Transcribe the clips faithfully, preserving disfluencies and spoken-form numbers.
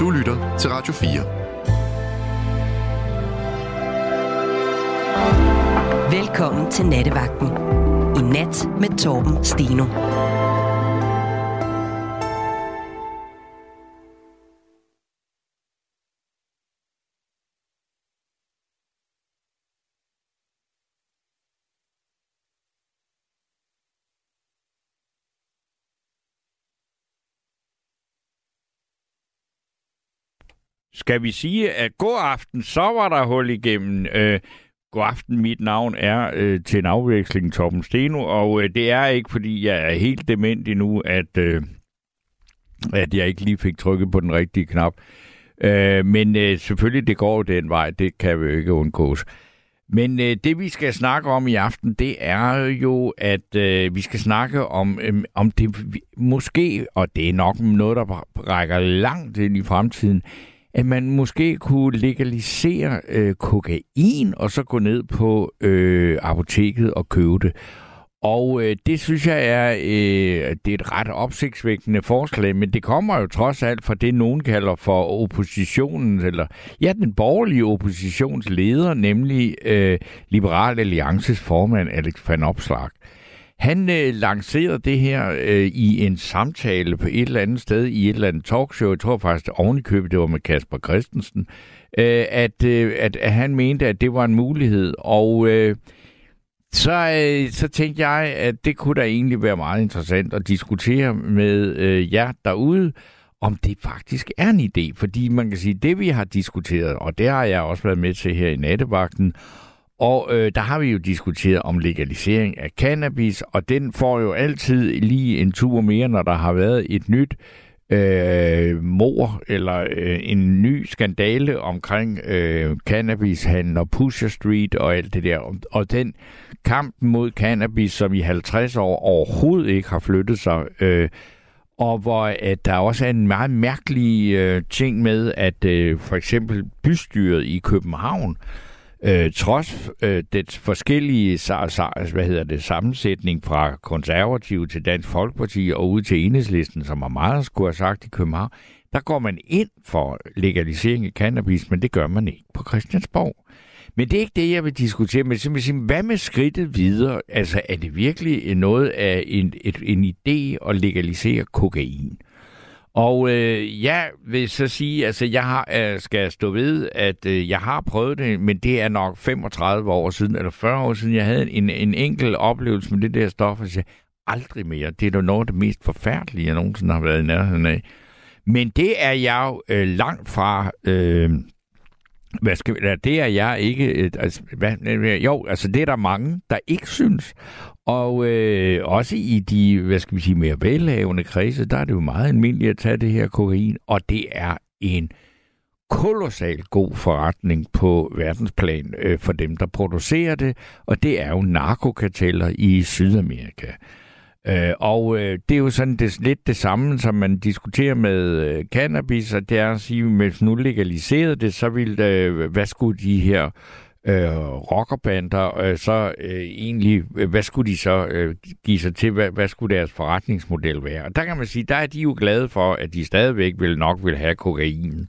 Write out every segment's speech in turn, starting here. Du lytter til Radio fire. Velkommen til Nattevagten. I nat med Torben Steno. Skal vi sige, at god aften, så var der hul igennem. Øh, god aften, mit navn er øh, til en afveksling Torben Steno, og øh, det er ikke, fordi jeg er helt dement endnu, at, øh, at jeg ikke lige fik trykket på den rigtige knap. Øh, men øh, selvfølgelig, det går den vej, det kan vi jo ikke undgås. Men øh, det, vi skal snakke om i aften, det er jo, at øh, vi skal snakke om, øh, om det måske, og det er nok noget, der rækker langt ind i fremtiden, at man måske kunne legalisere øh, kokain, og så gå ned på øh, apoteket og købe det. Og øh, det synes jeg er, øh, det er et ret opsigtsvækkende forslag, men det kommer jo trods alt fra det, nogen kalder for oppositionen, eller ja, den borgerlige oppositionsleder, nemlig øh, Liberal Alliances formand Alex Vanopslagh. Han øh, lancerede det her øh, i en samtale på et eller andet sted, i et eller andet talkshow, jeg tror faktisk ovenikøbet, det var med Kasper Christensen, øh, at, øh, at, at han mente, at det var en mulighed. Og øh, så, øh, så tænkte jeg, at det kunne da egentlig være meget interessant at diskutere med øh, jer derude, om det faktisk er en idé. Fordi man kan sige, at det vi har diskuteret, og det har jeg også været med til her i Nattevagten, og øh, der har vi jo diskuteret om legalisering af cannabis, og den får jo altid lige en tur mere, når der har været et nyt øh, mord eller øh, en ny skandale omkring øh, cannabishandel og Pusher Street og alt det der. Og den kamp mod cannabis, som i halvtreds år overhovedet ikke har flyttet sig, øh, og hvor at der også er en meget mærkelig øh, ting med, at øh, for eksempel bystyret i København, Øh, trods øh, dets forskellige hvad hedder det, sammensætning fra konservative til Dansk Folkeparti og ud til Enhedslisten, som er meget skulle have sagt i København, der går man ind for legalisering af cannabis, men det gør man ikke på Christiansborg. Men det er ikke det, jeg vil diskutere, men simpelthen, hvad med skridtet videre? Altså, er det virkelig noget af en, et, en idé at legalisere kokain? Og øh, jeg vil så sige, altså jeg har, øh, skal stå ved, at øh, jeg har prøvet det, men det er nok femogtredive år siden, eller fyrre år siden, jeg havde en, en enkelt oplevelse med det der stof, og jeg sagde, aldrig mere. Det er da noget af det mest forfærdelige, jeg nogensinde har været i nærheden af. Men det er jeg jo øh, langt fra... Øh, hvad skal vi, det er jeg ikke... Altså, hvad, jo, altså det er der mange, der ikke synes. Og øh, også i de, hvad skal vi sige, mere velhavende kredse, der er det jo meget almindeligt at tage det her kokain, og det er en kolossal god forretning på verdensplan øh, for dem, der producerer det, og det er jo narkokarteller i Sydamerika. Øh, og øh, det er jo sådan det, lidt det samme, som man diskuterer med øh, cannabis, og det er at sige, at hvis nu legaliserede det, så ville, øh, hvad skulle de her... Øh, rockerbander, øh, så øh, egentlig, øh, hvad skulle de så øh, give sig til, hvad, hvad skulle deres forretningsmodel være? Og der kan man sige, der er de jo glade for, at de stadigvæk vil nok vil have kokainen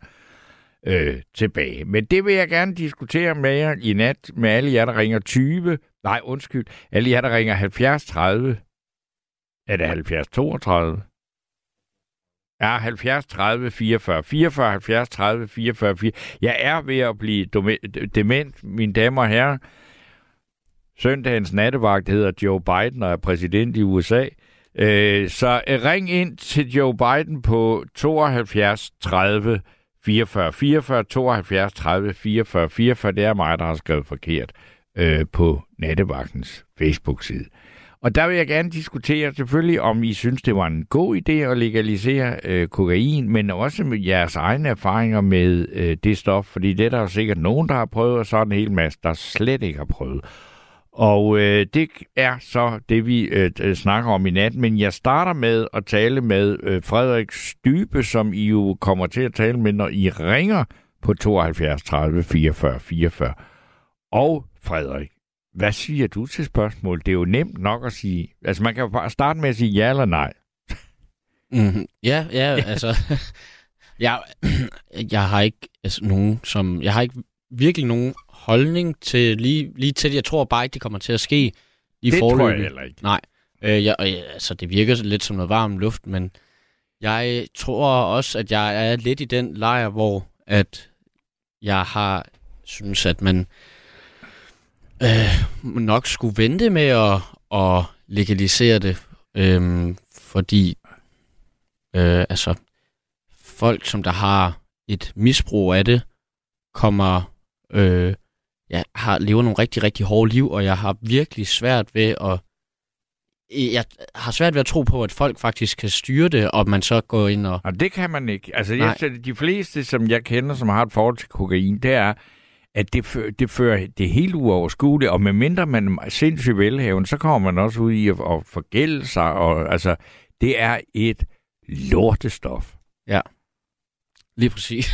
øh, tilbage. Men det vil jeg gerne diskutere med jer i nat, med alle jer, der ringer tyve, nej undskyld, alle jer, der ringer halvfjerds tredive, er det halvfjerds toogtredive? Er halvfjerds tredive fireogfyrre fireogfyrre halvfjerds tredive fireogfyrre fireogfyrre. Jeg er ved at blive dement, mine damer og herrer. Søndagens nattevagt hedder Joe Biden og er præsident i U S A. Så ring ind til Joe Biden på tooghalvfjerds tredive fireogfyrre fireogfyrre tooghalvfjerds tredive fireogfyrre fireogfyrre. Det er mig, der har skrevet forkert på nattevagtens Facebook-side. Og der vil jeg gerne diskutere selvfølgelig, om I synes, det var en god idé at legalisere øh, kokain, men også med jeres egne erfaringer med øh, det stof, fordi det er der jo sikkert nogen, der har prøvet, og så en hel masse, der slet ikke har prøvet. Og øh, det er så det, vi øh, snakker om i nat, men jeg starter med at tale med øh, Frederik Stybe, som I jo kommer til at tale med, når I ringer på tooghalvfjerds tredive fireogfyrre fireogfyrre. Og Frederik, hvad siger du til spørgsmålet? Det er jo nemt nok at sige... Altså, man kan jo bare starte med at sige ja eller nej. Mm-hmm. Ja, ja, altså... Jeg, jeg har ikke altså, nogen som jeg har ikke virkelig nogen holdning til lige lige til. Jeg tror bare ikke det kommer til at ske i forløbet. Det tror jeg heller ikke. Nej. Øh, jeg, altså det virker lidt som noget varm luft, men jeg tror også at jeg er lidt i den lejr, hvor at jeg har synes at man øh, nok skulle vente med at, at legalisere det, øh, fordi øh, altså folk, som der har et misbrug af det, kommer, øh, ja, har lever nogle rigtig, rigtig hårde liv, og jeg har virkelig svært ved at, jeg har svært ved at tro på, at folk faktisk kan styre det, og man så går ind og... Og det kan man ikke. Altså, jeg, de fleste, som jeg kender, som har et forhold til kokain, det er, at det fører det, fører det helt uoverskueligt, og medmindre man er sindssygt velhaven, så kommer man også ud i at, at forgælde sig, og altså, det er et lortestof. Ja. Lige præcis.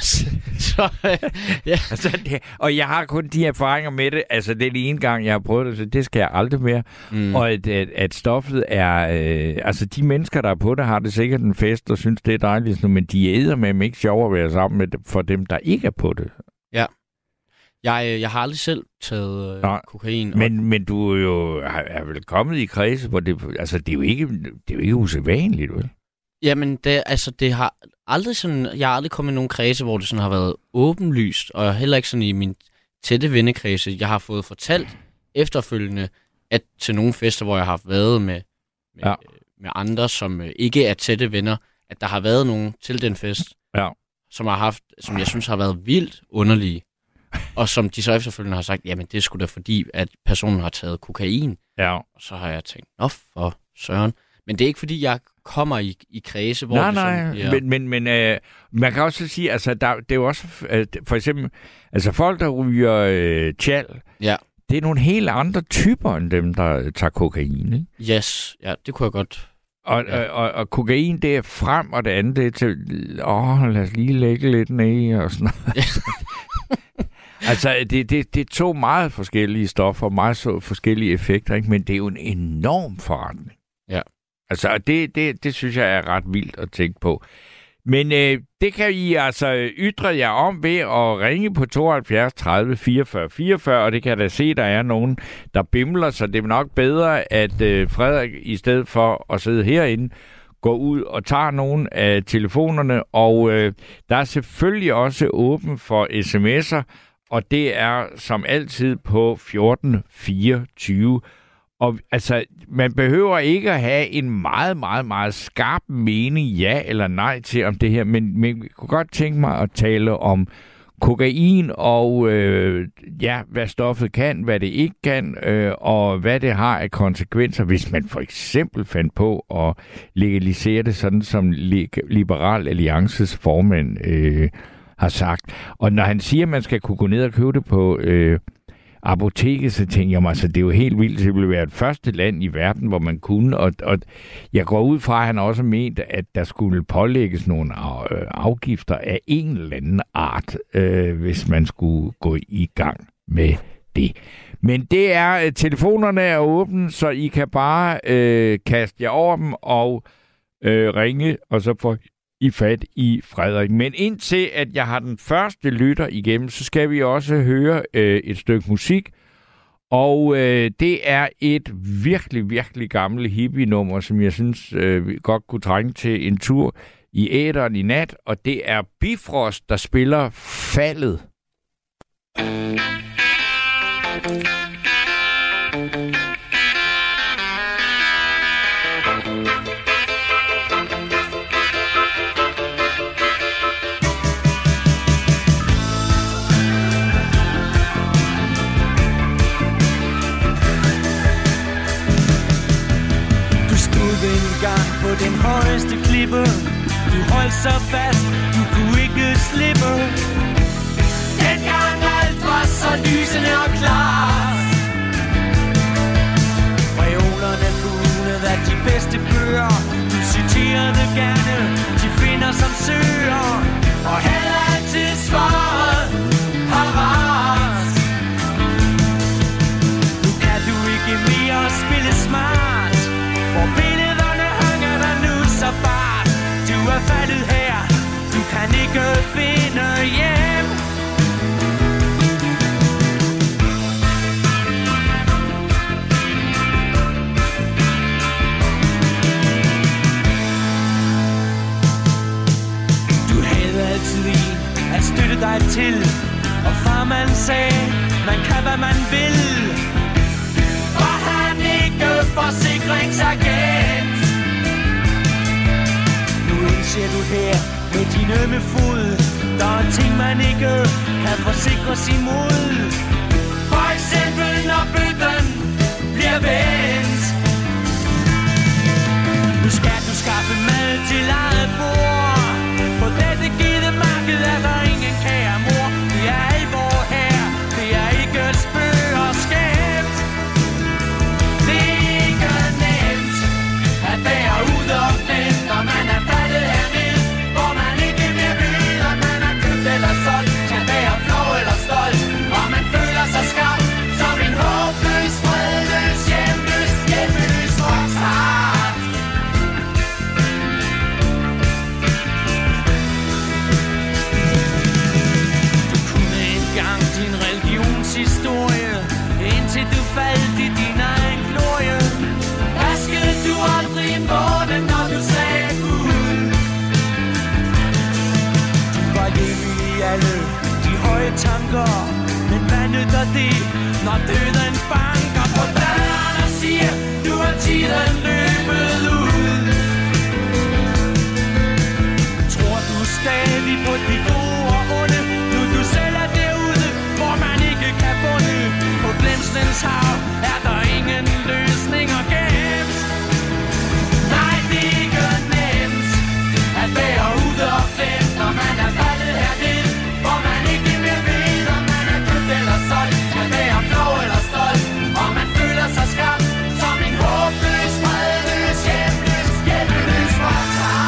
Så, øh, ja. Altså det, og jeg har kun de erfaringer med det. Altså, det er den ene gang, jeg har prøvet det, så det skal jeg aldrig mere. Mm. Og at, at, at stoffet er... Øh, altså, de mennesker, der er på det, har det sikkert en fest og synes, det er dejligt. Men de æder med dem ikke sjov at være sammen med for dem, der ikke er på det. Ja. Jeg, jeg har aldrig selv taget øh, Nå, kokain. Og... Men, men du er jo er vel kommet i kredse, hvor det... Altså, det er jo ikke, det er jo ikke usædvanligt, vel? Jamen, det, altså, det har... Aldrig sådan, jeg har aldrig kommet i nogen kredse, hvor det sådan har været åbenlyst, og heller ikke sådan i min tætte vennekredse. Jeg har fået fortalt efterfølgende, at til nogle fester, hvor jeg har været med, med, ja. med andre, som ikke er tætte venner, at der har været nogen til den fest, ja. som har haft, som jeg synes har været vildt underlige, og som de så efterfølgende har sagt, jamen det er sgu da fordi, at personen har taget kokain. Ja. Og så har jeg tænkt, nå for søren. Men det er ikke fordi, jeg kommer i, i kredse, hvor nej, det sådan... Nej, ja. men, men, men øh, man kan også sige, altså, der, det er jo også... Øh, for eksempel, altså folk, der ryger øh, tjal, ja. det er nogle helt andre typer, end dem, der tager kokain, ikke? Yes, ja, det kunne jeg godt... Og, ja. og, og, og kokain, det er frem, og det andet, det er til... Åh, lad os lige lægge lidt ned, og sådan noget. Altså, det, det, det er to meget forskellige stoffer, meget så forskellige effekter, ikke? Men det er jo en enorm forandring. Ja. Altså, det, det, det synes jeg er ret vildt at tænke på. Men øh, det kan I altså ytre jer om ved at ringe på tooghalvfjerds tredive fireogfyrre fireogfyrre, og det kan da se, der er nogen, der bimler, så det er nok bedre, at øh, Frederik, i stedet for at sidde herinde, går ud og tager nogle af telefonerne, og øh, der er selvfølgelig også åben for sms'er, og det er som altid på fjorten fireogtyve. Og altså, man behøver ikke at have en meget, meget, meget skarp mening, ja eller nej til om det her, men, men jeg kunne godt tænke mig at tale om kokain og øh, ja, hvad stoffet kan, hvad det ikke kan, øh, og hvad det har af konsekvenser, hvis man for eksempel fandt på at legalisere det, sådan som Liberal Alliances formand øh, har sagt. Og når han siger, at man skal kunne gå ned og købe det på... Øh, apoteket, så tænkte jeg mig, altså det er jo helt vildt, det ville være et første land i verden, hvor man kunne, og, og jeg går ud fra, at han også mente, at der skulle pålægges nogle afgifter af en eller anden art, øh, hvis man skulle gå i gang med det. Men det er, telefonerne er åbne, så I kan bare øh, kaste jer over dem og øh, ringe, og så får I fat i Frederik. Men indtil at jeg har den første lytter igennem, så skal vi også høre øh, et stykke musik. Og øh, det er et virkelig, virkelig gammelt hippie-nummer, som jeg synes øh, vi godt kunne trænge til en tur i æteren i nat. Og det er Bifrost, der spiller Faldet. Den højeste klippe, du holdt så fast, du kunne ikke slippe. Dengang alt var så lysende og klart. Reolerne bugnede af de bedste bøger, du citerede gerne, de finder som søger. Og heller altid svaret parat. Nu kan du ikke mere spille smart, for billedet. Du er faldet her, du kan ikke finde hjem. Du havde altid i at støtte dig til, og farmand sagde, man kan hvad man vil. Var han ikke forsikringsagent? Nu indser du her med din ømme fod, der er ting man ikke kan forsikres imod. For eksempel når bøtten bliver vendt. Nu skal du skaffe mad til eget bord. På dette gilde marked er der ingen kære mor. Det er alvor her, det er ikke spøg og skæmt. Det er ikke nemt at være ud og flæmt, når man er fattet af vild, hvor man ikke mere ved, at man er købt eller solgt, kan være flå eller stolt, og man føler sig skam som en håbløs, fredløs, hjemløs, hjemløs rockstar. Historie, indtil du faldt i din egen glorie. Vaskede du aldrig en måne, når du sagde gud? Du var hjemme i alle de høje tanker, men hvad nytter det, når døden banker på døren og siger, nu er tiden løbet ud? Tror du stadig på de gode og onde, nu du selv er derude, hvor man kan bunde på glemslens hav, er der ingen løsninger gemt. Nej, det er ikke nemt at være ude og flæmt, når man er faldet her lidt, hvor man ikke mere ved, om man er købt eller solgt, at være flov eller stolt, og man føler sig skabt som en håbløs, fredløs, hjemløs, hjemløs rockstar.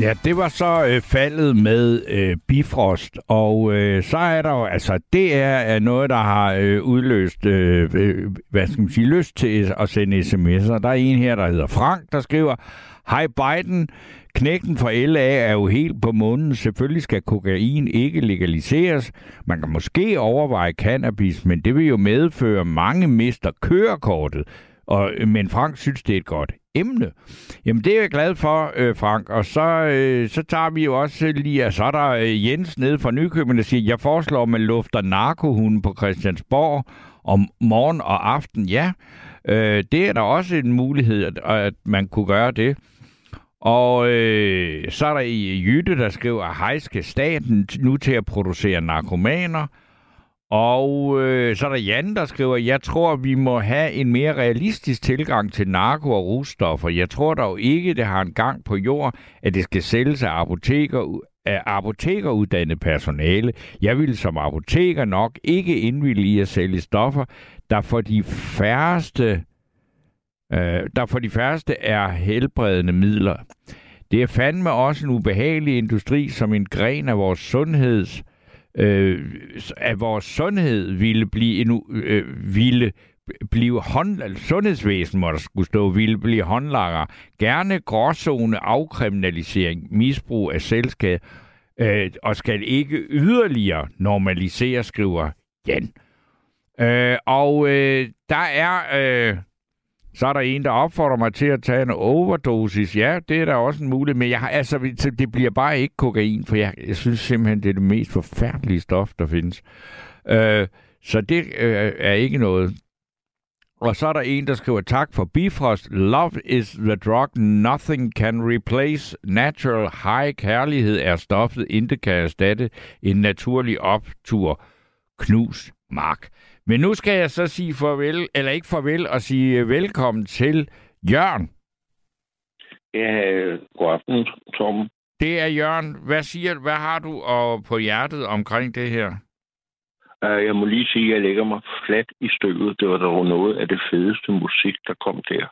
Ja, det var så øh, faldet med øh, Bifrost, og øh, så er der jo, altså det er, er noget, der har øh, udløst, øh, hvad skal man sige, lyst til at sende sms'er. Der er en her, der hedder Frank, der skriver, hej Biden, knægten fra L A er jo helt på månen, selvfølgelig skal kokain ikke legaliseres, man kan måske overveje cannabis, men det vil jo medføre, at mange mister kørekortet. Og, men Frank synes, det er et godt emne. Jamen, det er jeg glad for, øh, Frank. Og så, øh, så tager vi jo også lige, og så er der øh, Jens nede fra Nykøbing, der siger, jeg foreslår, at man lufter narkohunden på Christiansborg om morgen og aften. Ja, øh, det er der også en mulighed, at, at man kunne gøre det. Og øh, så er der Jytte, der skriver, at hej, skal staten nu til at producere narkomaner? Og øh, så er der Jan, der skriver, jeg tror, vi må have en mere realistisk tilgang til narko og russtoffer. Jeg tror dog ikke, det har en gang på jord, at det skal sælges af apoteker, af apotekeruddannet personale. Jeg ville som apoteker nok ikke indvillige i at sælge stoffer, der for de færreste, øh, der for de færreste er helbredende midler. Det er fandme også en ubehagelig industri, som en gren af vores sundheds... Øh, at vores sundhed ville blive endnu, øh, ville blive hånd, sundhedsvæsen må der skulle stå, ville blive håndlanger, gerne gråzone, afkriminalisering, misbrug af selskab, øh, og skal ikke yderligere normalisere, skriver Jan. Øh, og øh, der er øh, så er der en, der opfordrer mig til at tage en overdosis. Ja, det er da også en mulighed, men jeg har, altså, det bliver bare ikke kokain, for jeg, jeg synes simpelthen, det er det mest forfærdelige stof, der findes. Øh, så det øh, er ikke noget. Og så er der en, der skriver, tak for Bifrost. Love is the drug nothing can replace. Natural high kærlighed er stoffet. Intet kan erstatte en naturlig optur. Knus Mark. Men nu skal jeg så sige farvel, eller ikke farvel, og sige velkommen til Jørgen. Ja, god aften, Torben. Det er Jørgen. Hvad siger, hvad har du på hjertet omkring det her? Jeg må lige sige, at jeg lægger mig fladt i støvet. Det var dog noget af det fedeste musik, der kom der.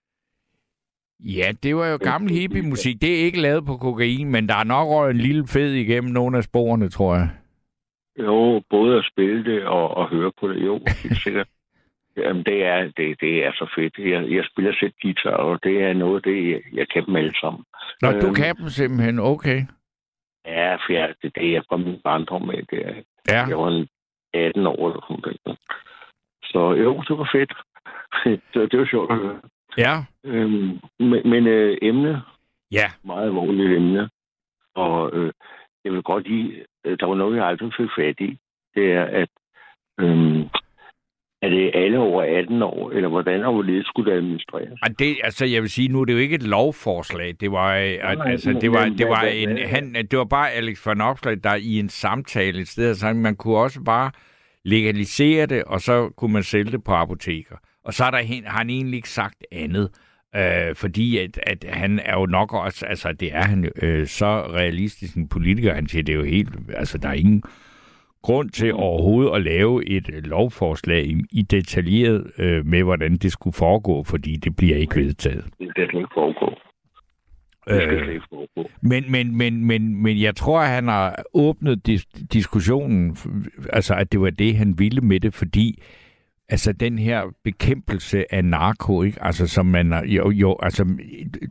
Ja, det var jo gammel hippie-musik. Det er ikke lavet på kokain, men der er nok røget en lille fed igennem nogle af sporene, tror jeg. Jo, både at spille det og, og høre på det. Jo, helt sikkert. Jamen, det er, det, det er så fedt. Jeg, jeg spiller selv guitar, og det er noget, det jeg kan dem alle sammen. Nå, øhm, du kan dem simpelthen, okay. Ja, for jeg, det er det, jeg fra min barndom med. Det er, ja. Jeg var en atten år eller sådan noget. Så jo, det var fedt. det, det var sjovt at høre. Ja. Øhm, men men øh, emne? Ja. Meget alvorligt emne. Og øh, jeg vil godt lide, der var noget, jeg aldrig fik fat i. Det er, at øh, er det alle over atten år, eller hvordan overledes skulle det administreres? Det, altså, jeg vil sige, nu er det jo ikke et lovforslag. Det var, altså, det var, det var, en, han, det var bare Alex Vanopslagh, der i en samtale et sted, så man kunne også bare legalisere det, og så kunne man sælge det på apoteker. Og så er der, har han egentlig ikke sagt andet, øh, fordi at, at han er jo nok også, altså det er han øh, så realistisk en politiker, han siger, det er jo helt, altså der er ingen grund til overhovedet at lave et lovforslag i detaljeret øh, med, hvordan det skulle foregå, fordi det bliver ikke vedtaget. Det skal ikke foregå. Det skal øh, ikke foregå. Men, men, men, men, men jeg tror, at han har åbnet dis- diskussionen, altså at det var det, han ville med det, fordi altså den her bekæmpelse af narko, ikke? Altså som man jo, jo altså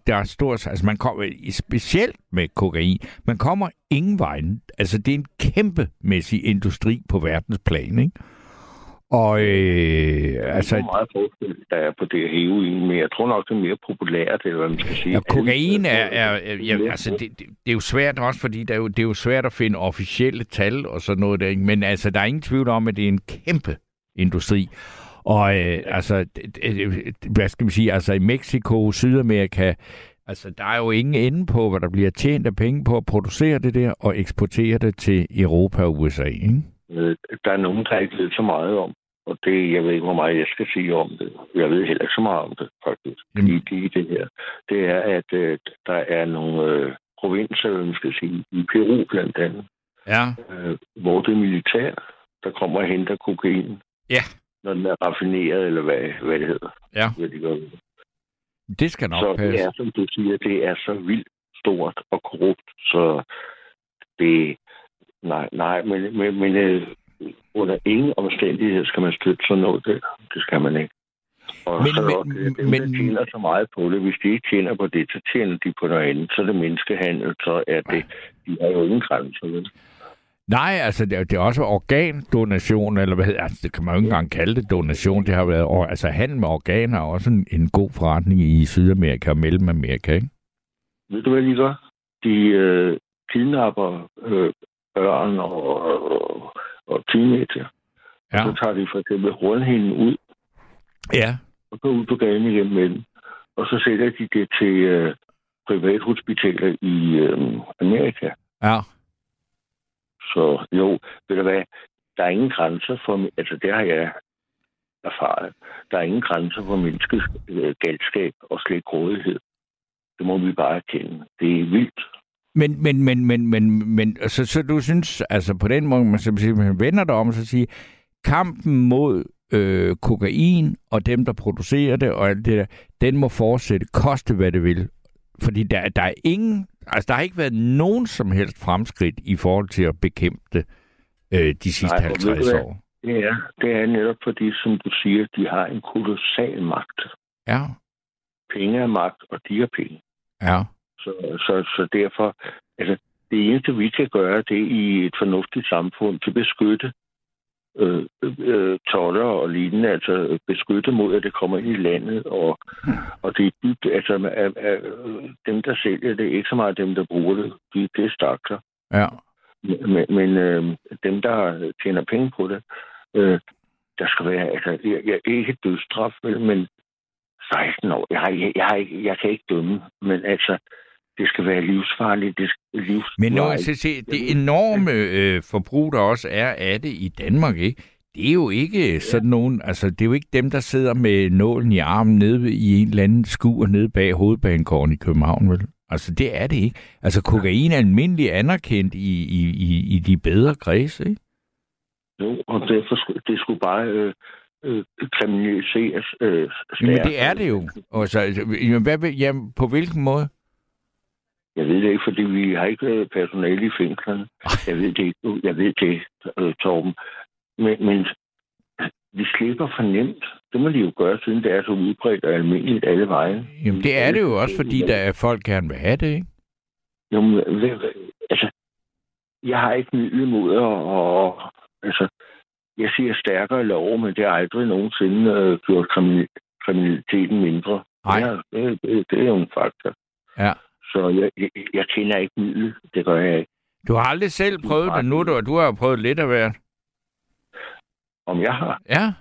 der er stort, altså man kommer specielt med kokain, man kommer ingen vej. Altså det er en kæmpemæssig industri på verdensplan, ikke? Og øh, altså det er meget forskel der er på det heroin, men jeg tror nok det er mere populært, eller hvad man skal sige. Ja, kokain er, er, er ja, altså det, det, det er jo svært også, fordi det er jo, det er jo svært at finde officielle tal og sådan noget der, ikke? Men altså der er ingen tvivl om, at det er en kæmpe industri. Og øh, altså, hvad skal man sige, altså i Mexico, Sydamerika, altså der er jo ingen ende på, hvad der bliver tjent af penge på at producere det der og eksportere det til Europa og U S A, ikke? Der er nogen, der ikke ved så meget om, og det, jeg ved ikke, hvor meget jeg skal sige om det. Jeg ved heller ikke så meget om det, faktisk, mm. i det her. Det er, at øh, der er nogle øh, provinser, man skal sige, i Peru blandt andet, ja. øh, hvor det er militær, der kommer og henter kokain. Ja. Når den er raffineret, eller hvad, hvad det hedder. Ja. Hvad de gør. Det skal nok så passe. Så det er, som du siger, det er så vildt stort og korrupt, så det... Nej, nej, men, men, men øh, under ingen omstændighed skal man støtte sådan noget. Det, det skal man ikke. Og men, så men, det, det, men, der tjener så meget på det. Hvis de ikke tjener på det, så tjener de på noget andet. Så er det menneskehandel, så er det... De har jo ingen grænser, vel? Nej, altså det er også organdonation, eller hvad hedder altså, det? Kan man jo ikke engang kalde det donation. Det har været, altså handel med organer er også en, en god forretning i Sydamerika og Mellemamerika, ikke? Ved du hvad de gør? De øh, kidnapper øh, børn og, og, og teenager. Ja. Så tager de for eksempel rundhænden ud. Ja. Og går ud på gaden igen med dem. Og så sætter de det til øh, privathospitaler i øh, Amerika. Ja. Så jo, ved du hvad, der er ingen grænser for, altså det har jeg erfaret, der er ingen grænser for menneskets øh, galskab og slet ikke rådighed. Det må vi bare erkende. Det er vildt. Men, men, men, men, men, men altså, så du synes, altså på den måde, man simpelthen vender dig om, så siger, kampen mod øh, kokain og dem, der producerer det og alt det der, den må fortsætte, koste hvad det vil. Fordi der, der er ingen, altså der har ikke været nogen som helst fremskridt i forhold til at bekæmpe det øh, de sidste Nej, halvtreds år. Ja, det er netop fordi, som du siger, de har en kolossal magt. Ja. Penge er magt, og de er penge. Ja. Så, så, så derfor, altså det eneste vi kan gøre, det er i et fornuftigt samfund, til at beskytte øh, øh, toller og lignende, altså beskytte mod, at det kommer ind i landet, og, og det er dybt, altså at, at dem, der sælger det, ikke så meget dem, der bruger det, de, det er stakler. Ja. Men, men øh, dem, der tjener penge på det, øh, der skal være, altså, jeg, jeg er ikke dødsstraf, men seksten år, jeg, jeg, jeg, jeg kan ikke dømme, men altså, det skal være livsfarligt, det skal livs. Men når jeg se, det enorme øh, forbrug, der også er af det i Danmark, ikke? Det er jo ikke sådan nogen, altså det er jo ikke dem, der sidder med nålen i armen nede i en eller anden skur nede bag hovedbanegården i København, vel? Altså det er det ikke. Altså kokain er almindelig anerkendt i, i, i, i de bedre kreds, ikke? Jo, og derfor, det skulle bare øh, øh, kriminaliseres. Øh, Men det er det jo. Altså, hvad, jamen, på hvilken måde? Jeg ved det ikke, fordi vi har ikke været personale i fængslerne. Jeg ved det ikke. Jeg ved det, Torben. Men, men vi slipper for nemt. Det må de jo gøre, siden det er så udbredt og almindeligt alle veje. Jamen, det er det jo også, fordi der er folk gerne vil have det, ikke? Jamen, altså, jeg har ikke mye imod at... Altså, jeg siger stærkere lov, men det har aldrig nogensinde øh, gjort kriminaliteten mindre. Nej. Ja, det, det, det er jo en faktor. Ja. Så jeg, jeg, jeg kender ikke mye. Det gør jeg ikke. Du har aldrig selv prøvet det nu, og du har prøvet lidt af hvert. Om jeg har? Ja.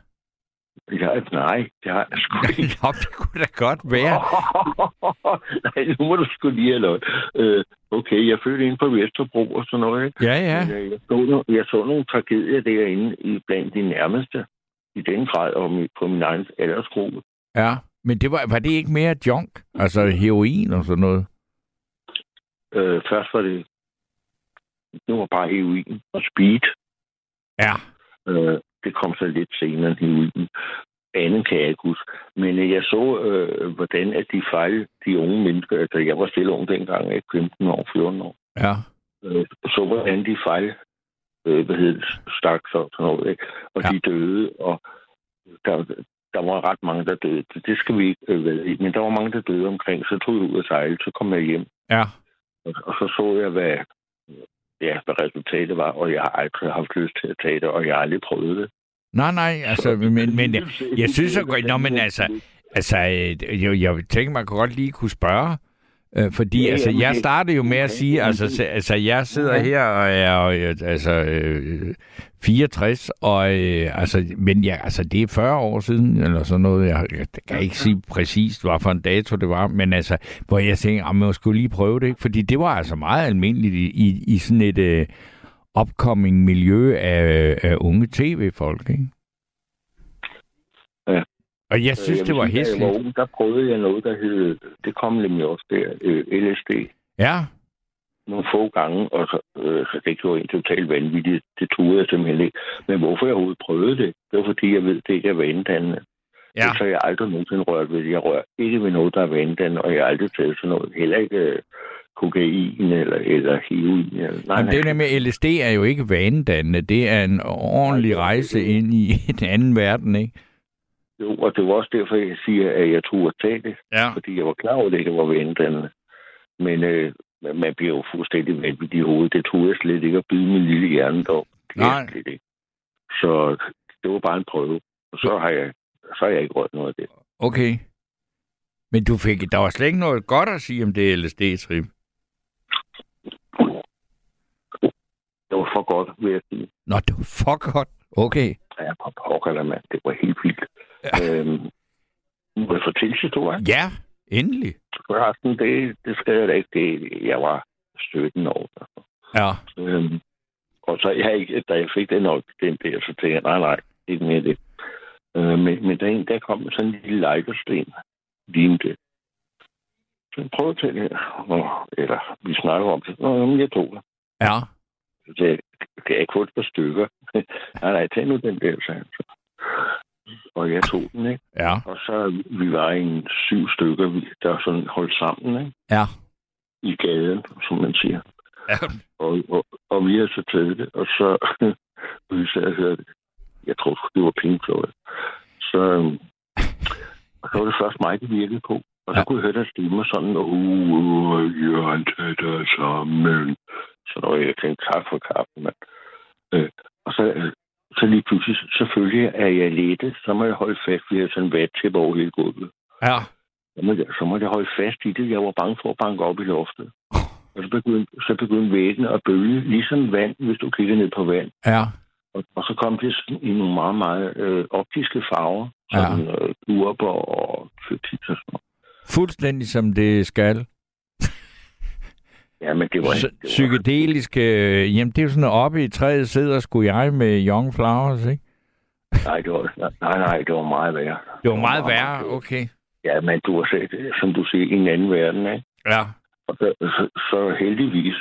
Ja, nej, det har jeg sgu ikke. Nå, det kunne da godt være. Nej, nu må du sgu lige have løg. Øh, okay, jeg fødte inde på Vesterbro og sådan noget. Ja, ja. Jeg, jeg, så nogle, jeg så nogle tragedier derinde i blandt de nærmeste. I den grad om, på min egen aldersgruppe. Ja, men det var, var det ikke mere junk? Altså heroin og sådan noget? Øh, først var det... Det var bare heroin og speed. Ja. Øh, Det kom så lidt senere i den. Anden kan jeg ikke huske. Men jeg så, øh, hvordan at de fejlede de unge mennesker. Altså, jeg var stille ung dengang, ikke? femten år, fjorten år. Ja. Øh, så hvordan de fejlede, øh, hvad hedder det, stak så og sådan noget, ikke? Og ja. De døde, og der, der var ret mange, der døde. Det skal vi ikke øh, vide. Men der var mange, der døde omkring. Så tog jeg ud og sejle, så kom jeg hjem. Ja. Og, og så så jeg, hvad... Ja, hvad resultatet var, og jeg har aldrig haft lyst til at tage det, og jeg har aldrig prøvet det. Nej, nej, altså, men, men jeg, jeg synes så godt, nå, men altså, altså jeg, jeg tænker, man kunne godt lige kunne spørge, øh, fordi ja, altså, jeg startede jo med at sige, altså, altså jeg sidder her, og jeg er altså, øh, fireogtres, og, øh, altså, men jeg, altså, det er fyrre år siden, eller sådan noget, jeg, jeg kan ikke sige præcist, hvad for en dato det var, men altså, hvor jeg tænkte, at man skulle lige prøve det, ikke? Fordi det var altså meget almindeligt i, i, i sådan et øh, opkommende miljø af, af unge tv-folk, ikke? Ja. Og jeg synes, jeg det var hæsligt. Da jeg var ung, der prøvede jeg noget, der hed, det kom nemlig også der, øh, L S D. Ja. Nogle få gange, og så, øh, så det gjorde en totalt vanvittigt. Det turde jeg simpelthen ikke. Men hvorfor jeg overhovedet prøvede det? Det var, fordi jeg ved, det ikke er vanedannende. Ja. Det har jeg aldrig nogensinde rørt ved. Jeg rører ikke ved noget, der er vanedannende, og jeg har aldrig taget sådan noget. Heller ikke øh, kokain eller, eller heroin. Eller, nej, jamen, det er med L S D er jo ikke vanedannende. Det er en ordentlig rejse ind i en anden verden, ikke? Jo, og det var også derfor, jeg siger, at jeg turde tage det. Ja. Fordi jeg var klar over, at det ikke var vanedannende. Men... Øh, man bliver jo fuldstændig vanvittig i hovedet. Det tror jeg slet ikke at byde min lille hjerne dog. Nej. Ikke. Så det var bare en prøve. Og så har jeg, så har jeg ikke rørt noget af det. Okay. Men du fik, der var slet ikke noget godt at sige om det L S D-trip. Det var for godt, vil jeg sige. Nå, det var for godt? Okay. Ja, på pokker, mand. Det var helt vildt. Ja. Øhm, må jeg fortælle historien? Ja. Endelig. Det, det skal jeg da ikke. Det, jeg var sytten år. Altså. Ja. Øhm, og så jeg ikke, da jeg fik den op, den der, så tænkte jeg, nej, nej, ikke mere det. Øh, men, men der, der kom sådan en lille lejkersten, lige det. Så prøv at tage det her. Eller vi snakker om det. Nå, jeg tog det. Ja. Så det, det er kun et par stykker. nej, nej, tag nu den der, sagde han så. Og jeg tog den, ikke? Ja. Og så vi var en syv stykker, der sådan holdt sammen, ikke? Ja. I gaden, som man siger. Ja. Og, og, og vi havde så taget det, og så vi sad og hørte, jeg tror, det var pengekloget. Så, og så var det først mig, det virkede på. Og så ja. Kunne jeg høre, der stemmer sådan, og uh, Jørgen, tag dig sammen. Så når jeg tænkte, tak for kaffen, mand. Øh, og så... Så lige pludselig, selvfølgelig er jeg lettet, så må jeg holde fast ved sådan en vattip over hele gulvet. Ja. Så må, jeg, så må jeg holde fast i det. Jeg var bange for at banke op i loftet. Og så begyndte, så begyndte væggen at bølge, ligesom vand, hvis du kigger ned på vand. Ja. Og så kom det i nogle meget, meget øh, optiske farver, ja. Som øh, urber og tyrkisk og sådan noget. Fuldstændig som det skal. Ja, men det var... Ikke, det var... Psykedeliske... Jamen, det er jo sådan, oppe i træet sidder, skulle jeg med Young Flowers, ikke? Nej, det var, nej, nej, det var meget værre. Det var meget værre, okay. Ja, men du har set, som du siger, i en anden verden, ikke? Ja. Og så, så, så heldigvis...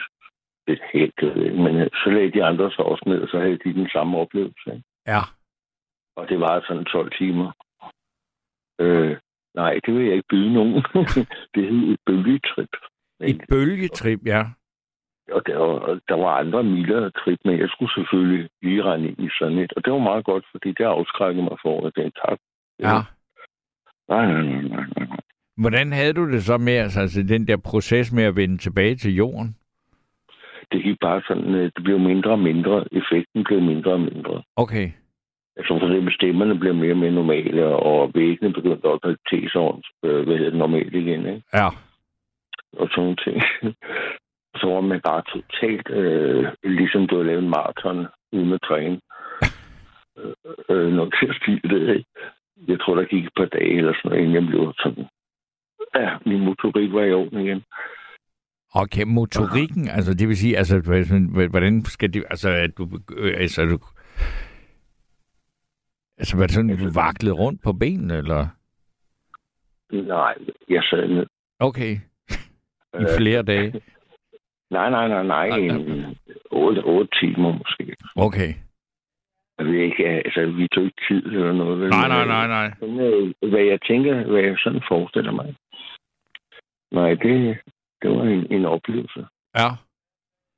et hækket, men så lagde de andre så også ned, og så havde de den samme oplevelse. Ikke? Ja. Og det var sådan tolv timer. Øh, nej, det vil jeg ikke byde nogen. Det hed et bølgetrip. Et bølgetrip, ja. Og der var, der var andre mildere trip, men jeg skulle selvfølgelig lige regne ind i sådan et. Og det var meget godt, fordi det afskrækkede mig for, at den tak. Ja. Nej, nej, nej, nej, nej. Hvordan havde du det så med, altså den der proces med at vende tilbage til jorden? Det gik bare sådan, det blev mindre og mindre. Effekten blev mindre og mindre. Okay. Altså for eksempel stemmerne blev mere og mere normale, og væggene begyndte også at tage sig ordentligt, hvad hedder det, normalt igen, ikke? Ja. Og sådan nogle ting. Så var man bare totalt, øh, ligesom du har lavet en maraton uden at træne. øh, når jeg spilede det, ikke? Jeg tror, der gik et par dage eller sådan noget, inden jeg blev sådan... Ja, min motorik var i orden igen. Okay, motorikken, altså det vil sige, altså hvordan skal det, altså at du, altså du, altså var det sådan, du vaklede rundt på benene, eller? Nej, jeg sad ned. Okay, i flere dage? Nej, nej, nej, nej, otte timer måske. Okay. Jeg ved ikke, altså vi tog ikke tid eller noget. Vel? Nej, nej, nej, nej. Hvad jeg tænker, hvad jeg sådan forestiller mig. Nej, det... Det var en, en oplevelse. Ja.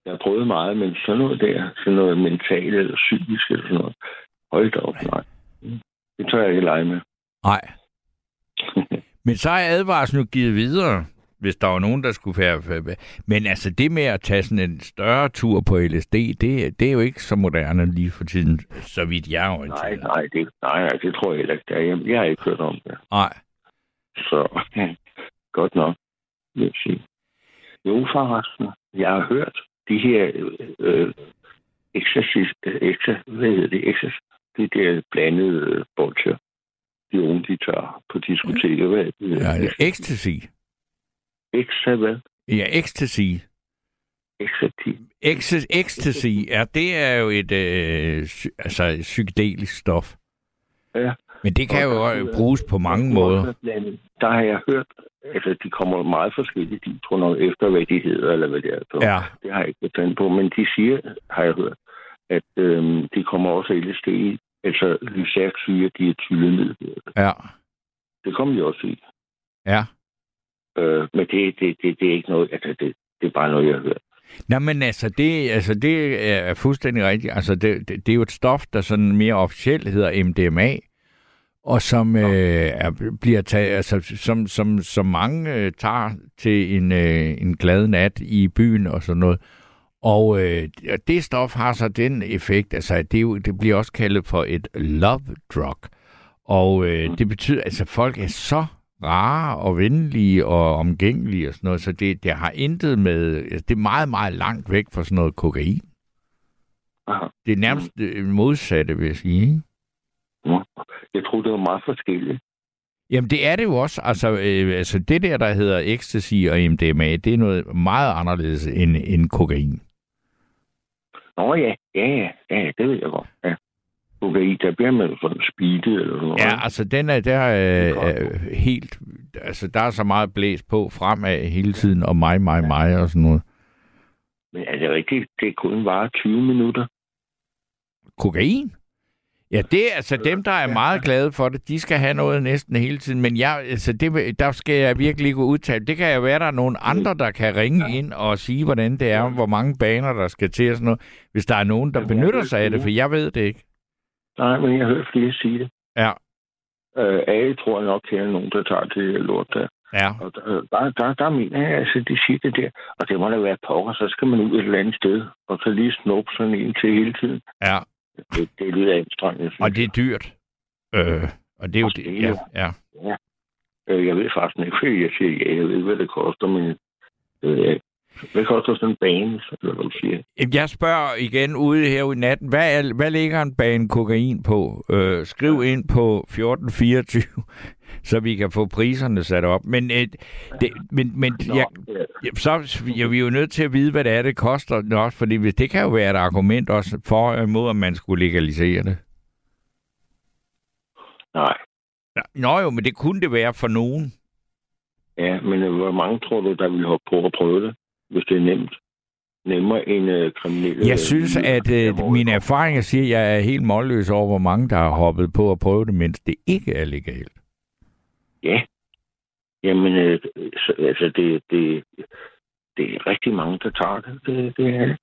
Jeg prøvede meget, men sådan noget der, sådan noget mentalt eller psykisk eller sådan noget. Hold da op, nej. Det tør jeg ikke lege med. Nej. Men så er advarslen jo givet videre, hvis der var nogen, der skulle færre. Men altså det med at tage sådan en større tur på L S D, det, det er jo ikke så moderne lige for tiden, så vidt jeg orienterer. Nej, nej, det, nej, nej, det tror jeg heller ikke. Jeg, jeg har ikke hørt om det. Nej. Så godt nok, vil jeg sige. Jo, forresten. Jeg har hørt de her øh, eksercis, ekser, hvad hedder det, ekser, det der blandede øh, bolcher, de unge, de tager på diskoteker. Hvad er det? Ja, ja, ecstasy. Ekser, hvad? Ja, ecstasy. Ecstasy. Ecstasy, ecstasy. Ja, det er jo et øh, sy- altså, psykedelisk stof. Ja. Men det kan og jo også bruges på mange måder. Der har jeg hørt, altså de kommer meget forskellige, de tror nok efter, hvad de hedder, eller hvad det er. Så ja. Det har jeg ikke tænkt på, men de siger, har jeg hørt, at øhm, de kommer også L S D i, altså lyserksyre, de er tyllet ned. Ja. Det kommer de også i. Ja. Øh, men det, det, det, det er ikke noget, altså det, det er bare noget, jeg har hørt. Nej, men altså det, altså, det er fuldstændig rigtigt. Altså, det, det, det er jo et stof, der sådan mere officielt hedder M D M A, og som øh, er, bliver taget, altså som som som mange øh, tager til en øh, en glad nat i byen og sådan noget. Og øh, det stof har så den effekt, altså at det det bliver også kaldet for et love drug. Og øh, det betyder altså at folk er så rare og venlige og omgængelige og sådan noget, så det det har intet med, altså, det er meget meget langt væk fra sådan noget kokain. Aha. Det er nærmest modsatte, vil jeg sige, ikke? Jeg tror, det var meget forskelligt. Jamen, det er det jo også. Altså, øh, altså det der, der hedder ecstasy og M D M A, det er noget meget anderledes end, end kokain. Nå ja, ja, ja, ja, det ved jeg godt. Ja. Kokain, der bliver man sådan speedet eller noget. Ja, altså den er der øh, øh, helt... Altså, der er så meget blæs på fremad hele tiden, og mig, mig, mig og sådan noget. Men er det rigtigt? Det kun varer tyve minutter. Kokain? Ja, det er altså dem, der er meget glade for det. De skal have noget næsten hele tiden. Men jeg, altså det, der skal jeg virkelig gå udtale. Det kan jo være, der er nogle andre, der kan ringe ind og sige, hvordan det er, hvor mange baner, der skal til og sådan noget. Hvis der er nogen, der benytter sig af det, for jeg ved det ikke. Nej, men jeg hører flere sige det. Ja. Øh, alle tror nok, at der er nogen, der tager det lort der. Ja. Og der, der, der mener jeg, altså de siger det der. Og det må da være pokker, så skal man ud et eller andet sted. Og så lige snuppe sådan en til hele tiden. Ja. Det, det lyder anstrengende. Og det er dyrt. Øh, og det er jo det. Ja, ja. Ja. Jeg ved faktisk ikke, hvad jeg siger. Jeg ved, hvad det koster, men det ved jeg ikke. Hvad koster sådan en bane, eller hvad du siger? Jeg spørger igen ude her i natten, hvad, er, hvad ligger en bane kokain på? Øh, skriv ind på fjorten fireogtyve, så vi kan få priserne sat op. Men, øh, det, men, men jeg, så jeg, vi er vi jo nødt til at vide, hvad det er, det koster også, fordi det kan jo være et argument også for og imod, at man skulle legalisere det. Nej. Nå jo, men det kunne det være for nogen. Ja, men hvor mange tror du, der vil hoppe på at prøve det, hvis det er nemt? Nemmere end øh, kriminelle... Jeg synes, at øh, mine erfaringer siger, at jeg er helt målløs over, hvor mange, der har hoppet på at prøve det, mens det ikke er legalt. Ja. Jamen, øh, så, altså, det, det, det er rigtig mange, der tager det. Det, det er det.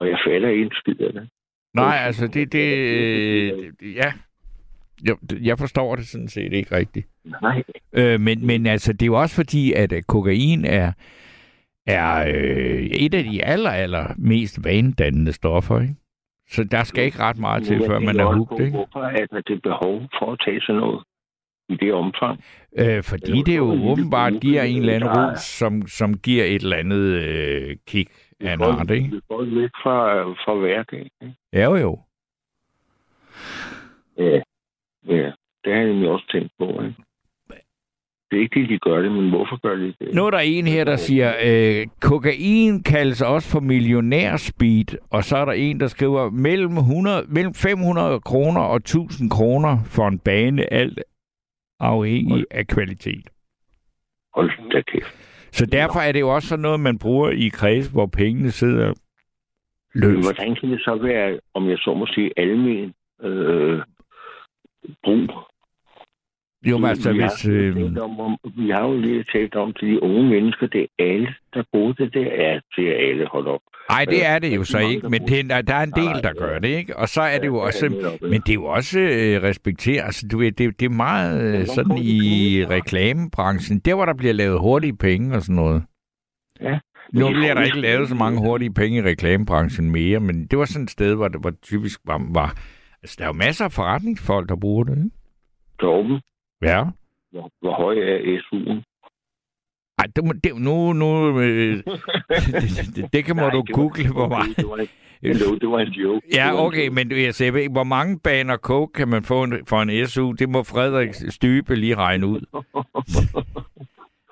Og jeg falder i en skid af det. Nej, altså, det... det øh, ja... Jeg forstår det sådan set ikke rigtigt. Nej. Øh, men, men altså, det er jo også fordi, at kokain er, er øh, et af de aller, aller mest vanedannende stoffer, ikke? Så der skal ikke ret meget til, før man er hugt, ikke? Hvorfor er der det behov for at tage sådan noget i det omfang? Øh, fordi det jo åbenbart giver en eller anden rus, som, som giver et eller andet øh, kick af en art, ikke? Det går lidt fra, fra hverdagen, ikke? Ja, jo, jo. Ja. Ja, det har jeg nemlig også tænkt på. Ikke? Det er ikke det, de gør det, men hvorfor gør de det? Nu er der en her, der siger, øh, kokain kaldes også for millionærspeed, og så er der en, der skriver, mellem, hundrede, mellem fem hundrede kroner og tusind kroner for en bane, alt afhængig Hold. af kvalitet. Hold da kæft. Så derfor er det jo også sådan noget, man bruger i kreds, hvor pengene sidder løst. Men hvordan kan det så være, om jeg så må sige, almen... Øh brug. Jo, men altså, vi, hvis... Har, øh... om, vi har jo lige talt om til de unge mennesker, det er alle, der bruger det, det er til alle, hold op. Nej, det er det jo så ikke, men det, der er en del, der gør det, ikke? Og så er det jo også... Men det er jo også øh, respekteret. Altså, du ved, det, det er meget øh, sådan i reklamebranchen. Der, hvor der bliver lavet hurtige penge og sådan noget. Ja. Nu bliver der ikke lavet så mange hurtige penge i reklamebranchen mere, men det var sådan et sted, hvor det hvor typisk var... var Altså, der er jo masser af forretningsfolk, der bruger det, ikke? Torben? Ja. Hvor, hvor høj er S U'en? Ej, det, det, nu... nu øh, det, det, det kan må Nej, du google, hvor meget... Det var en joke. Ja, okay, men altså, jeg ved, hvor mange baner coke kan man få for en S U? Det må Frederik Stybe lige regne ud.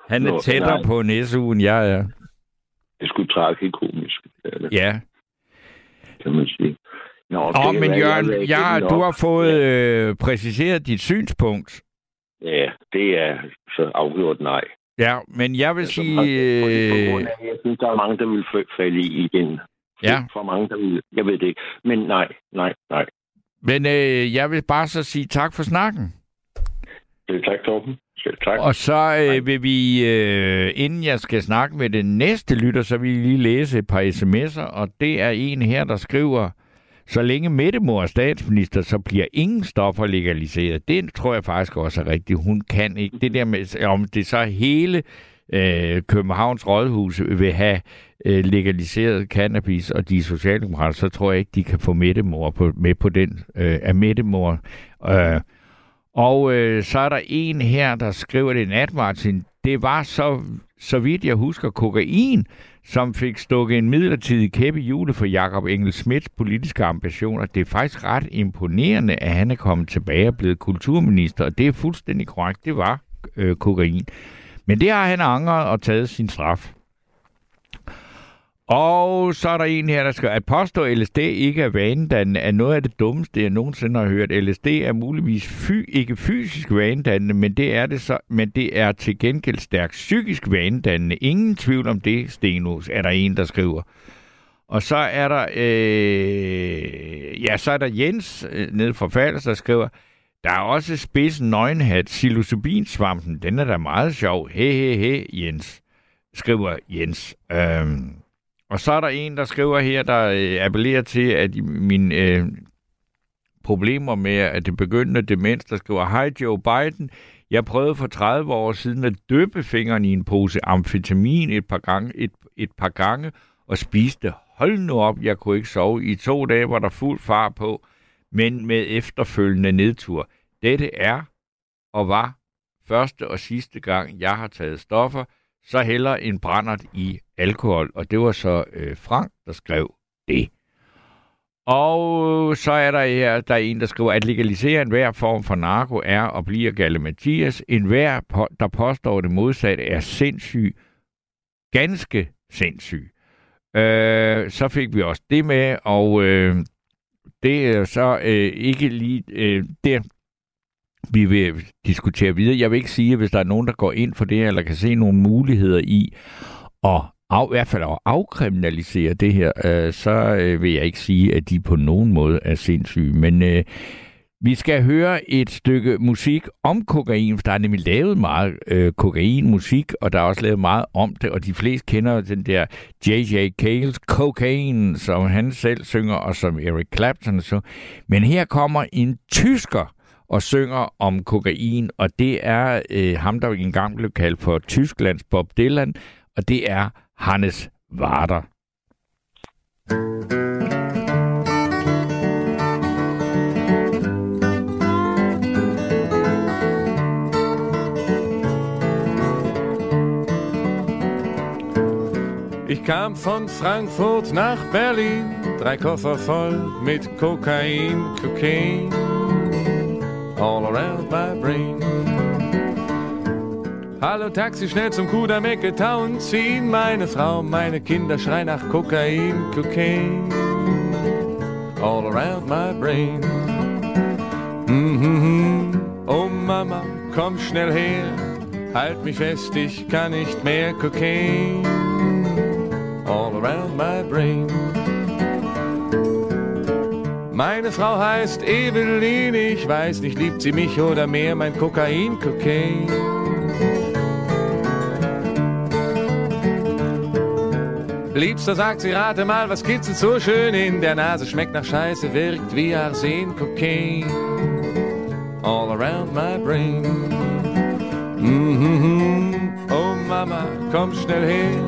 Han er Nå, tættere nej. på en S U, end jeg er. Det skulle trække komisk. Eller? Ja. Kan man sige. Nå, oh, men Jørgen, jeg, jeg, jeg, du har fået ja. øh, præciseret dit synspunkt. Ja, det er så afgjort nej. Ja, men jeg vil altså, sige... Øh... Jeg synes, der er mange, der vil falde i igen. Ja. For mange, der vil... Jeg ved det ikke. Men nej, nej, nej. Men øh, jeg vil bare så sige tak for snakken. Selv tak, Torben. Selv tak. Og så øh, vil vi, øh, inden jeg skal snakke med den næste lytter, så vil vi lige læse et par sms'er, og det er en her, der skriver... Så længe Mette-mor er statsminister, så bliver ingen stoffer legaliseret. Det tror jeg faktisk også er rigtigt. Hun kan ikke. Det der med, om det så hele øh, Københavns Rådhus vil have øh, legaliseret cannabis, og de socialdemokrater, så tror jeg ikke, de kan få Mette-mor på, med på den øh, af Mette-mor. Øh, og øh, så er der en her, der skriver det nat, Martin. Det var så, så vidt jeg husker, kokain, som fik stukket en midlertidig kæppe i hjulet for Jakob Engel-Smiths politiske ambitioner. Det er faktisk ret imponerende, at han er kommet tilbage og blevet kulturminister, og det er fuldstændig korrekt. Det var øh, kokain. Men det har han angret og taget sin straf. Og så er der en her, der skal at påstå, at L S D ikke er vanedannende, er noget af det dummeste, jeg nogensinde har hørt. L S D er muligvis fy, ikke fysisk vanedannende, men det er det så, men det er til gengæld stærkt psykisk vanedannende. Ingen tvivl om det, Stenus, er der en, der skriver. Og så er der, øh, ja, så er der Jens nede fra Fals, der skriver, der er også spidsen nøgenhat, psilocybinsvampen, den er da meget sjov. He, he, he, Jens, skriver Jens. Øh, Og så er der en, der skriver her, der øh, appellerer til, at mine øh, problemer med at det begyndende demens, der skriver, hej Joe Biden, jeg prøvede for tredive år siden at døbe fingrene i en pose amfetamin et par gange, et, et par gange og spiste. Hold nu op, jeg kunne ikke sove. I to dage var der fuld far på, men med efterfølgende nedtur. Dette er og var første og sidste gang, jeg har taget stoffer, så heller en brandert i alkohol, og det var så øh, Frank, der skrev det. Og så er der her, der er en, der skriver, at legalisere enhver form for narko er og bliver galle Mathias. Enhver, der påstår det modsatte, er sindssyg. Ganske sindssyg. Øh, så fik vi også det med, og øh, det er så øh, ikke lige øh, det, vi vil diskutere videre. Jeg vil ikke sige, hvis der er nogen, der går ind for det, eller kan se nogle muligheder i at af, i hvert fald at afkriminalisere det her, øh, så øh, vil jeg ikke sige, at de på nogen måde er sindssyge. Men øh, vi skal høre et stykke musik om kokain, for der er nemlig lavet meget øh, kokainmusik, og der er også lavet meget om det, og de fleste kender den der J J Cales Cocaine, som han selv synger, og som Eric Clapton så. Men her kommer en tysker og synger om kokain, og det er øh, ham, der engang blev kaldt for Tysklands Bob Dylan, og det er Hannes Wader. Ich kam von Frankfurt nach Berlin, drei Koffer voll mit Kokain, Kokain, all around my brain. Hallo Taxi, schnell zum Kudamecke Town ziehen. Meine Frau, meine Kinder schreien nach Kokain, Kokain, all around my brain. Mm-hmm. Oh Mama, komm schnell her, halt mich fest, ich kann nicht mehr. Kokain, all around my brain. Meine Frau heißt Evelyn, ich weiß nicht, liebt sie mich oder mehr, mein Kokain, Kokain. Liebster, sagt sie, rate mal, was kitzelt so schön in der Nase, schmeckt nach Scheiße, wirkt wie Arsen, Kokain, all around my brain. Mm-hmm. Oh Mama, komm schnell her,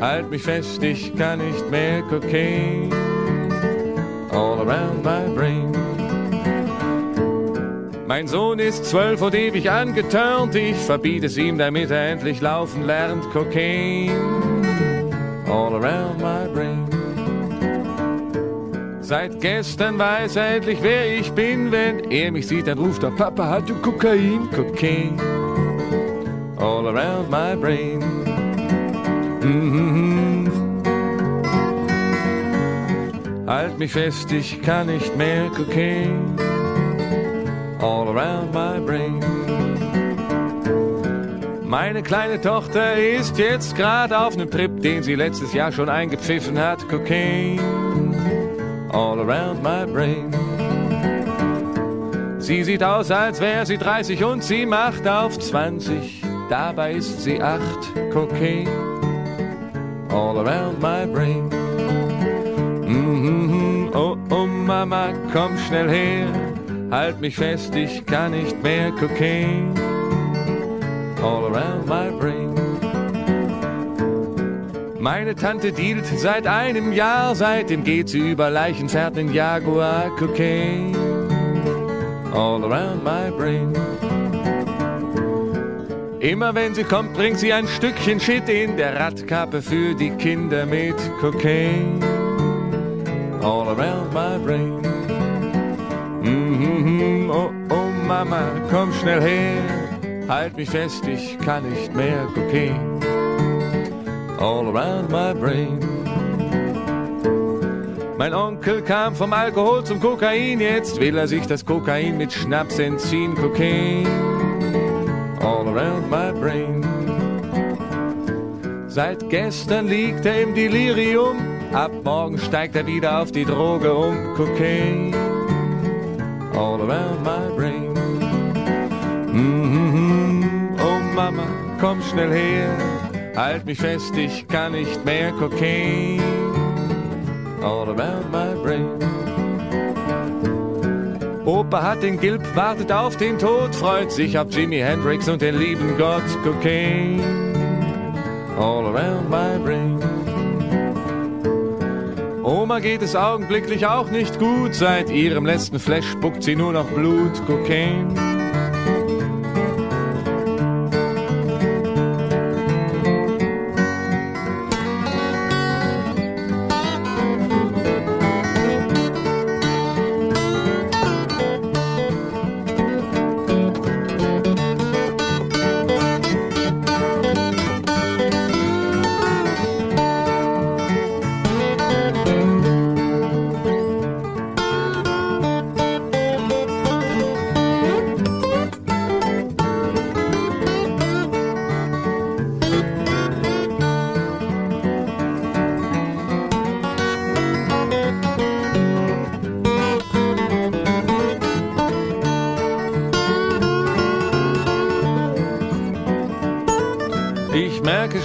halt mich fest, ich kann nicht mehr. Kokain, all around my brain. Mein Sohn ist zwölf und ewig angetörnt, ich verbiete es ihm, damit er endlich laufen lernt. Kokain, all around my brain. Seit gestern weiß er endlich, wer ich bin. Wenn er mich sieht, dann ruft er, Papa, hat du Kokain? Kokain, all around my brain. Mm-hmm. Halt mich fest, ich kann nicht mehr. Kokain, all around my brain. Meine kleine Tochter ist jetzt gerade auf einem Trip, den sie letztes Jahr schon eingepfiffen hat. Cocaine, all around my brain. Sie sieht aus, als wäre sie dreißig und sie macht auf zwanzig. Dabei ist sie acht. Cocaine, all around my brain. Mm-hmm. Oh, oh Mama, komm schnell her, halt mich fest, ich kann nicht mehr. Cocaine, all around my brain. Meine Tante dealt seit einem Jahr, seitdem geht sie über Leichen, fährt in Jaguar. Cocaine, all around my brain. Immer wenn sie kommt, bringt sie ein Stückchen Shit in der Radkappe für die Kinder mit. Cocaine, all around my brain. Mm-hmm. Oh, oh Mama, komm schnell her, halt mich fest, ich kann nicht mehr. Cocaine, all around my brain. Mein Onkel kam vom Alkohol zum Kokain, jetzt will er sich das Kokain mit Schnaps entziehen. Cocaine, all around my brain. Seit gestern liegt er im Delirium, ab morgen steigt er wieder auf die Droge um. Cocaine, all around my brain. Mm-hmm. Oh Mama, komm schnell her, halt mich fest, ich kann nicht mehr. Cocaine, all around my brain. Opa hat den Gilb, wartet auf den Tod, freut sich auf Jimi Hendrix und den lieben Gott. Cocaine, all around my brain. Oma geht es augenblicklich auch nicht gut, seit ihrem letzten Flash spuckt sie nur noch Blut. Cocaine,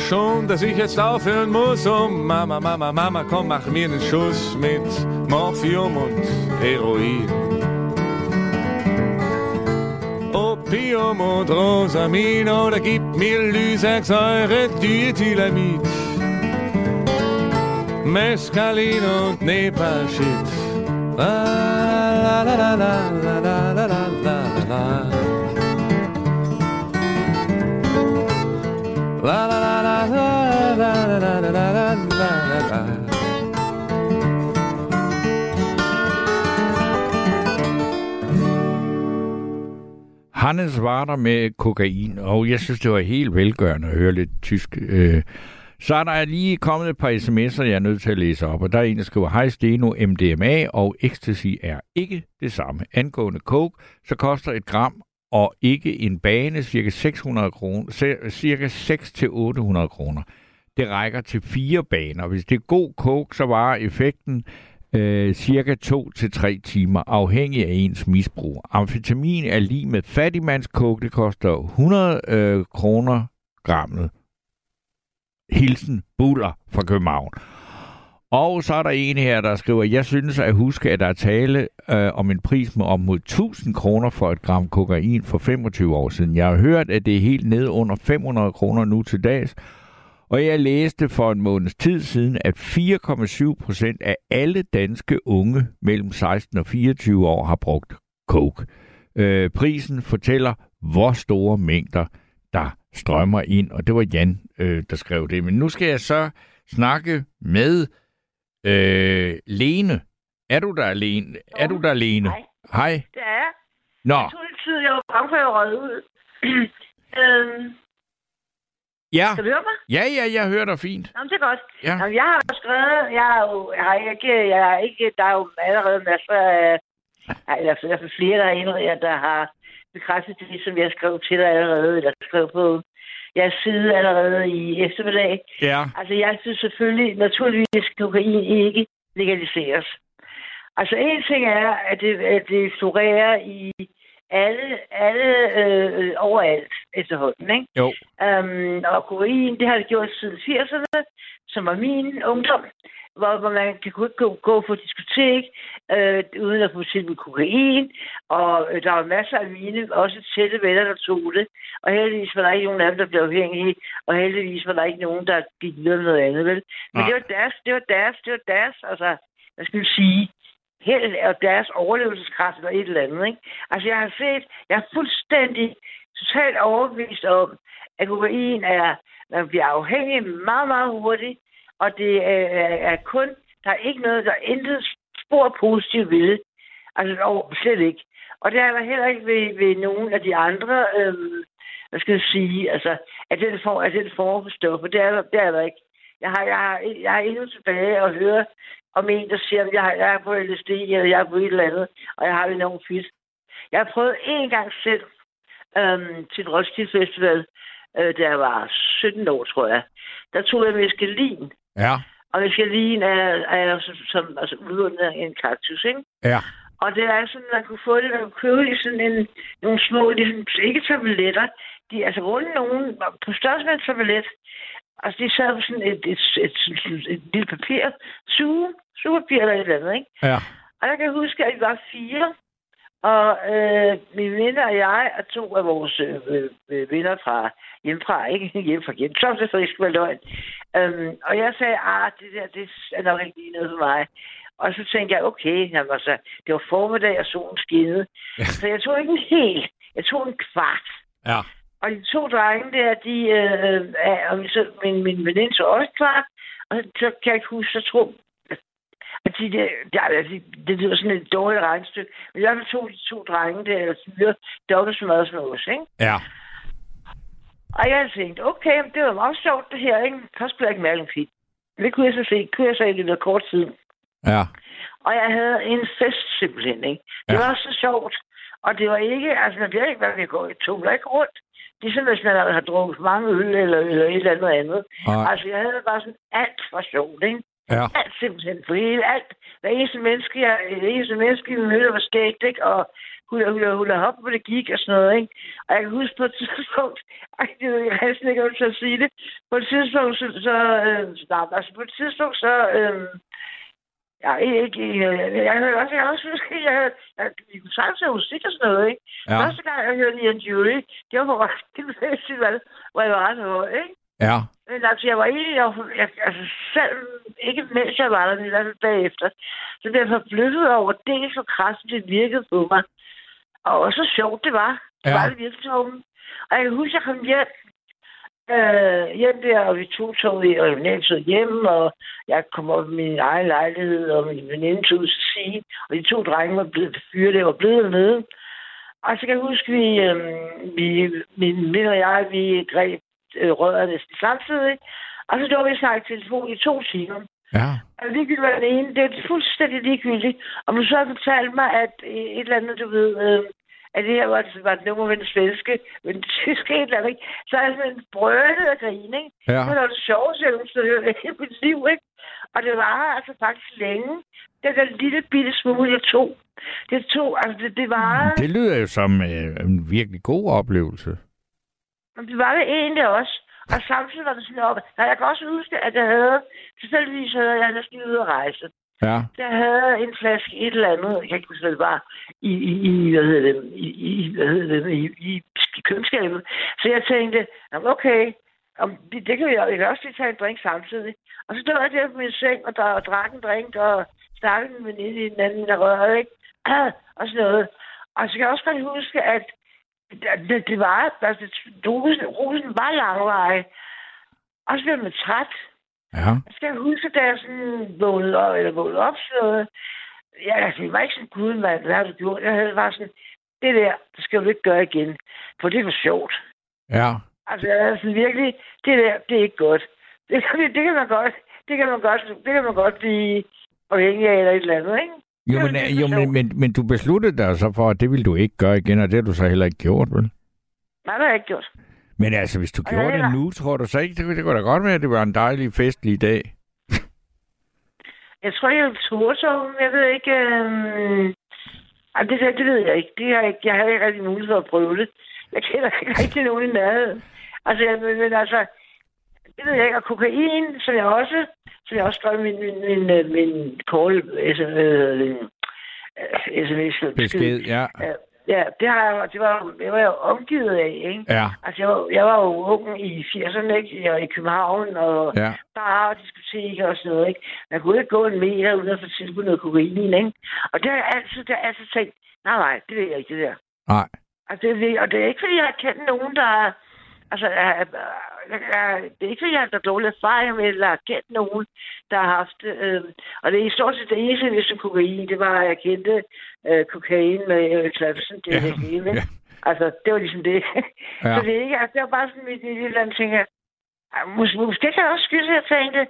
schon, dass ich jetzt aufhören muss. Oh Mama, Mama, Mama, komm, mach mir einen Schuss mit Morphium und Heroin. Opium und Rosamin oder gib mir Lysaxsäure, Diethylamid. Mescalin und Nepal-Shit. La, la, la, la, la, la, la, la, la, la. La la la la la la la la la la. Hannes Wader med kokain, og jeg synes, det var helt velgørende at høre lidt tysk. Så er der lige kommet et par sms'er, jeg er nødt til at læse op, og der er en, der skriver, hej Steno, M D M A og ecstasy er ikke det samme. Angående coke, så koster et gram og ikke en bane, cirka seks hundrede kroner, cirka seks til otte hundrede kroner. Det rækker til fire baner. Hvis det er god coke, så varer effekten øh, cirka to til tre timer, afhængig af ens misbrug. Amfetamin er lige med fattigmandskoke, det koster hundrede kroner grammet. Hilsen Buller fra København. Og så er der en her, der skriver, jeg synes at huske, at der er tale øh, om en pris med op mod tusind kroner for et gram kokain for femogtyve år siden. Jeg har hørt, at det er helt nede under fem hundrede kroner nu til dags. Og jeg læste for en måneds tid siden, at fire komma syv procent af alle danske unge mellem seksten og fireogtyve år har brugt coke. Øh, prisen fortæller, hvor store mængder der strømmer ind. Og det var Jan, øh, der skrev det. Men nu skal jeg så snakke med... Øh, Lene. Er du der, Lene? Oh, er du der, Lene? Nej. Hej. Det er jeg. Nå. Jeg tog lidt tid, jeg var bange for, at jeg røg ud. øhm. Ja. Kan du høre mig? Ja, ja, jeg hører dig fint. Nå, det er godt. Ja. Jamen, jeg har jo skrevet, jeg har jo, jeg har ikke, jeg har ikke, der er jo allerede masser af, eller i hvert fald flere, der har indredet, der har bekræftet det, som jeg skrev til dig allerede, eller skrev på jeg sidder allerede i eftermiddag. Ja. Altså, jeg synes selvfølgelig, naturligvis, at kokain ikke legaliseres. Altså, en ting er, at det, at det florerer i alle, alle øh, overalt efterhånden, ikke? Jo. Um, og kokain, det har det gjort siden firserne, som var min ungdom, hvor, hvor man kan kunne gå, gå på diskotek, øh, uden at få tilbudt kokain, og øh, der var masser af mine, også tætte venner, der tog det, og heldigvis var der ikke nogen af dem, der blev afhængige, og heldigvis var der ikke nogen, der gik videre med noget andet, vel? Men det var deres, det var deres, det var deres, altså, hvad skal man sige, held og deres overlevelseskraft var et eller andet, ikke? Altså, jeg har set, jeg er fuldstændig totalt overbevist om, at kokain er, man bliver afhængig meget, meget hurtigt, og det øh, er kun, der er ikke noget, der er intet spor positivt ved det. Altså, no, slet ikke. Og det er der heller ikke ved, ved nogen af de andre, øh, hvad skal jeg sige, altså, at den form, at den form for stoffer, det er der, det er der ikke. Jeg har, jeg, har, jeg har endnu tilbage at høre om en, der siger, at jeg, jeg er på L S D, eller jeg er på et eller andet, og jeg har det nogen fisk. Jeg har prøvet én gang selv øh, til en Roskilde Festival, øh, da jeg var sytten år, tror jeg. Der tog jeg meskalin. Ja. Og meskalin er, er som, som altså, udvundet en kaktus, ikke? Ja. Og det er sådan, man kunne få det, man kunne købe i sådan en, nogle små, ligesom, ikke tabletter. De altså rundt nogen, på størrelse med en tablet. Altså, de sad på sådan et, et, et, et, et, et lille papir, suge, sugepapir eller et eller andet, ikke? Ja. Og der kan jeg huske, at vi var fire, og øh, min venner og jeg, og to af vores øh, øh, venner fra hjemmefra, ikke hjem fra hjem, som det frisk var løgn. Øhm, og jeg sagde, ah, det der, det er nok ikke lige noget for mig. Og så tænkte jeg, okay, jamen, altså, det var formiddag, og solen skinnede. Ja. Så jeg tog ikke en hel, jeg tog en kvart. Ja. Og de to drenge der, de, øh, er, og så, min, min veninde så også kvart, og så, så kan jeg ikke huske, så tro, at de der, der, de, det lyder sådan et dårligt regnestykke, men jeg tog de to drenge der, og de lyder dobbelt så meget som os, ikke? Ja. Og jeg tænkte, okay, det var meget sjovt det her, ikke? Først blev jeg ikke mærke en pit. Det kunne jeg så se. Kunne jeg så i løbet af kort tid. Ja. Og jeg havde en fest simpelthen, ikke? Det ja. Var så sjovt. Og det var ikke, altså man bliver ikke, hvad vi går i tumler ikke rundt. Det er sådan, hvis man har drukket mange øl eller, eller et eller andet andet. Ja. Altså jeg havde bare sådan alt for sjovt, ikke? Ja. Alt simpelthen for hele, alt. Hver eneste menneske, jeg, hver eneste menneske, vi mødte, var skægt, ikke? Og hula, hula, hula, hop, hvor det gik og sådan noget, ikke? Og jeg kan huske på et tidspunkt, ej, det ved jeg næsten ikke, om jeg skal sige det, på et tidspunkt, så, så øh, nej, altså på et tidspunkt, så, øh, jeg ikke, jeg hørte også, jeg også huske, jeg hørte, vi kunne sagtens have musik og sådan noget, ikke? Ja. Første gang, jeg hørte Ian Jury, det var på Røgtenvæsen, hvor jeg var ret hård, ikke? Ja. Men altså, jeg var egentlig, jeg, jeg, altså selv, ikke mens jeg var der, men i hvert fald bagefter, så blev jeg forbløffet over det, så kraftigt det virkede på mig. Og så sjovt det var. Det var det virkelig, Torben. Og jeg kan huske, jeg kom hjem, øh, hjem der, og vi tog toget, og jeg tog hjem, og jeg kom op i min egen lejlighed, og min veninde tog ud til sige, og de to drenge var blevet fyret, der var blevet nede. Og så kan jeg huske, vi, øh, vi min mand og jeg, vi greb rødder næsten samtidig. Og så lå vi og snakkede telefon i to timer. Ja. Og ligegyldigt var det ene. Det var fuldstændig ligegyldigt. Og man så fortalte mig, at et eller andet, du ved, øh, at det her var, var et nummer med den svenske, men det tyske et eller andet, ikke? Så er jeg sådan en brølet af grin, ikke? Ja. Det var det sjoveste, jeg husker, det var hele mit liv, ikke? Og det var altså faktisk længe. Den der lille bitte smule, jeg tog. Det tog, altså det, det var... Det lyder jo som øh, en virkelig god oplevelse. Det var det egentlig også. Og samtidig var det sådan op. Ja, jeg kan også huske, at jeg havde... Selvfølgelig havde jeg næsten ude at rejse. Ja. Jeg havde en flaske et eller andet. Jeg kan ikke huske, det var i, i, i, hvad hedder det, i, i, hvad hedder det, i, i, i køkkenskabet. Så jeg tænkte, okay, det kan jeg, jeg kan også lige tage en drink samtidig. Og så stod jeg der på min seng, og, der, og drak en drink, og snakkede med en i den anden, der rørede, ikke? Og sådan noget. Og så kan jeg også godt huske, at Det, det var, altså, rosen, rosen var langvej. Og så blev man træt. Ja. Jeg skal huske, da jeg sådan vågnede op, eller vågnede op, så jeg, altså, jeg var ikke sådan, gud, mand, hvad har du gjort? Jeg havde bare sådan, det der, det skal du ikke gøre igen, for det er for sjovt. Ja. Altså, jeg havde sådan virkelig, det der, det er ikke godt. Det kan, det kan man godt, det kan man godt, det kan man godt blive afhængig af, eller et eller andet, ikke? Jo, men, jo men, men, men du besluttede dig så for, at det ville du ikke gøre igen, og det har du så heller ikke gjort, vel? Nej, det har jeg ikke gjort. Men altså, hvis du og gjorde det heller... nu, tror du så ikke, det, det går da godt med, at det var en dejlig festlig dag. Jeg tror, jeg ville turde, så jeg ved ikke... Øh... Jamen, det, det ved jeg ikke. Det har jeg, ikke. Jeg havde ikke rigtig mulighed for at prøve det. Jeg kender ikke rigtig nogen i nærheden. Altså, jeg, men altså... Det ved jeg ikke. Og kokain, som jeg også... Så jeg også skrev min, min, min, min call, sms. Besked, ja. Ja, det, har jeg, det, var, det var jeg jo omgivet af, ikke? Ja. Altså, jeg var, jeg var jo ung i firserne, ikke? Jeg var i København, og ja. Bare diskoteker og sådan noget, ikke? Man kunne ikke gå en meter uden at få tilbudt noget kokain, ikke? Og der har jeg altid, der altid tænkt, nej, nej, det ved jeg ikke, det der. Nej. Altså, det, og det er ikke, fordi jeg har kendt nogen, der... Altså, jeg, jeg, jeg, det er ikke, fordi jeg har dårlig erfaring med, eller har kendt nogen, der har haft... Øh, og det er i stort set det eneste, hvis det kokain, det var, at jeg kendte øh, kokain med Eric Clapton, det er ja, det hele. Ja. Altså, det var ligesom det. Ja. Så det er ikke... Altså, det var bare sådan, at jeg lille ting her. Måske, måske kan jeg også skylde, at jeg tænkte,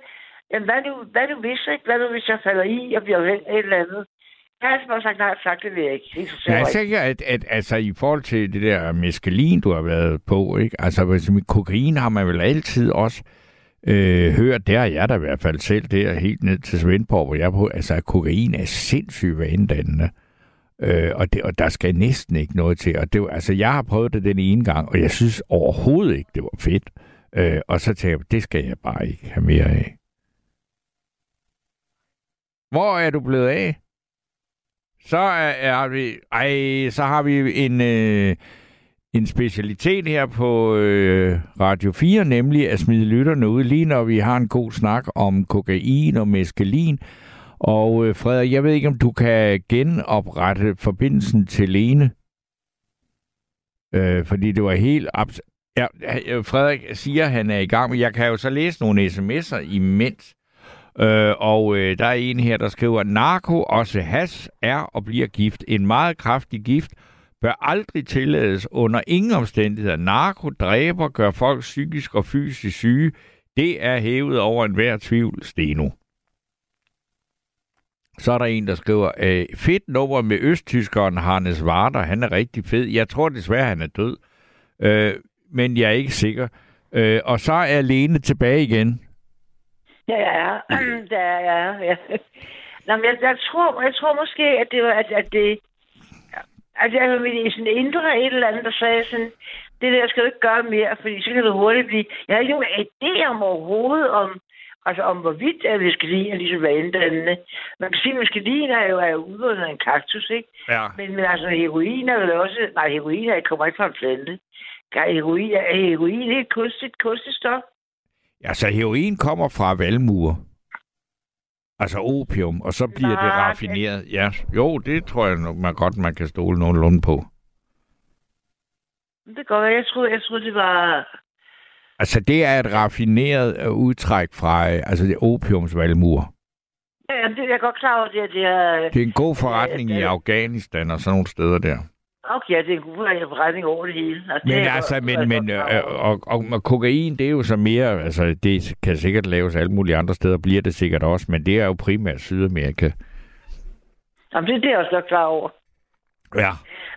jamen, hvad nu, hvad nu hvis, ikke? Hvad nu, hvis jeg falder i og bliver vendt et eller andet? Jeg har altså bare sagt, nej, tak, det vil jeg ikke. Jeg er sikker, at, at altså, i forhold til det der meskalin, du har været på, ikke? Altså, med kokain har man vel altid også øh, hørt, der er jeg da i hvert fald selv, der helt ned til Svendborg, hvor jeg er på, altså, at kokain er sindssygt vanedannende, øh, og, og der skal næsten ikke noget til. Og det, altså, jeg har prøvet det den ene gang, og jeg synes overhovedet ikke, det var fedt. Øh, og så tænkte jeg, det skal jeg bare ikke have mere af. Hvor er du blevet af? Så er vi, ej, så har vi en øh, en specialitet her på øh, Radio fire, nemlig at smide lytterne ud lige når vi har en god snak om kokain og meskalin. Og øh, Frederik, jeg ved ikke om du kan genoprette forbindelsen til Lene, øh, fordi det var helt abs- ja, Frederik siger at han er i gang, men jeg kan jo så læse nogle sms'er imens. Øh, og øh, der er en her, der skriver, narko, også has, er og bliver gift. En meget kraftig gift bør aldrig tillades under ingen omstændigheder. Narko dræber, gør folk psykisk og fysisk syge. Det er hævet over enhver tvivl, Steno. Så er der en, der skriver, øh, fedt nummer med østtyskeren Hannes Wader. Han er rigtig fed. Jeg tror desværre, han er død. Øh, men jeg er ikke sikker. Øh, og så er Lene tilbage igen. Ja, ja, ja, ja, ja. Nå, men jeg, jeg tror, jeg tror måske, at det var, at, at det, Altså, jeg var sådan indre et eller andet, der sagde sådan, det der skal du ikke gøre mere, fordi så kan det hurtigt blive... Jeg havde jo en idé om overhovedet, om, altså om hvorvidt at viskelin er ligesom vanedannende. Man kan sige, at viskelin er jo, er jo udvundet af en kaktus, ikke? Ja. Men, men altså, heroin er jo også... Nej, heroin er, kommer ikke fra en plante. Heroin er, er heroin helt kunstigt, kunstigt stof. Altså, heroin kommer fra valmuer. Altså opium, og så bliver nej, det raffineret. Det... Ja, jo, det tror jeg man godt, man kan stole nogenlunde på. Det går. Jeg troede, jeg troede, det var... Altså, det er et raffineret udtræk fra altså det opiumsvalmur. Ja, det er jeg godt klar over. Det er, det er, det er en god forretning det er, det er... i Afghanistan og sådan nogle steder der. Okay, ja, det er en god forretning over det hele. Altså, men det altså, godt, men, men og, og, og, og kokain, det er jo så mere... Altså, det kan sikkert laves alle mulige andre steder, bliver det sikkert også, men det er jo primært Sydamerika. Jamen, det, det er jeg også godt klar over. Ja.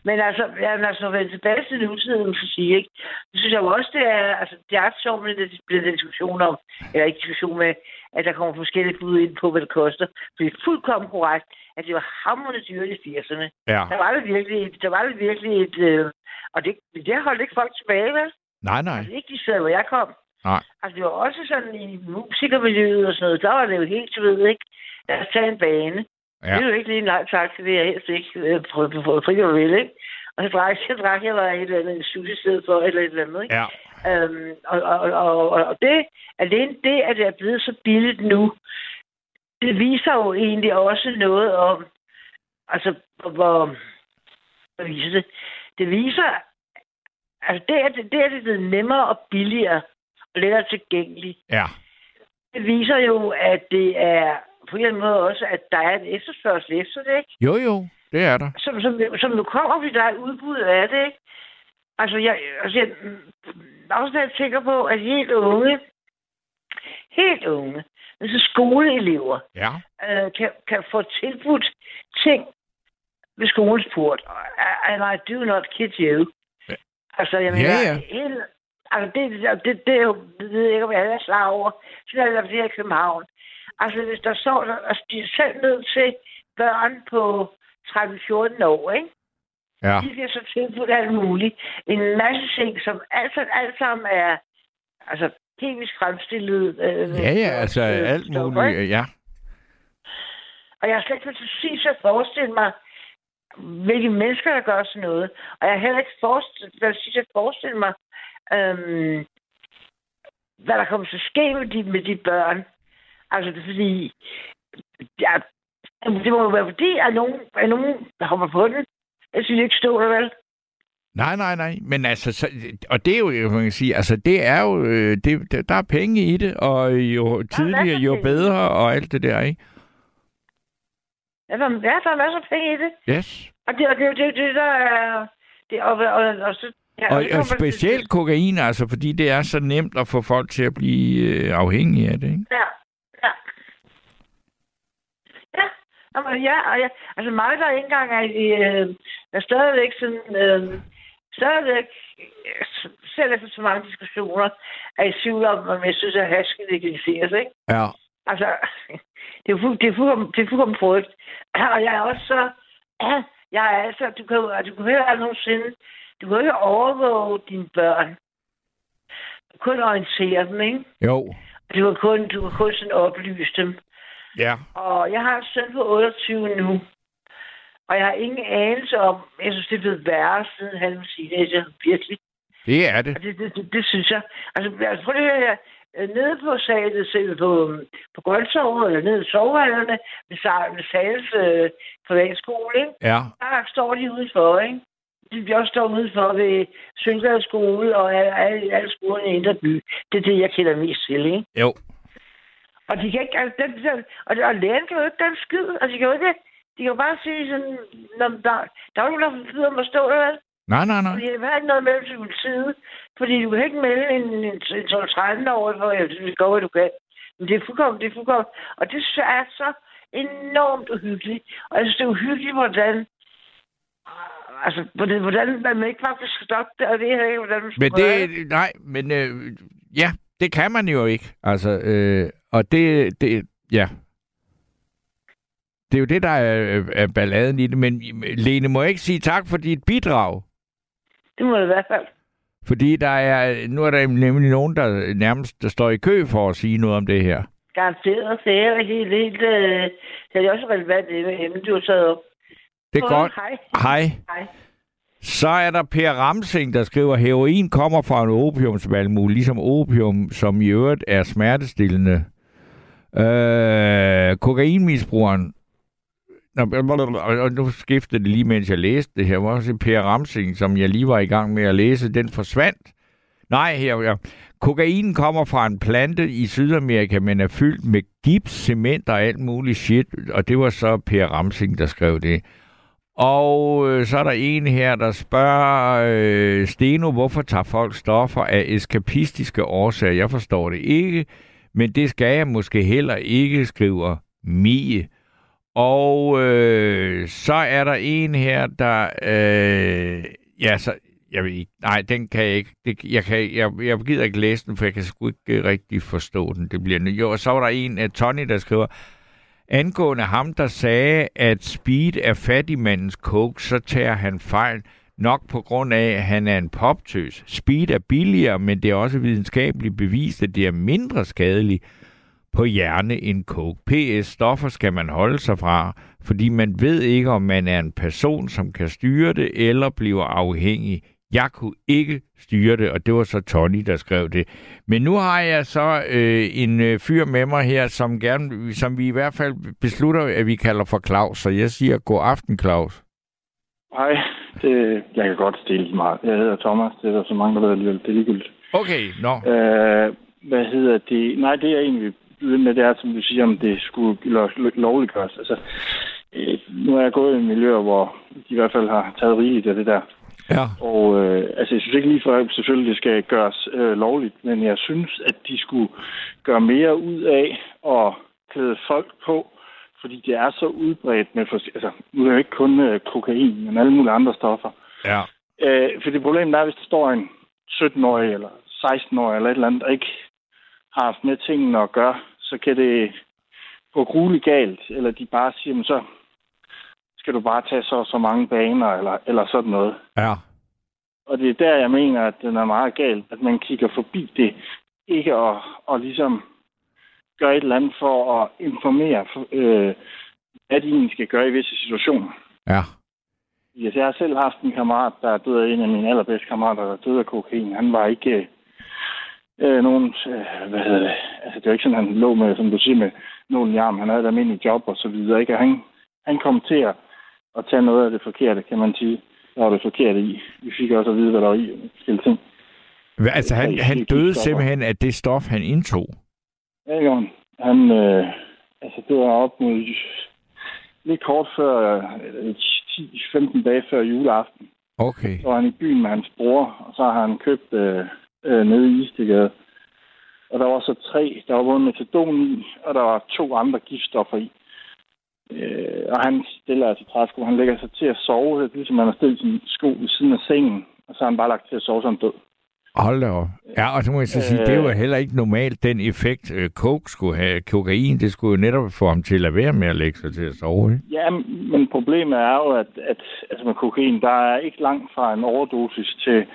Men altså, jamen, altså vende tilbage til nutiden, så sige, ikke? Det synes jeg også, det er, altså, det er ret sjovt, men det bliver en diskussion om, eller ikke diskussion med, at der kommer forskellige bud ind på, hvad det koster. For det er fuldkommen korrekt, at det var hamrende dyrt i firserne. Ja. Der var det virkelig et, der var det virkelig et, øh, og det, det holdt ikke folk tilbage, vel? Nej, nej. Altså, ikke de steder, hvor jeg kom. Nej. Altså, det var også sådan i musikermiljøet og sådan noget, der var det jo helt, du ved, ikke? Lad os tage en bane. Ja. Det er jo ikke lige en lang tak, det vil jeg helst ikke prøve fri og vil, ikke? Og så drak jeg, drak jeg var et eller andet sushi-sted for, eller et eller andet, ikke? Ja. Øhm, og, og, og, og det, alene det, at det er blevet så billigt nu, det viser jo egentlig også noget om, altså, hvor, hvad viser det? Det viser, altså det, at det, det er det blevet nemmere og billigere, og lettere tilgængeligt. Ja. Det viser jo, at det er, på en eller anden måde også, at der er en efterspørgsel efter det, ikke? Jo, jo, det er der. Som, som, som nu kommer, fordi der er et udbud af det, ikke? Altså, jeg, altså jeg, også når jeg tænker på, at helt unge, helt unge, altså skoleelever, ja. øh, kan, kan få tilbudt ting ved skolens port. And I do not kid you. Ja. Altså, jeg mener, ja, ja. Helt, altså, det, det, det, det ved jeg ikke, om jeg er klar over. Sådan er det her i København. Altså, hvis der så, altså, de er selv nødt til børn på tretten fjorten år, ikke? Ja. De bliver så tilbudt alt muligt. En masse ting, som alt, alt sammen er altså, kemisk fremstillet. Øh, ja, ja, altså øh, alt stopper, muligt, ikke? Ja. Og jeg har slet ikke præcis at forestille mig, hvilke mennesker, der gør sådan noget. Og jeg har heller ikke præcis at forestille mig, øh, hvad der kommer til at ske med de, med de børn. Altså, det er fordi... Ja, det må jo være fordi, at nogen, at nogen hopper på den. Jeg synes ikke stå der, vel? Nej, nej, nej. Men altså... Så, og det er jo, man kan sige... Altså, det er jo... Det, der er penge i det, og jo tidligere, jo bedre, og alt det der, ikke? Ja, der er masser af penge i det. Yes. Og det er jo det, det, der er... Det, og, og, og, så, ja, og, og specielt kokain, altså, fordi det er så nemt at få folk til at blive afhængige af det, ikke? Ja. Ja, ja, altså mig, der ikke engang er, øh, er stadigvæk sådan, øh, stadigvæk, selv efter så mange diskussioner, er i tvivl om, om jeg synes, at hash skal legaliseres, ikke? Ja. Altså, det er fu- det er fuldkommen, det er fuldkommen frygt. Og jeg er også så, jeg er altså, du kan jo, du kan jo aldrig nogensinde, du kan jo ikke overvåge dine børn. Du kan kun orientere dem, ikke? Jo. Du kan kun, du kan kun sådan oplyse dem. Ja. Og jeg har en søn på otteogtyve nu, og jeg har ingen anelse om, jeg synes, det er blevet værre, siden han var teenager, virkelig. Det er det. Det, det, det, det synes jeg. Altså, altså prøv lige at høre, nede på salet, selv på, på Grøntorvet, eller nede i soveværelserne, med, med salets øh, privatskole, ikke? Ja. Der står de udenfor, ikke? De bliver også stået udenfor ved Søndergaards skole, og alle, alle skolerne i Indre By. Det er det, jeg kender mest til, ikke? Jo. Og de kan ikke, altså, den, den, og, og lægen kan jo ikke den skid, og de kan jo ikke, de kan jo bare sige sådan, når der, der er jo ikke nogen, der forbyder mig at stå der, vel? Nej, nej, nej. Fordi det er ikke noget mellem til politiet, fordi du kan ikke melde en, en, en tolv-tretten-årig, for jeg synes, det går, hvad du kan. Men det er fuldkommen, det er fuldkommen. Og det er så enormt uhyggeligt, og jeg synes, det er uhyggeligt, hvordan, altså, hvordan, hvordan man ikke faktisk skal stoppe det, og det er ikke, hvordan man skal men det, prøve. Nej, men øh, ja, det kan man jo ikke, altså... Øh... Og det, det, ja. Det er jo det, der er, er balladen i det. Men Lene, må jeg ikke sige tak for dit bidrag? Det må det i hvert fald. Fordi der er, nu er der nemlig nogen, der nærmest der står i kø for at sige noget om det her. Garanteret, så jeg er helt, helt... Øh, det er også relevant, det du har taget op. Det er så, godt. Hej. Hej. Hej. Så er der Per Ramsing, der skriver, at heroin kommer fra en opiumsvalmue, ligesom opium, som i øvrigt er smertestillende. Øh, kokainmisbrugeren... Og nu skiftede det lige, mens jeg læste det her. Det var også Per Ramsing, som jeg lige var i gang med at læse. Den forsvandt. Nej, her, her. Kokainen kommer fra en plante i Sydamerika, men er fyldt med gips, cement og alt muligt shit. Og det var så Per Ramsing, der skrev det. Og øh, så er der en her, der spørger øh, Steno, hvorfor tager folk stoffer af eskapistiske årsager? Jeg forstår det ikke, men det skal jeg måske heller ikke, skriver Mie. Og øh, så er der en her, der... Øh, ja, så... Jeg ved ikke. Nej, den kan jeg ikke. Det, jeg, kan, jeg, jeg gider ikke læse den, for jeg kan sgu ikke rigtig forstå den. Det bliver jo, og så var der en af Tony, der skriver, angående ham, der sagde, at speed er fattigmandens coke, så tager han fejl nok på grund af, at han er en poptøs. Speed er billigere, men det er også videnskabeligt bevist, at det er mindre skadeligt på hjerne end coke. P S stoffer skal man holde sig fra, fordi man ved ikke, om man er en person, som kan styre det, eller bliver afhængig. Jeg kunne ikke styre det, og det var så Tony, der skrev det. Men nu har jeg så øh, en øh, fyr med mig her, som, gerne, som vi i hvert fald beslutter, at vi kalder for Claus. Så jeg siger, god aften, Claus. Nej, jeg kan godt stille lige meget. Jeg hedder Thomas, det er der så mange, der ved alligevel. Det er ligegyldigt. Okay, nå. No. Øh, hvad hedder det? Nej, det er egentlig med det er, som du siger, om det skulle lovliggøres. Altså, øh, nu er jeg gået i en miljø, hvor de i hvert fald har taget rigeligt af det der. Ja. Og øh, altså, jeg synes ikke lige for, at selvfølgelig det skal gøres øh, lovligt, men jeg synes, at de skulle gøre mere ud af at klæde folk på, fordi det er så udbredt med, altså, nu er det ikke kun øh, kokain, men alle mulige andre stoffer. Ja. Øh, for det problem er, hvis der står en sytten-årig eller seksten-årig eller et eller andet, og ikke har haft med tingene at gøre, så kan det gå grueligt galt, eller de bare siger, men så skal du bare tage så så mange baner, eller, eller sådan noget. Ja. Og det er der, jeg mener, at den er meget galt, at man kigger forbi det, ikke at, at ligesom gøre et eller andet for at informere, for, øh, hvad de skal gøre i visse situationer. Ja. Yes, jeg har selv haft en kammerat, der er død af en af mine allerbedste kammerater, der er død af kokain. Han var ikke... Øh, Øh, nogen, øh, hvad hedder det? Altså, det var ikke sådan, han lå med, som du siger, med nålen i armen. Han havde et almindeligt job og så videre, ikke? Og han, han kom til at, at tage noget af det forkerte, kan man sige. Der var det forkerte i. Vi fik også at vide, hvad der var i. Hele ting. Hva, altså, han, han døde simpelthen af det stof, han indtog? Ja, jo. Han, han øh, altså, det var op mod lidt kort før, ti til femten dage før juleaften. Okay. Så var han i byen med hans bror, og så har han købt... Øh, Øh, nede i Istegade. Og der var så tre, der var både metadon i, og der var to andre giftstoffer i. Øh, og han stiller altså træsko, han lægger sig til at sove, det er ligesom, han har stillet sin sko ved siden af sengen, og så har han bare lagt til at sove som død. Hold da op. Ja, og så må jeg så sige, øh, det var heller ikke normalt, den effekt øh, coke skulle have, kokain, det skulle jo netop få ham til at lade være med at lægge sig til at sove, ikke? Ja, men problemet er jo, at, at altså med kokain, der er ikke langt fra en overdosis til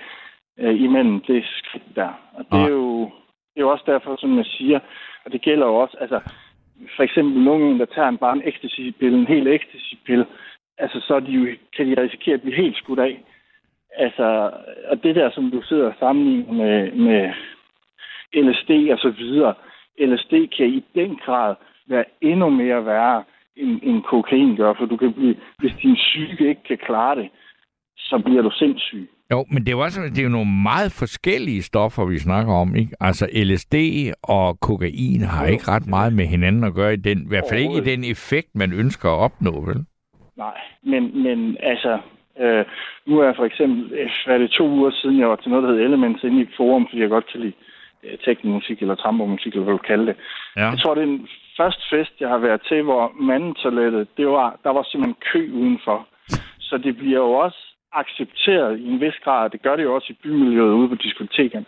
imellem det skridt der. Og det er, jo, det er jo også derfor, som jeg siger, og det gælder jo også, altså, for eksempel nogen, der tager en bare en ecstasy-pille, en hel ecstasy-pille, altså, så de jo, kan de risikere at blive helt skudt af. Altså, og det der, som du sidder og sammenligner med, med L S D og så videre, L S D kan i den grad være endnu mere værre, end, end kokain gør, for du kan blive, hvis din psyke ikke kan klare det, så bliver du sindssyg. Jo, men det er jo, også, det er jo nogle meget forskellige stoffer, vi snakker om, ikke? Altså L S D og kokain har ikke ret meget med hinanden at gøre, i den, i hvert fald ikke i den effekt, man ønsker at opnå, vel? Nej, men, men altså, øh, nu er jeg for eksempel, hvad det to uger siden, jeg var til noget, der hed Elements inde i et forum, fordi jeg godt kan lide øh, teknomusik eller trampomusik, eller hvad du kalder det. Ja. Jeg tror, det er den første fest, jeg har været til, hvor mandetoilettet, det var, der var simpelthen kø udenfor. Så det bliver jo også accepteret i en vis grad, det gør det jo også i bymiljøet ude på diskotekerne.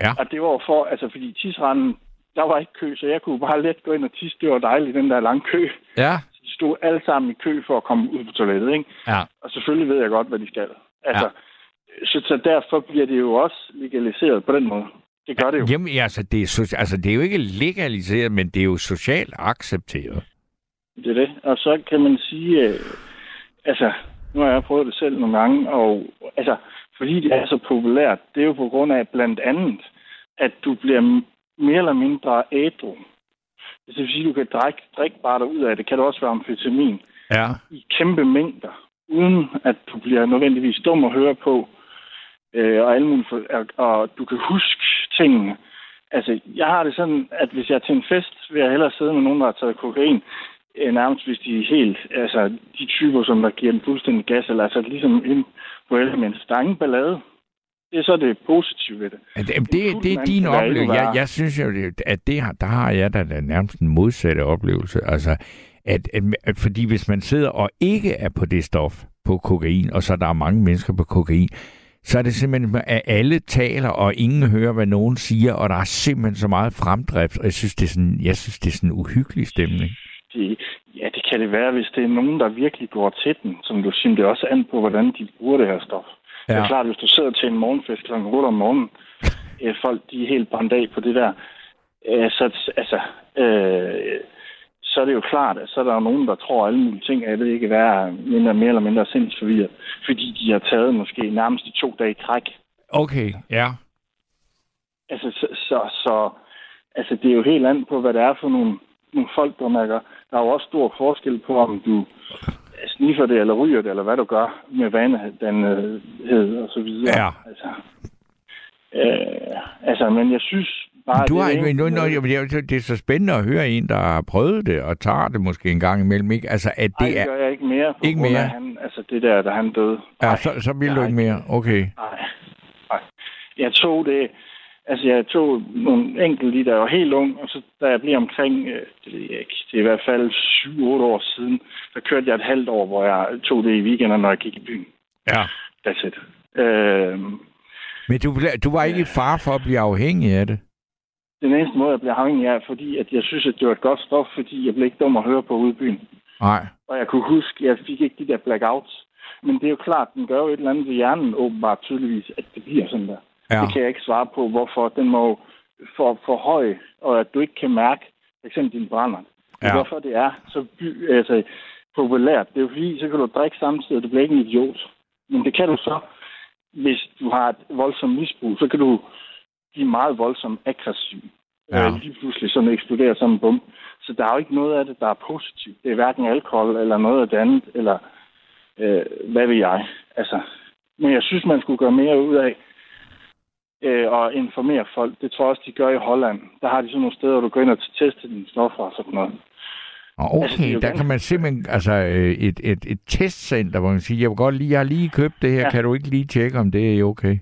Ja. Og det var for, altså fordi tisranden, der var ikke kø, så jeg kunne bare let gå ind og tisse, det var dejligt, den der lange kø. Ja. Så stod alle sammen i kø for at komme ud på toilettet, ikke? Ja. Og selvfølgelig ved jeg godt, hvad de skal. Altså, ja. så, så derfor bliver det jo også legaliseret på den måde. Det gør det jo. Jamen, altså det, er, altså, det er jo ikke legaliseret, men det er jo socialt accepteret. Det er det. Og så kan man sige, øh, altså, nu har jeg prøvet det selv nogle gange, og altså, fordi det er så populært, det er jo på grund af blandt andet, at du bliver mere eller mindre ædru. Det vil sige, at du kan drikke, drikke bare derud af det. Kan det også være amfetamin. Ja. I kæmpe mængder, uden at du bliver nødvendigvis dum at høre på. Øh, og, alle mulige, og, og du kan huske tingene. Altså, jeg har det sådan, at hvis jeg er til en fest, vil jeg hellere sidde med nogen, der har taget kokain, øh, nærmest hvis de er helt, altså de typer, som der giver en fuldstændig gas, eller altså ligesom ind på elements. Der er ingen ballade. Det er så det positive ved det. Altså, det, det, det er din oplevelse. Jeg, jeg synes jo, at det her, der har jeg da nærmest en modsatte oplevelse. Altså, at, at, at, fordi hvis man sidder og ikke er på det stof på kokain, og så der er mange mennesker på kokain, så er det simpelthen, at alle taler, og ingen hører, hvad nogen siger, og der er simpelthen så meget fremdrift, og jeg synes, det er sådan, jeg synes, det er sådan en uhyggelig stemning. Det, ja, det kan det være, hvis det er nogen, der virkelig går til den, som du siger, det også an på, hvordan de bruger det her stof. Ja. Det er klart, hvis du sidder til en morgenfest kl. otte om morgenen, øh, folk de er helt brændt af på det der, øh, så, altså, øh, så er det jo klart, at så er der nogen, der tror alle mulige ting, at det ikke være mindre, mere eller mindre sindsforvirret, fordi de har taget måske nærmest de to dage i træk. Okay, ja. Altså, så, så, så altså, det er jo helt andet på, hvad det er for nogle, nogle folk, der mærker. Der er jo også stor forskel på, om du sniffer det, eller ryger det, eller hvad du gør med vanedannhed og så videre. Ja. Altså, øh, altså, men jeg synes bare... Du har, det, nu, nu, nu, det er så spændende at høre en, der har prøvet det, og tager det måske en gang imellem, ikke? Altså, at det nej, det gør jeg ikke mere. Ikke mere? Han, altså, det der, da han døde. Ja, ej, så, så ville du ikke mere. Okay. Nej, nej. Jeg tog det... Altså, jeg tog nogle enkelte lige, der var helt ung, og så da jeg blev omkring, øh, det ved jeg ikke, det er i hvert fald syv otte år siden, så kørte jeg et halvt år, hvor jeg tog det i weekenden, når jeg gik i byen. Ja. That's it. Øh, Men du, du var ikke i far for at blive afhængig af det? Den eneste måde, jeg blev afhængig af, fordi at jeg synes, at det var et godt stof, fordi jeg blev ikke dum at høre på ude i byen. Nej. Og jeg kunne huske, jeg fik ikke de der blackouts. Men det er jo klart, den gør jo et eller andet ved hjernen, åbenbart tydeligvis, at det bliver sådan der. Ja. Det kan jeg ikke svare på, hvorfor den må for, for høj, og at du ikke kan mærke f.eks. din brænder. Ja. Hvorfor det er så by, altså, populært. Det er jo fordi, så kan du drikke samtidig, og du bliver ikke en idiot. Men det kan du så, hvis du har et voldsomt misbrug, så kan du blive meget voldsomt aggressiv. Ja. Lige pludselig sådan eksploderer som en bombe. Så der er jo ikke noget af det, der er positivt. Det er hverken alkohol eller noget af det andet, eller øh, hvad ved jeg. Altså, men jeg synes, man skulle gøre mere ud af og informere folk. Det tror jeg også, de gør i Holland. Der har de sådan nogle steder, hvor du går ind og tester dine stoffer og sådan noget. Okay, altså, der kan man simpelthen... Altså, et, et, et testcenter, hvor man siger, jeg vil godt lige, jeg har lige købt det her, ja. Kan du ikke lige tjekke, om det er okay?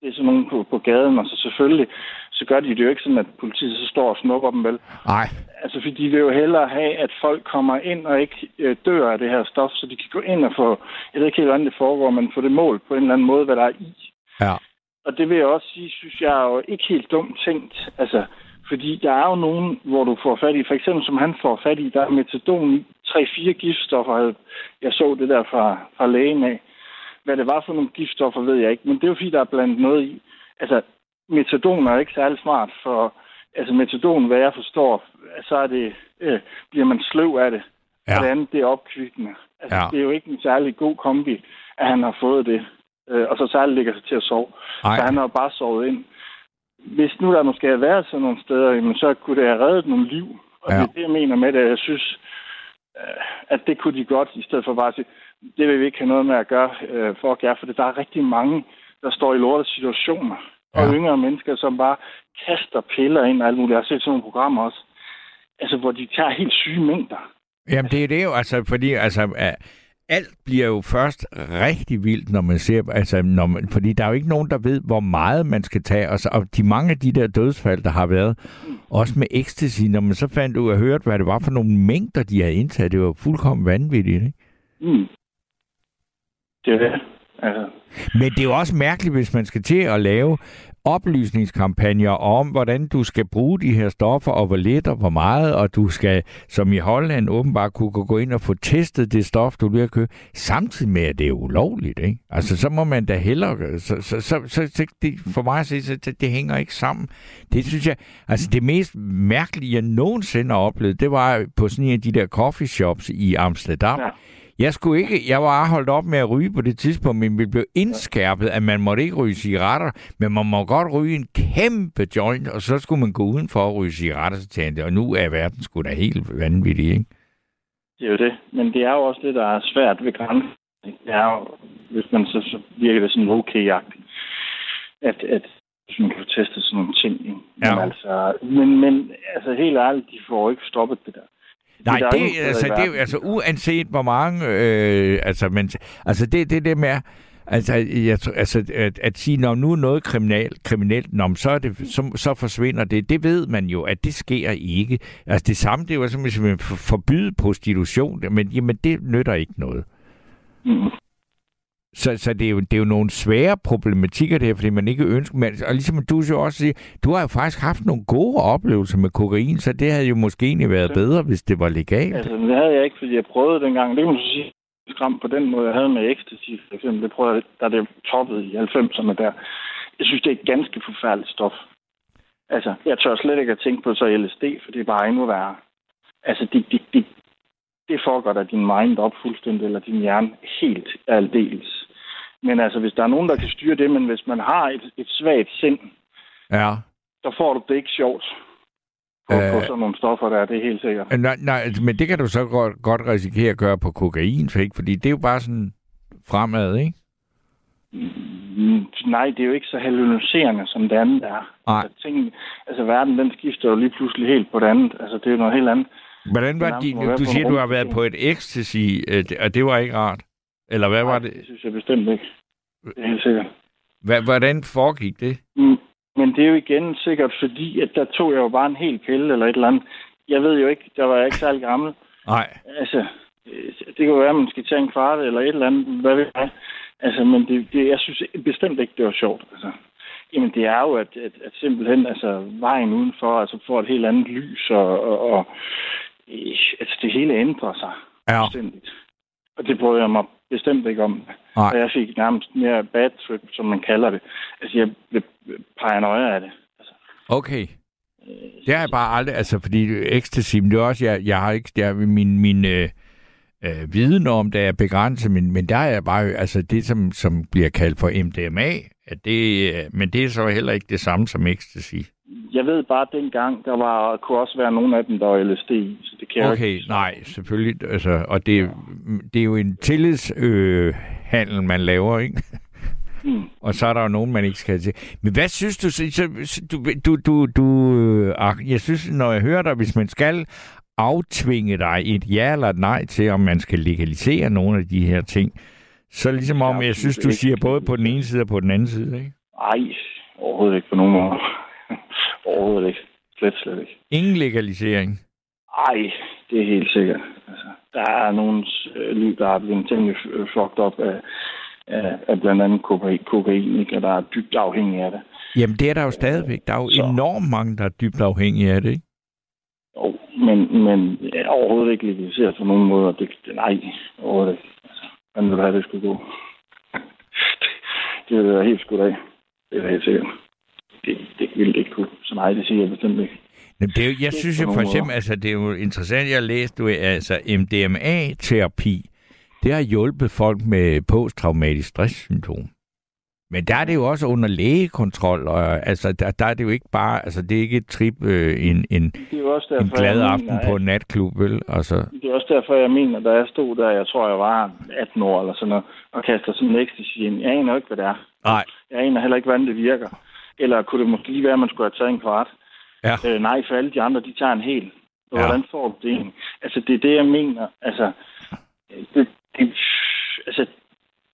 Det er sådan nogen på, på gaden, og så selvfølgelig, så gør de det jo ikke sådan, at politiet så står og snukker dem, vel? Nej. Altså, fordi de vil jo hellere have, at folk kommer ind og ikke øh, dør af det her stof, så de kan gå ind og få... Jeg ved ikke helt, hvordan det foregår, men få det mål på en eller anden måde, hvad der er i. Ja. Og det vil jeg også sige, synes jeg er jo ikke helt dumt tænkt. Altså, fordi der er jo nogen, hvor du får fat i, for eksempel som han får fat i, der er metadon i tre fire giftstoffer. Jeg så det der fra, fra lægen af. Hvad det var for nogle giftstoffer, ved jeg ikke. Men det er jo fordi, der er blandt noget i. Altså, metadon er ikke særlig smart for... Altså, metadon, hvad jeg forstår, så er det, øh, bliver man sløv af det. Ja. Det andet, det er opkvikkende. Altså, ja. Det er jo ikke en særlig god kombi, at han har fået det. Og så særligt ligger sig til at sove. Ej. Så han har bare sovet ind. Hvis nu der måske havde været sådan nogle steder, jamen, så kunne det have reddet nogle liv. Og ja. Det er det, jeg mener med det. Jeg synes, at det kunne de godt, i stedet for bare at sige, det vil vi ikke have noget med at gøre for at gøre. For der er rigtig mange, der står i lortet situationer. Ja. Og yngre mennesker, som bare kaster piller ind og alt muligt. Jeg har set sådan nogle programmer også, altså, hvor de tager helt syge mængder. Jamen det er det jo, altså, fordi... Altså, uh... alt bliver jo først rigtig vildt, når man ser, altså, når man, fordi der er jo ikke nogen, der ved, hvor meget man skal tage. Og, så, og de mange af de der dødsfald, der har været, også med ecstasy, når man så fandt ud og hørte, hvad det var for nogle mængder, de havde indtaget. Det var fuldkommen vanvittigt, ikke? Mm. Det er det. Altså. Men det er jo også mærkeligt, hvis man skal til at lave oplysningskampagner om, hvordan du skal bruge de her stoffer, og hvor lidt og hvor meget, og du skal, som i Holland, åbenbart kunne gå ind og få testet det stof, du vil købe, samtidig med, at det er ulovligt, ikke? Altså, så må man da hellere... Så, så, så, så det, for mig at se, så det, det hænger ikke sammen. Det synes jeg... Altså, det mest mærkelige, jeg nogensinde har oplevet, det var på sådan en af de der coffee shops i Amsterdam. Ja. Jeg skulle ikke, jeg var holdt op med at ryge på det tidspunkt, men vi blev indskærpet, at man måtte ikke ryge cigaretter, men man må godt ryge en kæmpe joint, og så skulle man gå udenfor og ryge cigaretter, så tænkte jeg, og nu er verden sgu da helt vanvittig, ikke? Det er jo det, men det er jo også det, der er svært ved grænsen. Det er jo, hvis man så, så virker det sådan okay-agtigt, at, at man kan teste sådan nogle ting, ikke? Ja. Men, altså, men, men altså helt ærligt, de får ikke stoppet det der. Nej, det, det, altså, det, altså uanset hvor mange, øh, altså, men, altså det det der med, altså, jeg, altså at, at sige, når nu er noget kriminal, kriminelt, når, så, er det, så, så forsvinder det, det ved man jo, at det sker ikke. Altså det samme, det er jo som hvis man forbyder prostitution, men jamen, det nytter ikke noget. Mm. Så, så det, er jo, det er jo nogle svære problematikker der, fordi man ikke ønsker... Man, og ligesom du jo også siger, du har jo faktisk haft nogle gode oplevelser med kokain, så det havde jo måske egentlig været bedre, hvis det var legalt. Altså, det havde jeg ikke, fordi jeg prøvede dengang. Det kan man sige, skram på den måde, jeg havde med ecstasy, for eksempel. Det prøvede jeg, da det toppede i halvfemserne der. Jeg synes, det er et ganske forfærdeligt stof. Altså, jeg tør slet ikke at tænke på så L S D, for det er bare endnu værre. Altså, det... det, det Det foregår da din mind op fuldstændig, eller din hjerne helt aldeles. Men altså, hvis der er nogen, der kan styre det, men hvis man har et, et svagt sind, ja, så får du det ikke sjovt. På, øh, på sådan nogle stoffer, der er det helt sikkert. Øh, nej, nej, men det kan du så godt, godt risikere at gøre på kokain, for ikke? Fordi det er jo bare sådan fremad, ikke? Mm, nej, det er jo ikke så hallucinerende, som det andet er. Altså, ting, altså, verden, den skifter jo lige pludselig helt på det andet. Altså, det er jo noget helt andet. Hvordan var de, du siger, du har været på et ecstasy, og det var ikke rart? Eller hvad? Nej, var det? Det synes jeg bestemt ikke. Det er helt sikkert. H- hvordan foregik det? Mm, men det er jo igen sikkert, fordi at der tog jeg jo bare en hel pille eller et eller andet. Jeg ved jo ikke, der var jeg ikke særlig gammel. Nej. Altså, det kan jo være, at man skal tage en kvarte eller et eller andet. Hvad ved jeg? Altså, men det, det, jeg synes bestemt ikke, det var sjovt. Altså. Jamen, det er jo, at, at, at simpelthen altså, vejen udenfor altså, får et helt andet lys, og, og, og altså, det hele ændrer sig. Ja. Bestemt. Og det brød jeg mig bestemt ikke om. Nej. Og jeg fik nærmest mere bad trip, som man kalder det. Altså, jeg blev paranoia af det. Altså. Okay. Det er jeg bare aldrig, altså, fordi ecstasy, det er også, jeg, jeg har ikke, jeg, min... min øh... Øh, viden om, der er begrænset, men, men der er bare, altså det, som, som bliver kaldt for M D M A, at det, men det er så heller ikke det samme som ecstasy. Jeg ved bare, at dengang, der var, kunne også være nogen af dem, der var L S D i, så det kan okay, jeg ikke. Nej, selvfølgelig, altså, og det, ja. Det er jo en tillidshandel, øh, man laver, ikke? Mm. Og så er der jo nogen, man ikke skal til. Men hvad synes du, så, du, du, du, du øh, jeg synes, når jeg hører dig, hvis man skal aftvinge dig et ja eller et nej til, om man skal legalisere nogle af de her ting. Så ligesom om, jeg synes, du siger både på den ene side og på den anden side, ikke? Nej, overhovedet ikke på nogen måde. Overhovedet ikke. Slet, slet ikke. Ingen legalisering? Nej, det er helt sikkert. Altså, der er nogens liv, der er blevet temmelig fucked op af, af, af blandt andet kokain, og der er dybt afhængig af det. Jamen, det er der jo stadigvæk. Der er jo Så. enormt mange, der er dybt afhængige af det, ikke? Jo, men, men ja, overhovedet ikke legaliseret på nogen måder. Det, nej, overhovedet ikke. Altså, hvordan ville det, det skulle gå? Det ville være helt skudt af. Det er helt sikkert. Det, det ville det ikke kunne. Så nej, det siger jeg bestemt ikke. Jamen, det er jo, jeg det synes jo for eksempel, altså, det er jo interessant, jeg læste, du, altså M D M A-terapi, det har hjulpet folk med posttraumatisk stresssyndrom. Men der er det jo også under lægekontrol, og altså, der, der er det jo ikke bare, altså, det er ikke et trip, øh, en, en, derfor, en glad aften mener, på en natklub, vel? Altså. Det er også derfor, jeg mener, da jeg stod der, jeg tror, jeg var atten år eller sådan noget, og kaster sådan en ecstasy ind. Jeg aner ikke, hvad det er. Nej. Jeg aner heller ikke, hvordan det virker. Eller kunne det måske lige være, at man skulle have taget en kvart? Ja. Øh, nej, for alle de andre, de tager en hel. Ja. Hvordan får du det egentlig? Altså, det er det, jeg mener. Altså, det... det altså,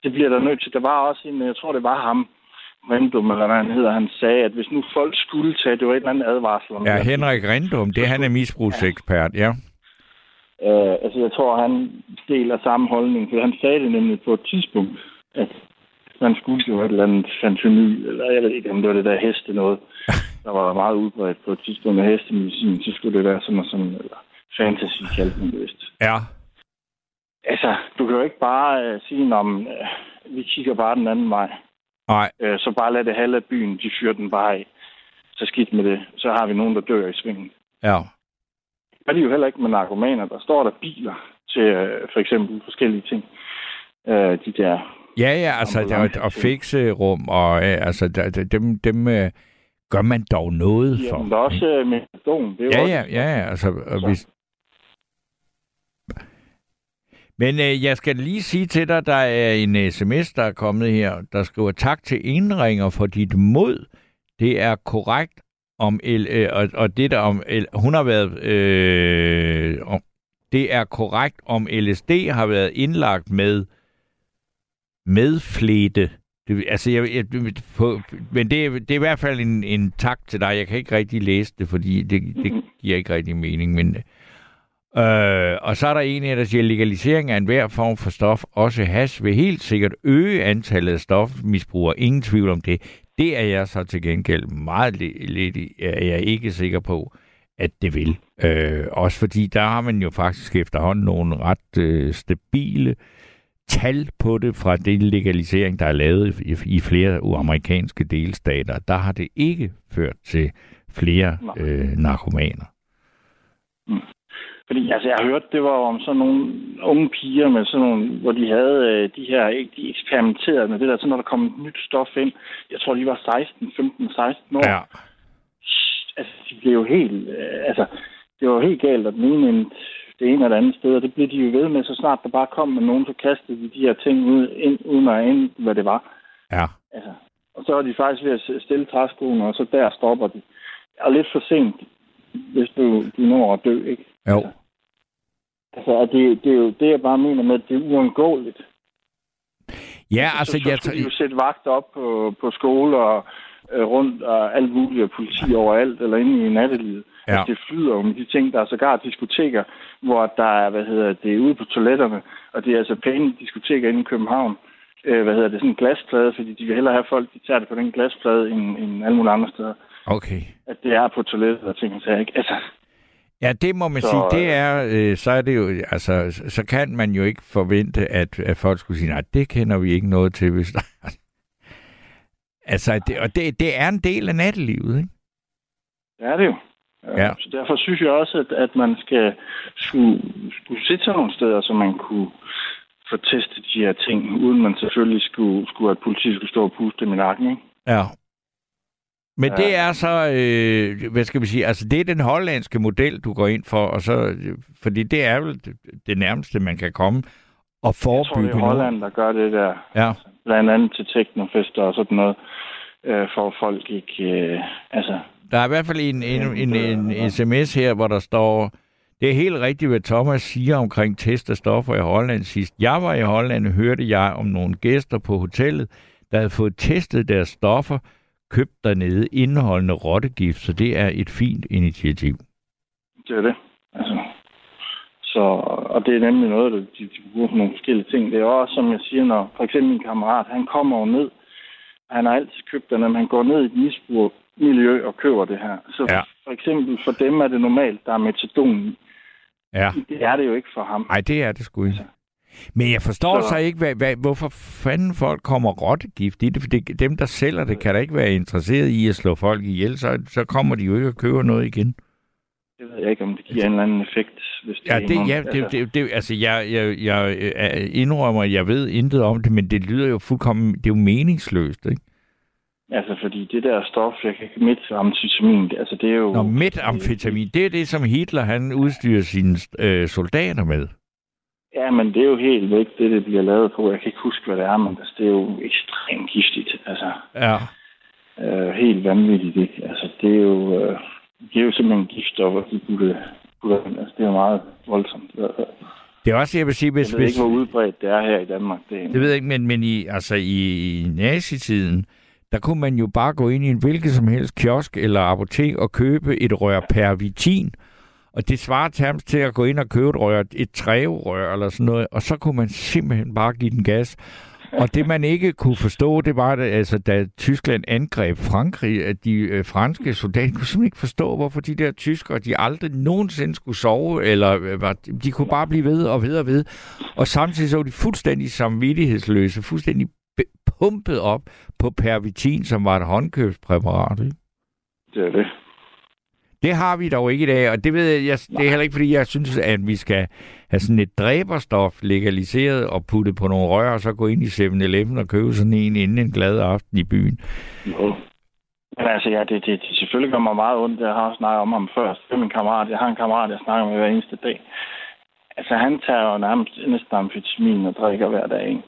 det bliver der nødt til. Der var også en, jeg tror, det var ham, Rendum, eller hvad han hedder, han sagde, at hvis nu folk skulle tage, det var et eller andet advarsel. Om ja, det. Henrik Rendum, det han er misbrugsekspert, ja. ja. Øh, altså, jeg tror, han deler samme holdning, for han sagde det nemlig på et tidspunkt, at man skulle jo et eller andet fantoni, eller jeg ved ikke, om det var det der heste noget, der var meget udbredt på et tidspunkt af hestemedicin, så skulle det være sådan og sådan, eller fantasy kaldte man det vist. Ja. Altså, du kan jo ikke bare øh, sige, om øh, vi kigger bare den anden vej. Nej. Øh, så bare lad det halve af byen, de fyrer den bare af. Så skidt med det. Så har vi nogen, der dør i svingen. Ja. Men det er jo heller ikke med narkomaner. Der står der biler til øh, for eksempel forskellige ting. Øh, de der... Ja, ja, altså, der er et, og fikserum, og øh, altså, der, dem, dem øh, gør man dog noget for. Jamen, der er også øh, med metadon. Det er ja, også, ja, ja, ja, altså, så. Hvis... Men øh, jeg skal lige sige til dig, der er en sms, der er kommet her, der skriver, tak til indringer for dit mod. Det er korrekt om... El, øh, og, og det der om... El, hun har været... Øh, om, det er korrekt om L S D har været indlagt med medflete. Det, altså, jeg, jeg, på, men det, det er i hvert fald en, en tak til dig. Jeg kan ikke rigtig læse det, fordi det, det giver ikke rigtig mening, men... Øh, og så er der en her, der siger, at legalisering af enhver form for stof, også hash, vil helt sikkert øge antallet af stofmisbrugere. Ingen tvivl om det. Det er jeg så til gengæld meget lidt i, er jeg ikke sikker på, at det vil. Øh, også fordi der har man jo faktisk efterhånden nogle ret øh, stabile tal på det fra den legalisering, der er lavet i, i flere amerikanske delstater. Der har det ikke ført til flere øh, narkomaner. Mm. Fordi altså, jeg hørte, det var om sådan nogle unge piger, med sådan nogle, hvor de havde øh, de her, de eksperimenterede med det der, så når der kom et nyt stof ind, jeg tror, de var seksten, femten, seksten år. Ja. Altså, de blev jo helt, øh, altså, det var helt galt, at nogen endte det ene eller andet sted, og det blev de jo ved med, så snart der bare kom med nogen, så kastede de de her ting ud, ind, uden at ane, hvad det var. Ja. Altså, og så er de faktisk ved at stille træskoene, og så der stopper de. Og lidt for sent, hvis du, de når at dø, ikke? Jo. Altså, det, det er jo det, jeg bare mener med, at det er uundgåeligt. Ja, altså... Så, så jeg skal t- jo sætte vagter op på, på skoler og øh, rundt og alt muligt, og politi overalt, eller inde i nattelivet. Ja. Altså, det flyder jo med de ting, der er sågar diskoteker, hvor der er, hvad hedder det, ude på toiletterne, og det er altså pæne diskoteker inde i København. Øh, hvad hedder det, sådan en glasplade, fordi de vil hellere have folk, de tager det på den glasplade, end, end alle mulige andre steder. Okay. At det er på toilettet og ting, så jeg ikke... Altså... Ja, det må man så, sige. Det er, øh, så er det jo, altså, så kan man jo ikke forvente, at, at folk skulle sige, nej, det kender vi ikke noget til, hvis der... Altså, det, og det, det er en del af nattelivet, ikke? Det er det jo. Ja. Så derfor synes jeg også, at, at man skal skulle, skulle sætte sig nogle steder, så man kunne få testet de her ting, uden man selvfølgelig skulle, skulle at politiet skulle stå og puste dem i nakken, ikke? Ja. Men ja. Det er så, øh, hvad skal vi sige, altså det er den hollandske model, du går ind for, og så, fordi det er vel det nærmeste, man kan komme og forebygge. Jeg tror, det er Holland, der gør det der, ja. Altså, blandt andet til teknofester og sådan noget, øh, for folk ikke, øh, altså... Der er i hvert fald en, en, en, en, en sms her, hvor der står, det er helt rigtigt, hvad Thomas siger omkring test af stoffer i Holland sidst. Jeg var i Holland, og hørte jeg om nogle gæster på hotellet, der havde fået testet deres stoffer, købt dernede indeholdende rottegift, så det er et fint initiativ. Det er det. Altså, så, og det er nemlig noget, der de, de bruger for nogle forskellige ting. Det er også, som jeg siger, når for eksempel min kammerat, han kommer jo ned, han har altid købt det, når han går ned i et misbrugsmiljø og køber det her. Så ja. For eksempel for dem er det normalt, der er metadon. Ja. Det er det jo ikke for ham. Nej, det er det sgu ikke. Altså. Men jeg forstår så, så ikke, hvad, hvad, hvorfor fanden folk kommer rottegift i det, for det, dem, der sælger det, kan da ikke være interesseret i at slå folk ihjel, så, så kommer de jo ikke og køber noget igen. Det ved jeg ikke, om det giver en eller anden effekt. Hvis det ja, det, ja det, det, det, altså, jeg, jeg, jeg indrømmer, at jeg ved intet om det, men det lyder jo fuldkommen, det er jo meningsløst, ikke? Altså, fordi det der stof, jeg kan ikke metamfetamin, altså det er jo... Nå, metamfetamin, det er det, som Hitler, han udstyrer sine øh, soldater med. Ja, men det er jo helt væk, det det bliver lavet på. Jeg kan ikke huske, hvad det er, men det er jo ekstremt giftigt. Altså, ja. Øh, helt vanvittigt, ikke? Altså, det er jo, øh, det er jo simpelthen giftstoffer, de putter, putter ind. Altså, det er jo meget voldsomt. Det er også, jeg vil sige... Hvis, jeg ved ikke, hvor udbredt det er her i Danmark. Det, det ved jeg ikke, men, men i, altså, i nazitiden, der kunne man jo bare gå ind i en hvilket som helst kiosk eller apotek og købe et rør pervitin. Og det svarer terms til at gå ind og købe et rør, et trævrør eller sådan noget, og så kunne man simpelthen bare give den gas. Og det, man ikke kunne forstå, det var, altså, da Tyskland angreb Frankrig, at de øh, franske soldater kunne simpelthen ikke forstå, hvorfor de der tyskere, de aldrig nogensinde skulle sove, eller øh, de kunne bare blive ved og ved og ved. Og samtidig så var de fuldstændig samvittighedsløse, fuldstændig pumpet op på pervitin, som var et håndkøbspræparat, ikke? Det er det. Det har vi dog ikke i dag, og det ved jeg, jeg det er heller ikke, fordi jeg synes, at vi skal have sådan et dræberstof legaliseret og putte på nogle rør, og så gå ind i seven eleven og købe sådan en inden en glad aften i byen. Jo. Men altså, ja, det, det, det selvfølgelig gør mig meget ondt. Jeg har også snakket om ham først. Det er min kammerat. Jeg har en kammerat, jeg snakker med hver eneste dag. Altså, han tager jo nærmest næsten amfetamin og drikker hver dag, ikke?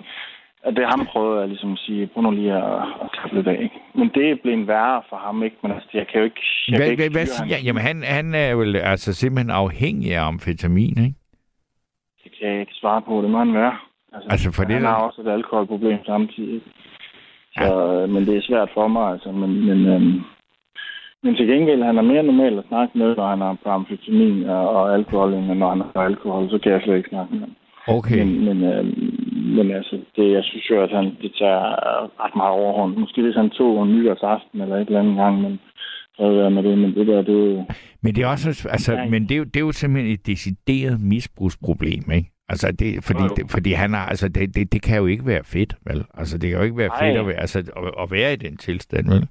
Og det ham prøvede jeg ligesom at sige, prøv nu lige at, at klappe lidt af, ikke? Men det blev en værre for ham, ikke? Men altså, jeg kan jo ikke... Jeg hvad, kan ikke hvad, hvad, ja, jamen, han, han er jo altså simpelthen afhængig af amfetamin, ikke? Det kan jeg ikke svare på, det må han være. Altså, altså for han det, har der... også et alkoholproblem samtidig. Så, ja. Men det er svært for mig, altså. Men, men, øhm, men til gengæld, han er mere normal at snakke med, når han er på amfetamin og, og alkohol, end når han er på alkohol, så kan jeg slet ikke snakke med ham. Okay. Men, men, øh, men altså, det, jeg synes jo, at han, det tager ret meget overhånd. Måske hvis han tog en nyårsaften eller et eller andet gang, men øh, med det, men det der, det... Men det er også, altså, ja, men det er jo, det er jo simpelthen et decideret misbrugsproblem, ikke? Altså, det, fordi, ja, det, fordi han har, altså, det, det, det kan jo ikke være fedt, vel? Altså, det kan jo ikke være fedt at være, altså, at, at være i den tilstand, vel?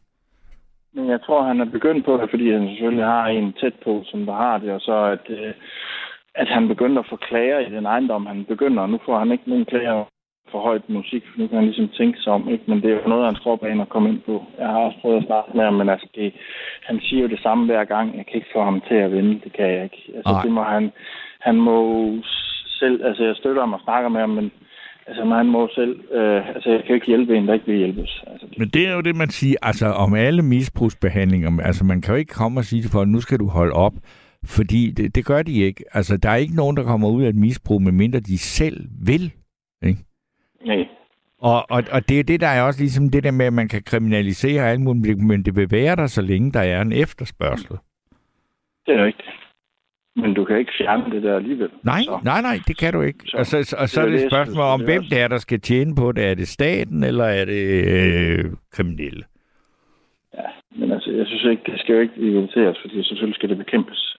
Men jeg tror, han er begyndt på det, fordi han selvfølgelig har en tæt på, som der har det, og så at... Øh, at han begynder at få klager i den ejendom, han begynder, og nu får han ikke nogen klager for højt musik, for nu kan han ligesom tænke sig om, ikke? Men det er jo noget, han tror på at komme ind på. Jeg har også prøvet at snakke med ham, men altså, det, han siger jo det samme hver gang, jeg kan ikke få ham til at vinde, det kan jeg ikke. Altså, det må han, han må selv, altså, jeg støtter ham og snakker med ham, men altså, man må selv, øh, altså, jeg kan ikke hjælpe en, der ikke vil hjælpes. Altså, det... Men det er jo det, man siger, altså, om alle misbrugsbehandlinger, altså, man kan jo ikke komme og sige til folk, nu skal du holde op. Fordi det, det gør de ikke. Altså, der er ikke nogen, der kommer ud af et misbrug, medmindre de selv vil, ikke? Nej. Og, og, og det er det, der er også ligesom det der med, at man kan kriminalisere alt muligt, men det vil være der, så længe der er en efterspørgsel. Det er rigtigt. Men du kan ikke fjerne det der alligevel. Nej, så. nej, nej, det kan du ikke. Så, og, så, og så det er det et spørgsmål om, det hvem det er, der skal tjene på det. Er det staten, eller er det øh, kriminelle? Ja, men altså, jeg synes ikke, det skal jo ikke evalueres, fordi selvfølgelig skal det bekæmpes.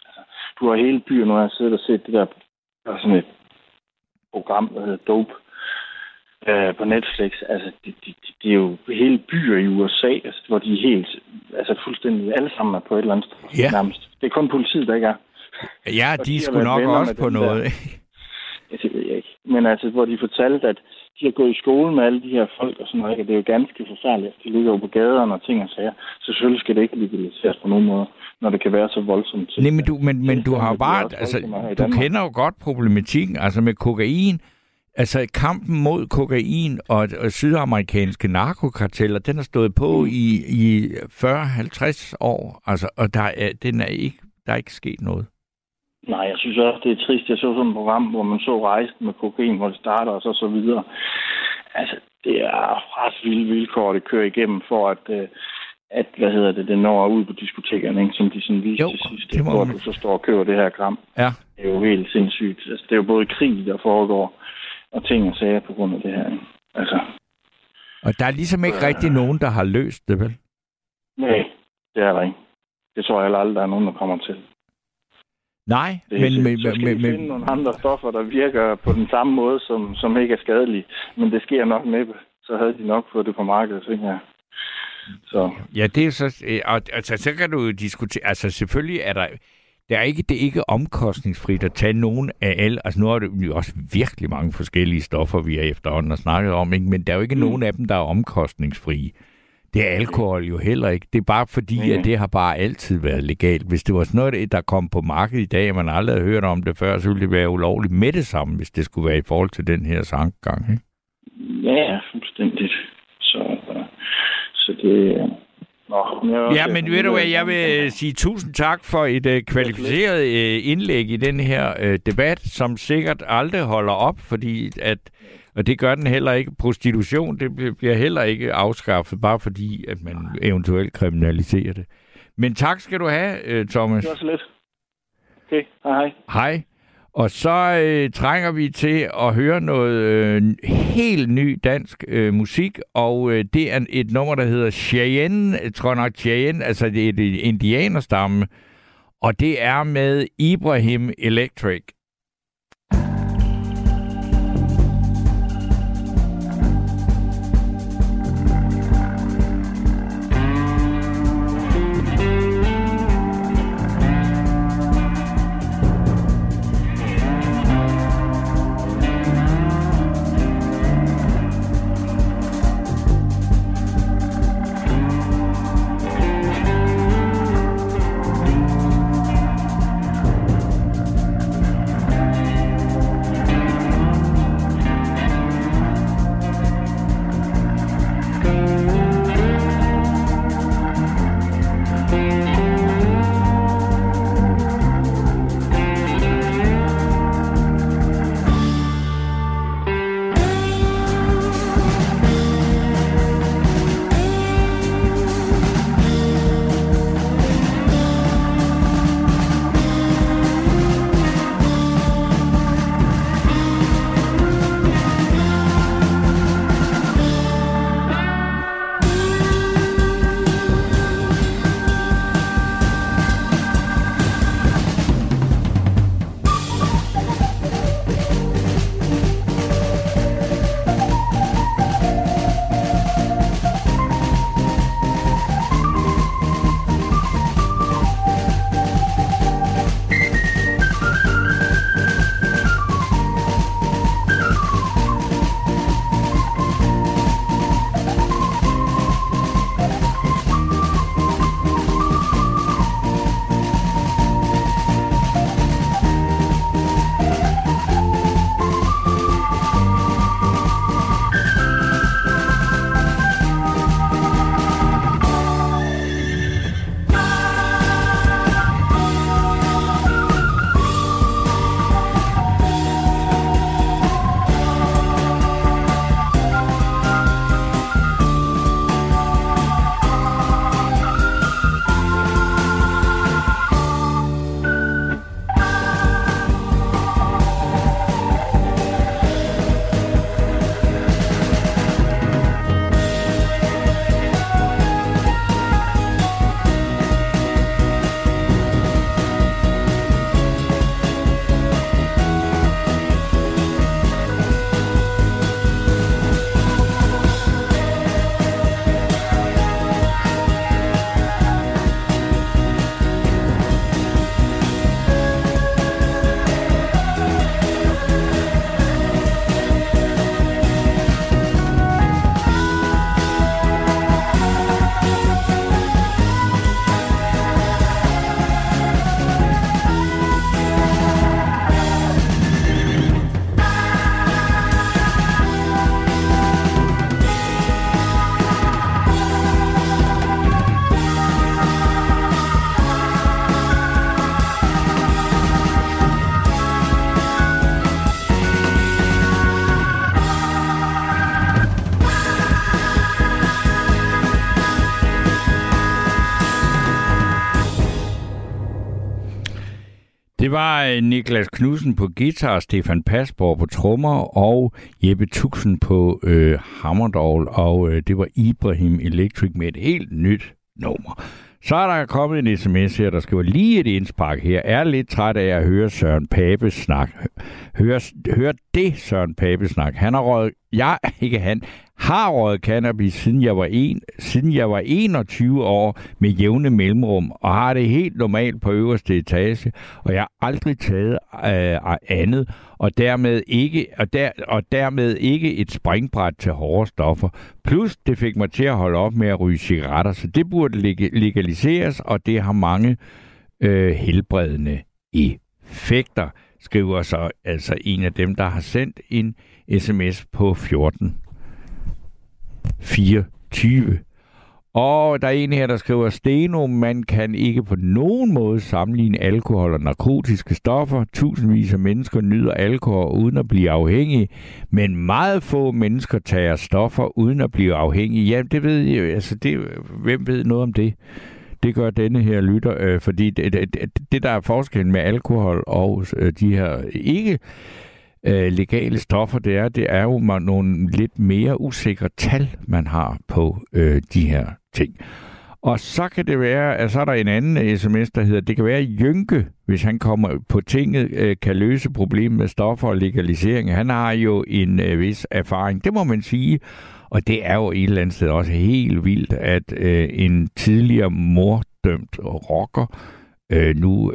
Du har hele byen, når jeg sidder og set det der, der sådan et program, der hedder Dope, øh, på Netflix. Altså, det de, de er jo hele byer i U S A, altså, hvor de er helt, altså fuldstændig alle sammen er på et eller andet sted, ja, nærmest. Det er kun politiet, der ikke er. Ja, de, de er sgu nok også på noget, ikke? Ja, det ved jeg ikke. Men altså, hvor de fortalte, at de har gået i skole med alle de her folk og sådan noget, og det er jo ganske forfærdeligt. De ligger jo på gaderne og ting og sager. Selvfølgelig skal det ikke legaliseres på nogen måde, når det kan være så voldsomt. Nej, men du, men, men du har bare... Altså, du kender jo godt problematikken, altså med kokain. Altså kampen mod kokain og, og sydamerikanske narkokarteller, den har stået på i, i fyrre halvtreds år, altså, og der er, den er ikke, der er ikke sket noget. Nej, jeg synes også, det er trist. Jeg så sådan et program, hvor man så rejsen med kokain, hvor det starter, og så så videre. Altså, det er ret vilde vilkår, det kører igennem for, at, at hvad hedder det, det når ud på diskotekerne, ikke? Som de sådan viste jo, til sidst, det hvor du så står og kører det her gram. Ja. Det er jo helt sindssygt. Altså, det er jo både krig, der foregår, og ting og sager på grund af det her, ikke? Altså. Og der er ligesom ikke øh, rigtig nogen, der har løst det, vel? Nej, det er der ikke. Det tror jeg heller aldrig, der er nogen, der kommer til. Nej, det, men... men så skal men, men, finde nogle andre stoffer, der virker på den samme måde, som, som ikke er skadelige. Men det sker nok næppe. Så havde de nok fået det på markedet, ikke? Ja. Så. Ja, det er så... Altså, så kan du jo diskutere... Altså, selvfølgelig er der... Det er ikke, det er ikke omkostningsfrit at tage nogen af alle... Altså, nu er det jo også virkelig mange forskellige stoffer, vi er efterhånden og snakket om, ikke? Men der er jo ikke mm. nogen af dem, der er omkostningsfrie. Det er alkohol jo heller ikke. Det er bare fordi, mm. at det har bare altid været legalt. Hvis det var sådan noget, der kom på markedet i dag, og man aldrig havde hørt om det før, så ville det være ulovligt med det samme, hvis det skulle være i forhold til den her sankegang, ikke? Ja, fuldstændigt. Så, så det... Nå, men ja, men ved du hvad, jeg vil sige tusind tak for et uh, kvalificeret uh, indlæg i den her uh, debat, som sikkert aldrig holder op, fordi at... Og det gør den heller ikke. Prostitution, det bliver heller ikke afskaffet, bare fordi, at man eventuelt kriminaliserer det. Men tak skal du have, Thomas. Det var så lidt. Okay, hej hej. Hej. Og så øh, trænger vi til at høre noget øh, helt ny dansk øh, musik, og øh, det er et nummer, der hedder Cheyenne, jeg tror nok Cheyenne, altså det er et indianerstamme, og det er med Ibrahim Electric. Det var Niklas Knudsen på guitar, Stefan Pasborg på trommer og Jeppe Tuxen på øh, hammerdorgel, og øh, det var Ibrahim Electric med et helt nyt nummer. Så er der kommet en sms her, der skriver lige et indspark her. Er lidt træt af at høre Søren Pape snak. Hør, hør det, Søren Pape snak. Han har røget, jeg, ikke han, har røget cannabis, siden jeg, var en, siden jeg var enogtyve år med jævne mellemrum, og har det helt normalt på øverste etage, og jeg har aldrig taget øh, andet, og dermed, ikke, og, der, og dermed ikke et springbræt til hårde stoffer. Plus, det fik mig til at holde op med at ryge cigaretter, så det burde legaliseres, og det har mange øh, helbredende effekter, skriver så altså en af dem, der har sendt en sms på fjorten fireogtyve. Og der er en her, der skriver, Steno, man kan ikke på nogen måde sammenligne alkohol og narkotiske stoffer. Tusindvis af mennesker nyder alkohol uden at blive afhængige, men meget få mennesker tager stoffer uden at blive afhængige. Jamen, det ved jeg jo. Altså, det, hvem ved noget om det? Det gør denne her lytter, øh, fordi det, det, det, der er forskellen med alkohol og øh, de her ikke øh, legale stoffer, det er, det er jo nogle lidt mere usikre tal, man har på øh, de her ting. Og så kan det være, at så er der en anden sms, der hedder, det kan være Jynke, hvis han kommer på tinget, kan løse problemet med stoffer og legalisering. Han har jo en vis erfaring, det må man sige. Og det er jo et eller andet sted også helt vildt, at en tidligere morddømt rocker nu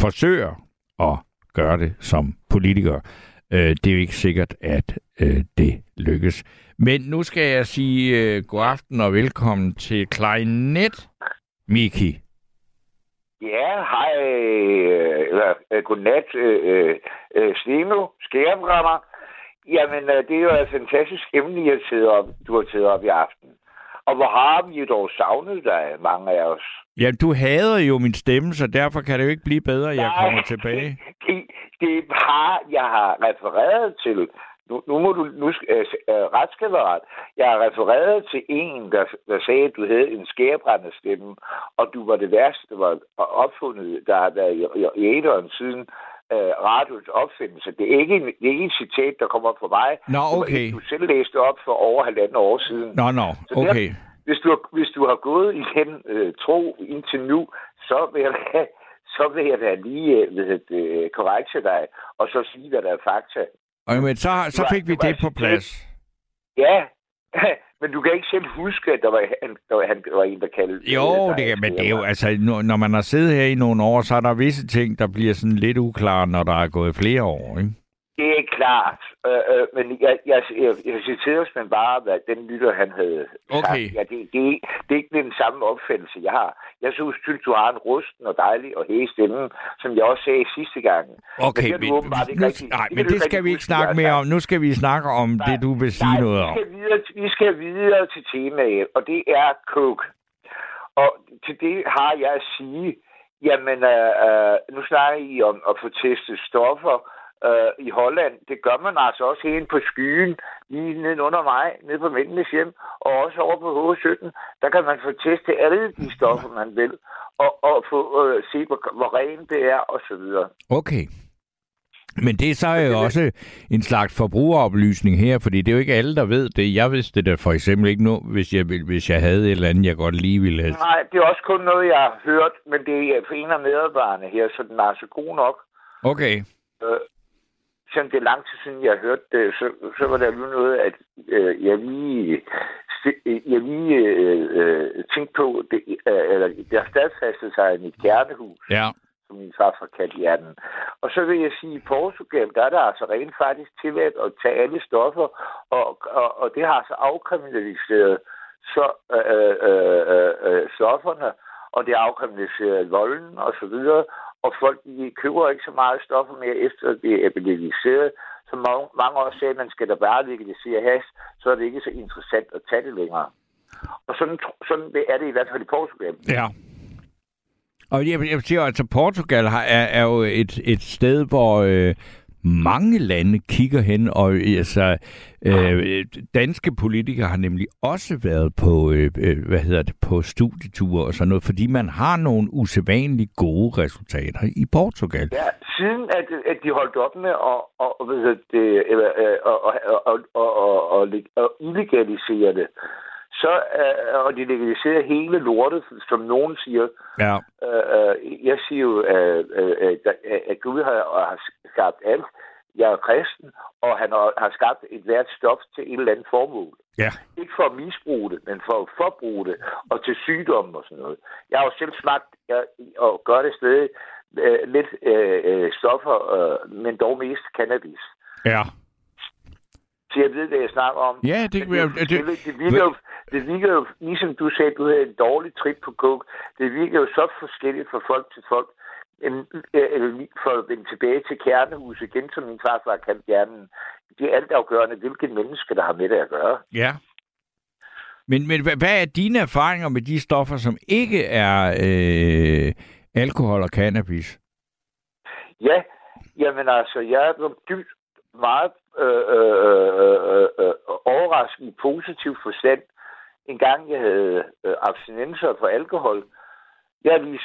forsøger at gøre det som politiker. Det er jo ikke sikkert, at det lykkes. Men nu skal jeg sige uh, god aften og velkommen til Kleinet, Miki. Ja, hej. Eller uh, godnat, uh, uh, Steno, skærebræmmer. Jamen, uh, det er jo et fantastisk emne, jeg sidder op, du har taget op i aften. Og hvor har vi jo dog savnet dig, mange af os. Jamen, du hader jo min stemme, så derfor kan det jo ikke blive bedre, at jeg kommer tilbage. Det, det er bare, jeg har refereret til... Nu, nu må du nu, øh, ret skal være ret. Jeg har refereret til en, der, der sagde, at du havde en skærebrændende stemme, og du var det værste, der var opfundet, der har været i, i, i æderen siden øh, radios opfindelse. Det er ikke en, det er ikke et citat, der kommer fra mig. Nå, okay. Du, du selv læste op for over halvanden år siden. Nå, nå, okay. Der, hvis, du har, hvis du har gået i den øh, tro indtil nu, så vil jeg da, så vil jeg da lige øh, korrekte dig, og så sige, hvad der er fakta. Og men så, så fik vi det på plads. Ja, men du kan ikke selv huske, at der var, han, der var, han, der var en, der kaldte... Jo, det, men det er jo, altså, når man har siddet her i nogle år, så er der visse ting, der bliver sådan lidt uklare, når der er gået flere år, ikke? Det er klart, øh, øh, men jeg, jeg, jeg, jeg citerer men bare, hvad den lytter, han havde sagt. Okay. Ja, det, det, det er ikke den samme opfattelse, jeg har. Jeg synes, du har en rusten og dejlig og hæge stemme, som jeg også sagde sidste gang. Okay, men det, men, åbenbart, det, nu, rigtig, nej, det, men det skal vi ikke snakke mere om. Nu skal vi snakke om nej, det, du vil sige nej, noget om. Vi skal, videre, vi skal videre til temaet, og det er coke. Og til det har jeg at sige, jamen, øh, øh, nu snakker I om at få testet stoffer, i Holland. Det gør man altså også helt på skyen, lige nede under mig, nede på Mændenes Hjem, og også over på H sytten. Der kan man få testet alle de stoffer, man vil, og, og få øh, se, hvor, hvor rent det er, og så videre. Okay. Men det er så jo også en slags forbrugeroplysning her, fordi det er jo ikke alle, der ved det. Jeg vidste det for eksempel ikke nu, hvis jeg, hvis jeg havde et eller andet, jeg godt lige ville have. Nej, det er også kun noget, jeg har hørt, men det er for en af medarbejderne her, så den er altså god nok. Okay. Øh, Selvom det er lang tid siden, jeg hørte det, så, så var der jo noget, at øh, jeg lige, jeg lige øh, øh, tænkte på, det, øh, eller der har stadfastet sig i mit hjertehus, ja. Som min far fra Katjernen. Og så vil jeg sige, at i Portugal, der er der altså rent faktisk tilladt at tage alle stoffer, og, og, og det har altså afkriminaliseret så, øh, øh, øh, stofferne, og det har afkriminaliseret volden osv., og folk, de køber ikke så meget stoffer mere, efter at det er legaliseret. Så mange, mange år sagde, at man skal da bare legalisere hash, så er det ikke så interessant at tage det længere. Og sådan, sådan er det i hvert fald i Portugal. Ja. Og jeg, jeg siger, altså Portugal er, er jo et, et sted, hvor øh, mange lande kigger hen, og altså, øh, danske politikere har nemlig også været på, øh, hvad hedder det, på studieture og sådan noget, fordi man har nogle usædvanligt gode resultater i Portugal. Ja, siden at, at de holdt op med at illegalisere det, så, øh, og de legaliserer hele lortet, som nogen siger. Ja. Øh, jeg siger jo, øh, øh, at Gud har, har skabt alt. Jeg er kristen, og han har, har skabt et hvert stof til et eller andet formål. Ja. Ikke for at misbruge det, men for at forbruge det, og til sygdomme og sådan noget. Jeg har jo selv smagt at gøre det stadig øh, lidt øh, stoffer, øh, men dog mest cannabis. Ja. Så jeg ved, hvad jeg snakker om. Ja, det virker jo, det virker jo, ligesom du sagde, du havde en dårlig trip på coke. Det virker jo så forskelligt fra folk til folk. For at vende tilbage til kernehuset igen, som min far var kaldt hjernen. Det er altafgørende, hvilken menneske, der har med det at gøre. Ja. Men, men hvad er dine erfaringer med de stoffer, som ikke er øh, alkohol og cannabis? Ja, jamen altså, jeg er blevet dybt meget øh, øh, øh, øh, overraskende positiv forstand en gang jeg havde øh, abstinenser for alkohol. Jeg har lige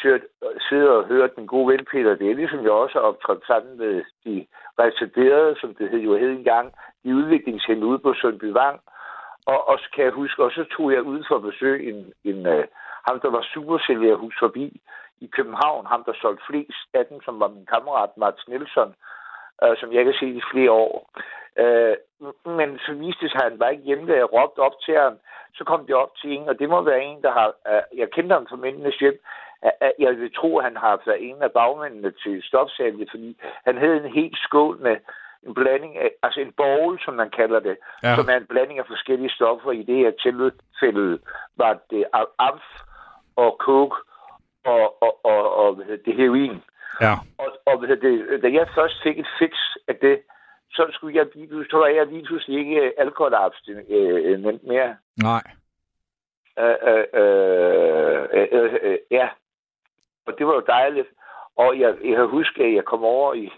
siddet og hørt den gode ven Peter Deli, som jeg også har optrådt sammen med de retarderede, som det hed jo hed engang, i udviklingshjemmet ude på Sundbyvang. Og, og kan jeg huske, og så tog jeg ud for at besøge en, en, uh, ham, der var supersælgerhus forbi i København. Ham, der solgte flest af dem, som var min kammerat Marts Nielsen, uh, som jeg kan se i flere år. Uh, men så viste det sig, at han var ikke hjemme, da jeg råbte op til ham. Så kom det op til en, og det må være en, der har... Uh, jeg kendte ham fra Mændenes Hjem. Uh, jeg vil tro, at han har været en af bagmændene til stofsalget, fordi han havde en helt skål med... En blanding af, altså en bowl, som man kalder det, ja. Som er en blanding af forskellige stoffer. I det her tilfælde var det amf og coke og, og, og, og hvad hedder det, heroin. Ja. Og, og hvad hedder det, da jeg først fik et fix af det, så skulle jeg lige pludselig, tror jeg, jeg lige pludselig ikke alkoholabstinent mere. Nej. Øh, øh, øh, øh, øh, ja. Og det var jo dejligt. Og jeg, jeg husker, at jeg kom over i...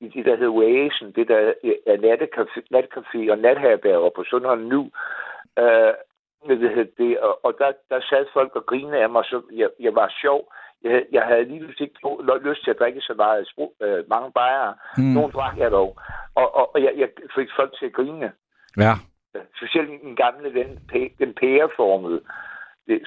i det, der hedder Oasen, det der er natcafé, natcafé og natherberger på Sundholm nu. Øh, det, og og der, der sad folk og grinede af mig, så jeg, jeg var sjov. Jeg, jeg havde lige ikke lyst til at drikke så meget, øh, mange bajere. Mm. Nogle drak jeg dog. Og, og, og jeg, jeg fik folk til at grine. Ja. Specielt den gamle ven, den pæreformede,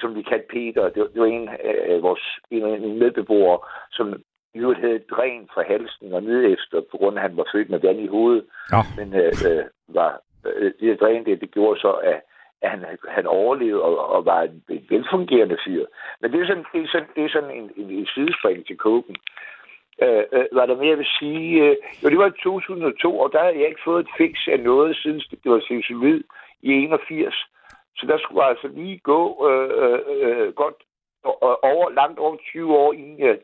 som vi kaldte Peter. Det, det var en af øh, vores en, en medbeboere, som... I øvrigt havde et dræn fra halsen og nedefter, på grund af, han var født med vand i hovedet. Ja. Men øh, var, øh, det dræn, det, det gjorde så, at, at han, han overlevede og, og var en, en velfungerende fyr. Men det er sådan, det er sådan, det er sådan en, en, en sidespring til koken. Øh, øh, var der mere, jeg vil sige? Øh, jo, det var i to tusind og to, og der havde jeg ikke fået et fix af noget, siden det var seksolid i enogfirs. Så der skulle altså lige gå øh, øh, godt over, langt over tyve år, inden jeg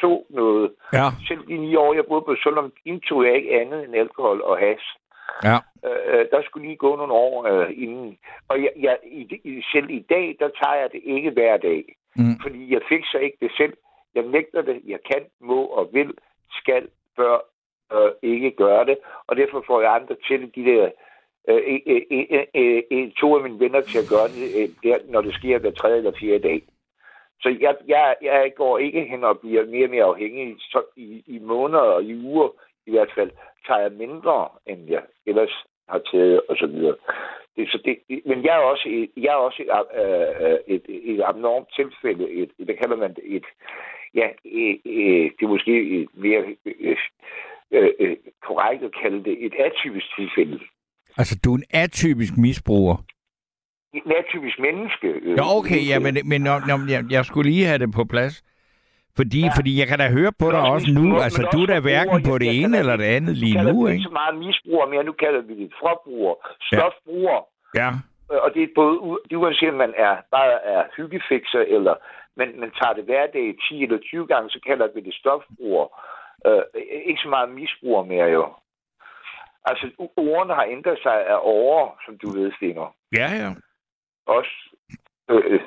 tog noget. Ja. Selv de ni år, jeg boede på Sundholm, indtog jeg ikke andet end alkohol og hash. Ja. Øh, der skulle lige gå nogle år øh, inden. Og jeg, jeg, i, selv i dag, der tager jeg det ikke hver dag. Mm. Fordi jeg fikser ikke det selv. Jeg nægter det. Jeg kan, må og vil, skal, bør øh, ikke gøre det. Og derfor får jeg andre til de der... Øh, øh, øh, øh, øh, to af mine venner til at gøre det, øh, der, når det sker hver tredje eller fjerde dag. Så jeg, jeg, jeg går ikke hen og bliver mere og mere afhængig. Så i, i måneder og i uger i hvert fald tager jeg mindre, end jeg ellers har taget osv. Men jeg er også, jeg er også et, øh, et, et abnormt tilfælde. Et, et, det kalder man et... et ja, øh, det er måske mere øh, øh, korrekt at kalde det et atypisk tilfælde. Altså, du er en atypisk misbruger? En atypisk menneske. Øh. Ja, okay, ja, men, men nå, nå, jeg, jeg skulle lige have det på plads. Fordi, ja. fordi jeg kan da høre på dig også, også nu, altså du er da hverken på det ene eller det andet lige nu, ikke? Nu kalder vi ikke så meget misbruger mere, nu kalder vi det frabruger, stofbruger. Ja. Ja. Og det er både, det er uanset om man er, bare er hyggefikser, eller man, man tager det hver dag ti eller tyve gange, så kalder vi det stofbruger. Uh, ikke så meget misbruger mere, jo. Altså, ordene har ændret sig af år, som du ved, Stinger. Ja, ja. Også. Øh,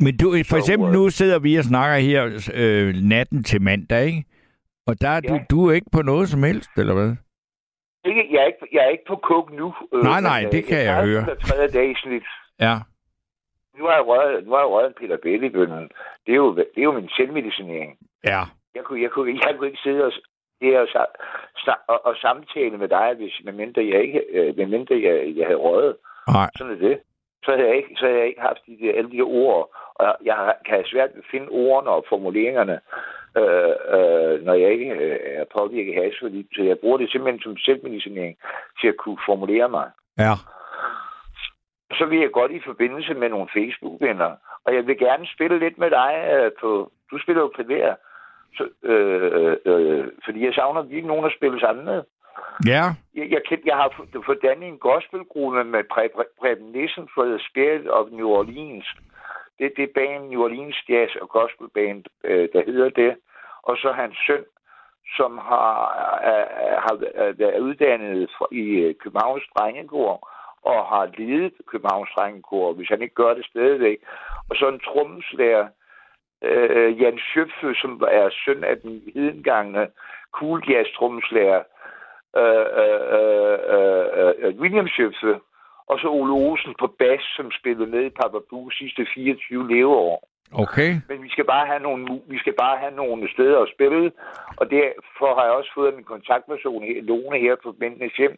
Men du, for eksempel nu sidder vi og snakker her øh, natten til mandag, ikke? Og der er ja. du, du er ikke på noget som helst, eller hvad? Ikke, jeg, er ikke, jeg er ikke på coke nu. Øh, nej, nej, det kan jeg, jeg, jeg høre. Jeg tredje dag i snit. Ja. Nu har jeg røget, nu har jeg røget en Peter Bellibønnen. Det er jo, det er jo min selvmedicinering. Ja. Jeg kunne, jeg kunne, jeg kunne ikke sidde og... Det er at og samtale med dig, hvis medmindre jeg ikke, medmindre jeg, jeg havde røget. Nej. Sådan er det. Så havde jeg ikke, så havde jeg ikke haft de der, alle de ord, og jeg kan have svært ved at finde ordene og formuleringerne, øh, øh, når jeg ikke øh, er påvirket hash, fordi så jeg bruger det simpelthen som selvmedicinering til at kunne formulere mig. Ja. Så vil jeg godt i forbindelse med nogle Facebook-venner, og jeg vil gerne spille lidt med dig øh, på... Du spiller jo klaver. Så, øh, øh, fordi jeg savner virkelig nogen at spille sammen med. Ja. Jeg, jeg, kendte, jeg har fået dannet en gospelgruppe med Preben Nissen for The Spirit of New Orleans. Det er det band, New Orleans Jazz og Gospelband, øh, der hedder det. Og så hans søn, som har, øh, har været uddannet i Københavns Drengekor og har ledet Københavns Drengekor, hvis han ikke gør det stadigvæk. Og så en trommeslager, Øh, Jan Schöpf, som er søn af den hedengangne cool-jazz-trommeslager, øh, øh, øh, øh, William Schöpf, og så Ole Olsen på bas, som spillede med i Papabue sidste fireogtyve leveår. Okay. Men vi skal bare have nogle, vi skal bare have nogle steder at spille, og derfor har jeg også fået min kontaktperson, Lone, her på Mændenes Hjem,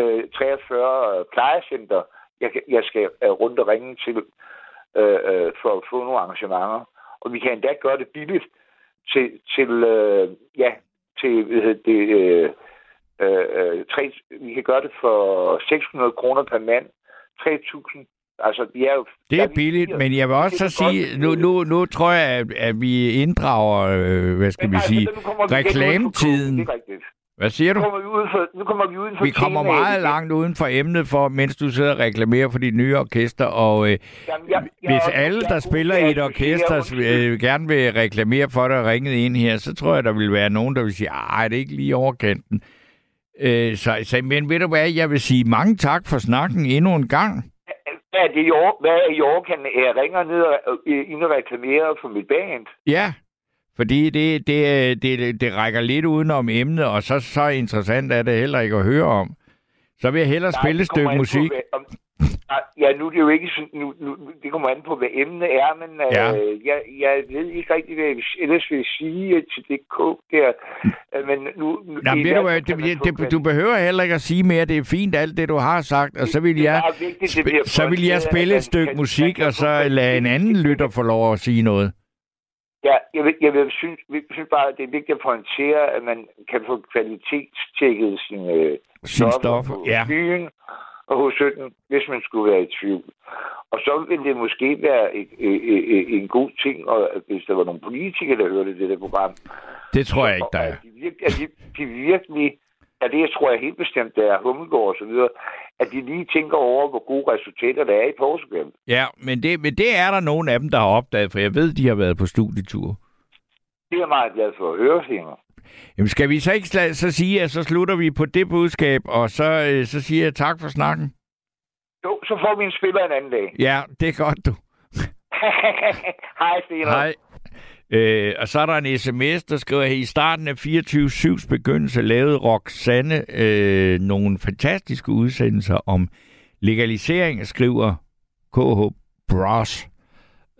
øh, treogfyrre plejecenter. Jeg, jeg skal rundt og ringe til øh, øh, for at få nogle arrangementer. Og vi kan endda gøre det billigt til, til øh, ja, til, hvad hedder det, øh, øh, tre, vi kan gøre det for seks hundrede kroner per mand, tre tusind. Altså, de er jo, det er billigt, er, men jeg vil også så sige, nu, nu, nu tror jeg, at, at vi inddrager, øh, hvad skal men, vi nej, sige, reklametiden. Hvad siger du? Nu kommer vi uden for, nu kommer vi uden for vi kommer meget langt uden for emnet, for, mens du sidder og reklamerer for dit nye orkester. Og øh, Jamen, jeg, jeg, hvis alle, der jeg, spiller i et orkester, øh, gerne vil reklamere for dig og ringe ind her, så tror jeg, der vil være nogen, der vil sige, ej, det er ikke lige overkanten. Øh, så, så, men ved du hvad, jeg vil sige mange tak for snakken endnu en gang. Hvad er det i år? Hvad er i år? Kan jeg ringer ned og ind og reklamere for mit band? Ja, fordi det, det, det, det rækker lidt udenom emnet, og så, så interessant er det heller ikke at høre om. Så vil jeg hellere Nej, spille et stykke musik. På, om, ja, nu er det jo ikke sådan, nu, nu, det kommer an på, hvad emnet er, men ja. øh, jeg, jeg ved ikke rigtig, hvad jeg ellers vil sige til det kog der. Men nu, nu, Nå, det, du, det, det, det, du behøver heller ikke at sige mere, det er fint alt det, du har sagt, og så vil jeg, vigtigt, sp- så vil jeg spille at, et stykke at, musik, at, og så lade en anden lytter få lov at sige noget. Ja, jeg, vil, jeg, vil, jeg, synes, jeg synes bare, at det er vigtigt at pointere, at man kan få kvalitetstjekket sine sin stoffer på ja. byen og hos sytten, hvis man skulle være i tvivl. Og så ville det måske være et, et, et, en god ting, og hvis der var nogle politikere, der hørte det der program. Det tror jeg ikke, der er. At de, de virkelig, at det jeg tror jeg helt bestemt, der er Hummelgaard og så videre, at de lige tænker over, hvor gode resultater der er i Portugal. Ja, men det, men det er der nogen af dem, der har opdaget, for jeg ved, de har været på studietur. Det er jeg meget glad for at høre, Singer. Jamen skal vi så ikke så sige, at så slutter vi på det budskab, og så, så siger jeg tak for snakken? Jo, så får vi en spiller en anden dag. Ja, det er godt, du. Hej, Singer. Hej. Øh, og så er der en sms, der skriver, at i starten af fireogtyve syvs begyndelse lavede Roxanne øh, nogle fantastiske udsendelser om legalisering, skriver K H Bros.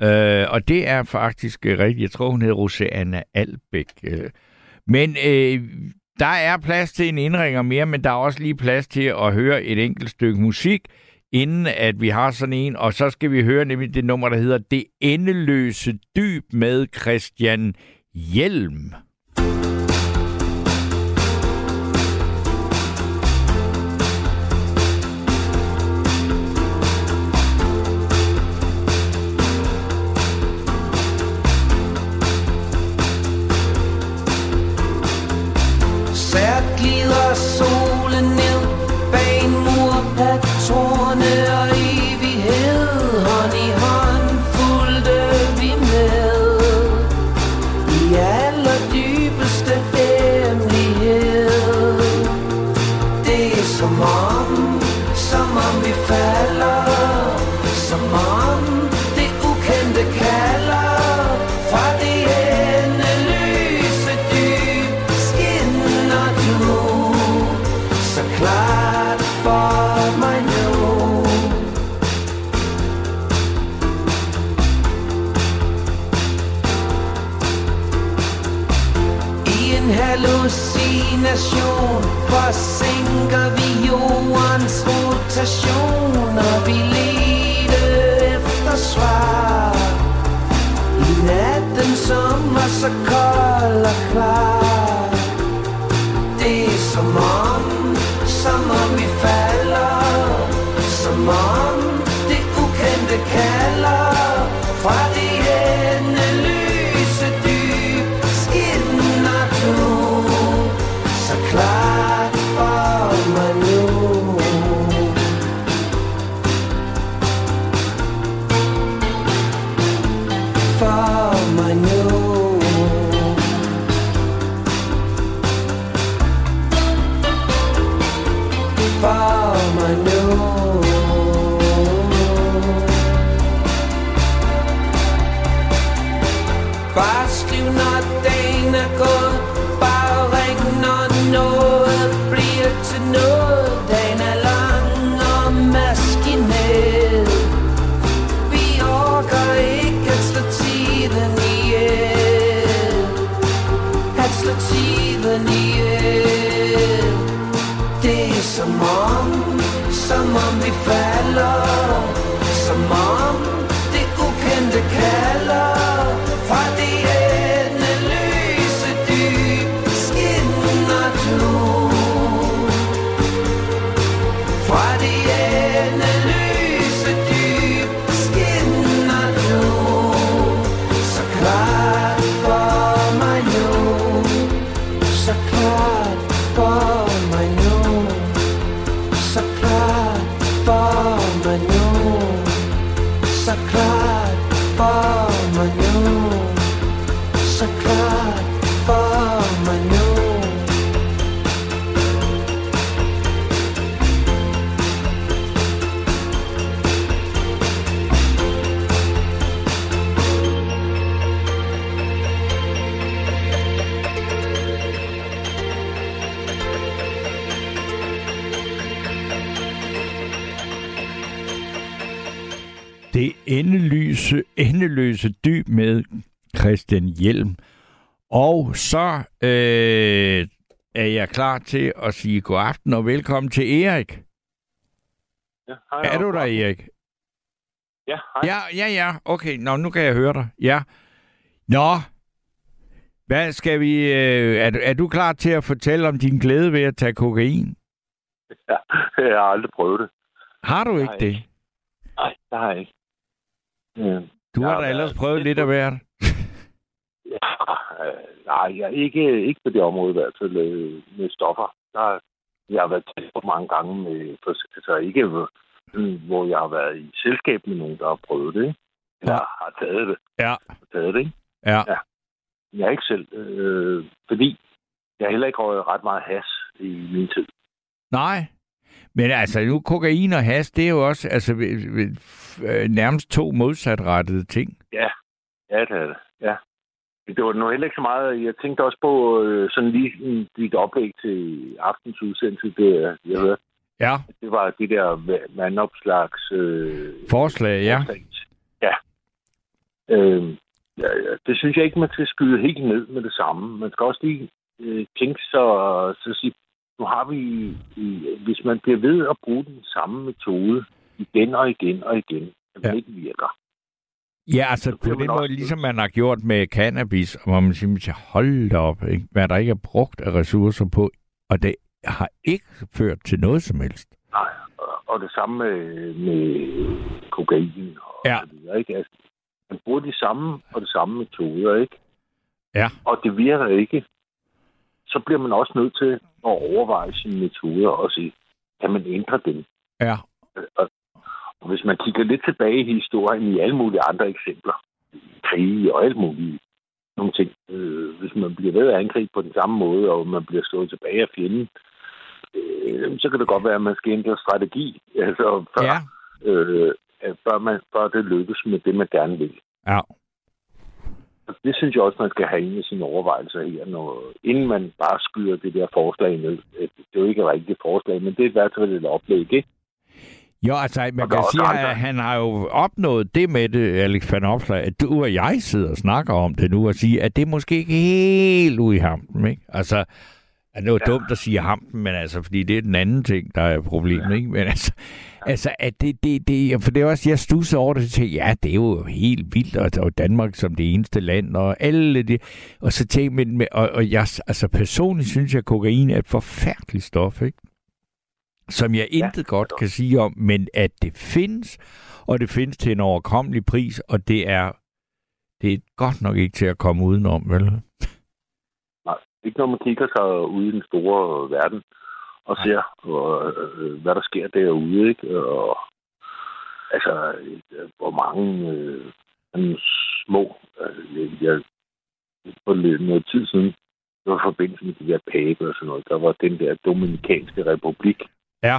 Øh, og det er faktisk rigtigt. Jeg tror, hun hedder Roseanna Albæk. Øh. Men øh, der er plads til en indringer mere, men der er også lige plads til at høre et enkelt stykke musik, inden at vi har sådan en, og så skal vi høre nemlig det nummer, der hedder Det Endeløse Dyb med Christian Hjelm. Sært glider solen ned bag en mur, der tårne og evighed, hånd i hånd fulgte vi med i allerdybeste hemmelighed. Det er som om, som om vi falder, som om det ukendte kalder fra det endeløse dyb. Skinner du så klart for mig nu? I en hallucination forsinker vi jordens rotation, og vi leder efter svar i natten, som var så kold og klar. Det er som om, som om vi falder, som om det ukendte kalder fra det endeløse dyb. Skinner du så klart for mig nu? For mig nu. For mig nu. Bare skriv, når dagen er gået, bare ring, når noget bliver til noget. Dagen er lang og maske som vi falder, som om det ukendte kalder fra de endeløse dyb skinner du. Fra de endeløse dyb skinner du. Så klart for mig nu, så klart for mig nu, så klart for mig nu, så klart for mig nu, så klart for mig nu. Det endeløse, endeløse dyb med Christian Hjelm. Og så øh, er jeg klar til at sige god aften og velkommen til Erik. Ja, hej, er du der, Erik? Ja, hej. Ja, ja, ja. Okay, nå, nu kan jeg høre dig. Ja. Nå, hvad skal vi... Øh, er, er du klar til at fortælle om din glæde ved at tage kokain? Ja, jeg har aldrig prøvet det. Har du ikke det? Nej, det har jeg ikke. Mm. Du har, har da ellers prøvet lidt af hvert. Ja, nej, jeg ikke, ikke på det område i hvert fald med stoffer. Der, jeg har været tæt på mange gange med, altså ikke hvor jeg har været i selskab med nogen, der har prøvet det. Eller ja. har taget det. Ja. Har taget det, ikke? Ja. ja. Jeg ikke selv, øh, fordi jeg heller ikke røg ret meget has i min tid. Nej. Men altså, nu kokain og has, det er jo også altså, nærmest to modsatrettede ting. Ja, ja det er det. Ja. Det var nu heller ikke så meget. Jeg tænkte også på sådan lige dit oplæg til aftens udsendelse, det jeg hørte. Ja. Det var det der Vanopslaghs... Øh, forslag, ja. Forslag. Ja. Øh, ja, ja. Det synes jeg ikke, man skal skyde helt ned med det samme. Man skal også lige øh, tænke sig og så sige, nu har vi, hvis man bliver ved at bruge den samme metode igen og igen og igen, at det ja. ikke virker. Ja, altså så på den måde, ligesom man har gjort med cannabis, hvor man simpelthen holder op, ikke? Hvad der ikke er brugt af ressourcer på, og det har ikke ført til noget som helst. Nej, og det samme med, med kokain og ja. det der, ikke? Altså, man bruger de samme og de samme metoder, ikke? Ja. Og det virker ikke. Så bliver man også nødt til at overveje sine metoder og sige, kan man ændre dem? Ja. Og, og hvis man kigger lidt tilbage i historien i alle mulige andre eksempler, krige og alt muligt, nogle ting, øh, hvis man bliver ved at angribe på den samme måde, og man bliver slået tilbage af fjenden, øh, så kan det godt være, at man skal ændre strategi, altså før, ja. øh, før, man, før det lykkes med det, man gerne vil. Ja. Det synes jeg også, man skal have inde i sine overvejelser her, når, inden man bare skyder det der forslag ned. Det er jo ikke et rigtigt forslag, men det er i hvert fald et oplæg, ikke? Jo, altså, man kan sige, andre. At han har jo opnået det med det, Alex Vanopslagh, at du og jeg sidder og snakker om det nu, og siger, at det er måske ikke helt ude i hampen, ikke? Altså, at det er jo ja. dumt at sige hampen, men altså, fordi det er den anden ting, der er problemet, ja. ikke? Men altså... Altså, at det, det, det, for det er også, jeg stusser over det til, ja, det er jo helt vildt, og, og Danmark som det eneste land, og alle det, og så tænker jeg, med, og, og jeg, altså personligt synes jeg, at kokain er et forfærdeligt stof, ikke? Som jeg intet ja, godt kan sige om, men at det findes, og det findes til en overkommelig pris, og det er, det er godt nok ikke til at komme udenom, vel? Nej, ikke når man kigger sig ude i den store verden, og ser, og, øh, hvad der sker derude, ikke? Og, altså, hvor mange øh, sådan små... Øh, jeg, for noget tid siden, det var i forbindelse med de der Pape og sådan noget, der var den der Dominikanske Republik. Ja.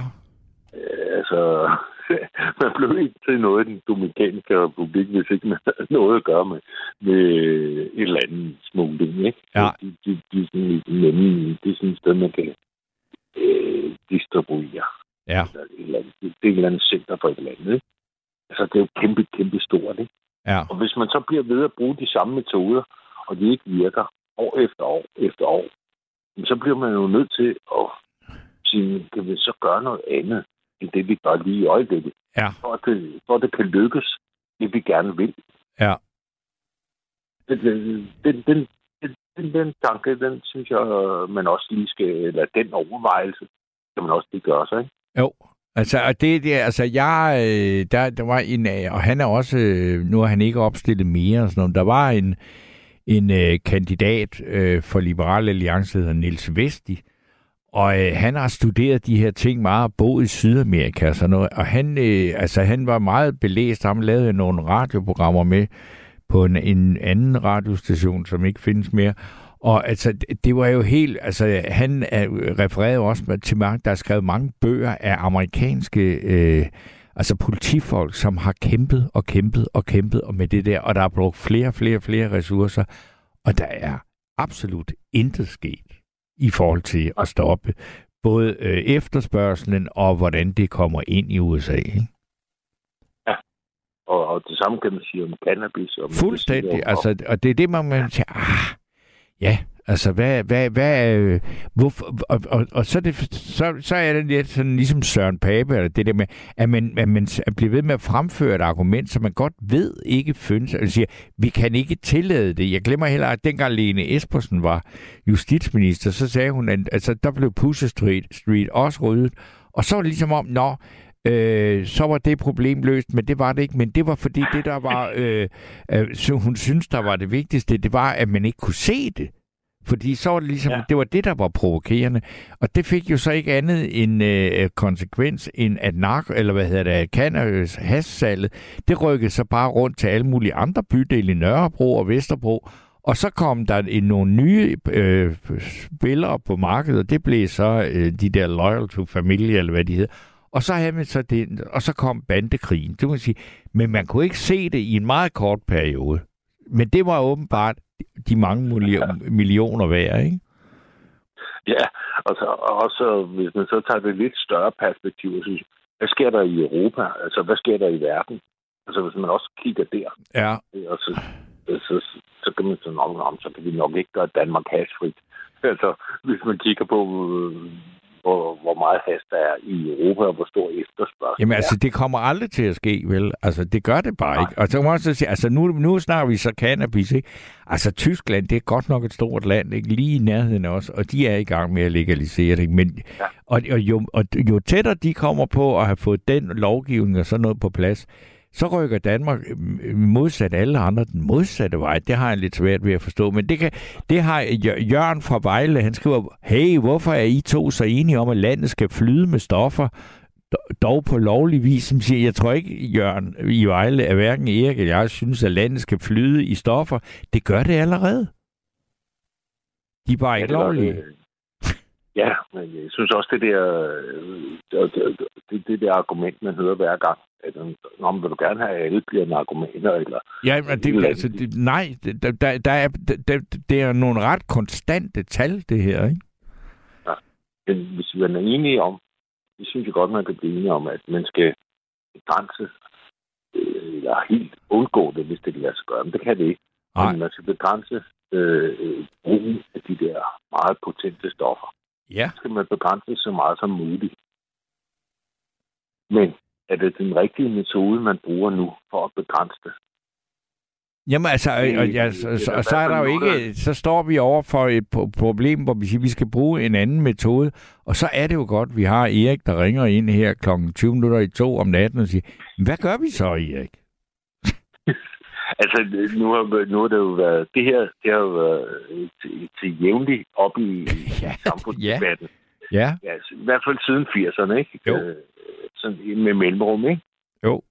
Øh, altså, man blev ikke til noget i den Dominikanske Republik, hvis ikke man havde noget at gøre med, med et eller andet smugling, ikke? Ja. De, de, de, de, de, de synes, at man kan... Øh, distribuerer. Ja. Eller et eller andet, det er et eller andet center for et eller andet. Ikke? Altså, det er jo kæmpe, kæmpe stort, ikke? Ja. Og hvis man så bliver ved at bruge de samme metoder, og de ikke virker år efter år efter år, så bliver man jo nødt til at sige, kan vi så gøre noget andet? end det, vi gør lige i øjeblikket. Ja. For, at det, for at det kan lykkes, det vi gerne vil. Ja. Den, den, den, den, den tanke, den synes jeg, man også lige skal, eller den overvejelse, kan man også lige gøre sig, ikke? Jo. Altså, og det, det, altså jeg, der, der var en, og han er også, nu er han ikke opstillet mere, og sådan noget, der var en, en øh, kandidat øh, for Liberal Alliance, der hedder Niels Vesti, og øh, han har studeret de her ting meget, boet i Sydamerika og sådan noget, og han, øh, altså, han var meget belæst, han lavede nogle radioprogrammer med på en, en anden radiostation, som ikke findes mere, og altså, det var jo helt, altså, han refererede også til mange, der er skrevet mange bøger af amerikanske øh, altså politifolk, som har kæmpet og kæmpet og kæmpet og med det der, og der er brugt flere, flere, flere ressourcer, og der er absolut intet sket i forhold til at stoppe både øh, efterspørgselen og hvordan det kommer ind i U S A, ikke? Og, og det samme kan man sige om cannabis. Og fuldstændig. Siger, og, altså, og det er det, man, man siger, ah, ja, altså, hvad, hvad, hvad, øh, hvorfor, og, og, og så, det, så, så er det lidt sådan, ligesom Søren Pape, eller det der med, at man, at man bliver ved med at fremføre et argument, som man godt ved ikke findes, og siger, vi kan ikke tillade det. Jeg glemmer heller, at dengang Lene Espersen var justitsminister, så sagde hun, at altså, der blev Pusher Street, Street også ryddet, og så var det ligesom om, nå, Øh, så var det problem løst, men det var det ikke. Men det var fordi det, der var, øh, øh, så hun synes, der var det vigtigste, det var, at man ikke kunne se det. Fordi så var det ligesom, ja. Det var det, der var provokerende. Og det fik jo så ikke andet en øh, konsekvens, end at nark, eller hvad hedder det, cannabis hashsalget, det rykkede så bare rundt til alle mulige andre bydele i Nørrebro og Vesterbro. Og så kom der en, nogle nye øh, spillere på markedet, og det blev så øh, de der loyal to familie, eller hvad de hedder. Og så havde man så det, og så kom bandekrigen. Det må man sige, men man kunne ikke se det i en meget kort periode. Men det var åbenbart de mange millioner, millioner værd, ikke? Ja, og så også, hvis man så tager det lidt større perspektiv, så hvad sker der i Europa? Altså, hvad sker der i verden? Altså, hvis man også kigger der, ja. Og så, så, så kan man sige, så kan vi nok ikke gøre Danmark hashfrit. Altså, hvis man kigger på Hvor, hvor meget has der er i Europa, og hvor stor efterspørgsel. Jamen altså, det kommer aldrig til at ske, vel? Altså, det gør det bare Nej. Ikke. Og så må man så sige, altså nu, nu snakker vi så cannabis, ikke? Altså, Tyskland, det er godt nok et stort land, ikke? Lige i nærheden også, og de er i gang med at legalisere det, ikke? Men, ja. og, og, jo, og jo tættere de kommer på at have fået den lovgivning og sådan noget på plads, så rykker Danmark modsat alle andre den modsatte vej. Det har jeg lidt svært ved at forstå, men det, kan, det har Jørgen fra Vejle, han skriver, hey, hvorfor er I to så enige om, at landet skal flyde med stoffer, dog på lovlig vis, som siger, jeg tror ikke, Jørgen i Vejle er hverken Erik eller jeg synes, at landet skal flyde i stoffer. Det gør det allerede. De er bare ikke lovlige. Ja, men jeg synes også, det der, det, det, det der argument, man hører hver gang, at om vil du gerne have, at alle bliver narkomaner, eller... Ja, men det, altså, det, nej, der, der, der er, der, det er nogle ret konstante tal, det her, ikke? Ja, men hvis vi er enige om, det synes jeg godt, man kan blive enige om, at man skal begrænse, eller helt undgå det, hvis det lader sig gøre, men det kan det ikke. Nej. Men man skal begrænse øh, brugen af de der meget potente stoffer. Ja. Skal man begrænse så meget som muligt. Men er det den rigtige metode, man bruger nu for at begrænse det? Jamen altså, og ja, så, så, så er der jo ikke, så står vi over for et problem, hvor vi siger, vi skal bruge en anden metode, og så er det jo godt, vi har Erik, der ringer ind her klokken tyve minutter i to om natten og siger, hvad gør vi så, Erik? Altså, nu har, nu har det jo været... Det her det har jo været til, til jævnligt op i ja, samfundsdebatten. Ja. Ja, altså, i hvert fald siden firserne, ikke? Jo. Øh, sådan med mellemrum, ikke? Jo.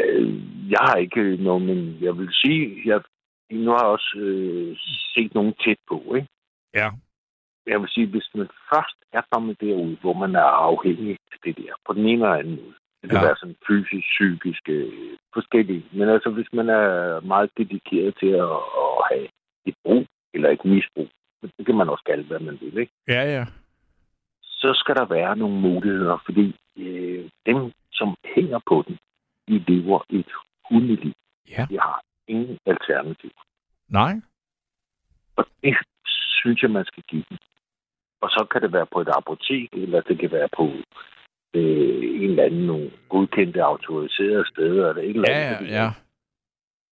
Øh, jeg har ikke nogen... Men jeg vil sige, jeg nu har jeg også øh, set nogen tæt på, ikke? Ja. Jeg vil sige, hvis man først er kommet derude, hvor man er afhængig af det der, på den ene eller anden måde, det kan ja. Være sådan fysisk, psykisk, øh, forskellige. Men altså, hvis man er meget dedikeret til at, at have et brug eller et misbrug, det kan man også kalde, hvad man vil, ikke? Ja, ja. Så skal der være nogle muligheder, fordi øh, dem, som hænger på den, de lever et hundeliv. Ja. De har ingen alternativ. Nej. Og det synes jeg, man skal give dem. Og så kan det være på et apotek, eller det kan være på øh, en eller anden nogle godkendte, autoriserede steder, eller et eller andet. Ja, ja.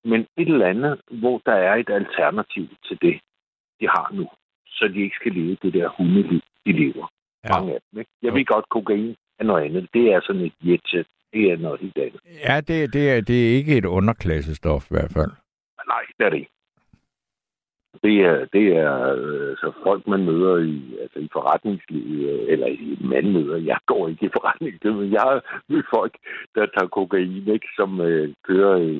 Men et eller andet, hvor der er et alternativ til det, de har nu, så de ikke skal leve det der hundeliv, de lever. Ja. Mange af dem, ikke? Jeg ved godt, kokain er noget andet. Det er sådan et jetset. Det er noget helt andet. Ja, det, det, er, det er ikke et underklassestof i hvert fald. Nej, det er det ikke. Det er, det er altså folk, man møder i, altså i forretningslivet, eller i mandmøder. Jeg går ikke i forretningslivet, men jeg har mødt folk, der tager kokain, ikke, som øh, kører i,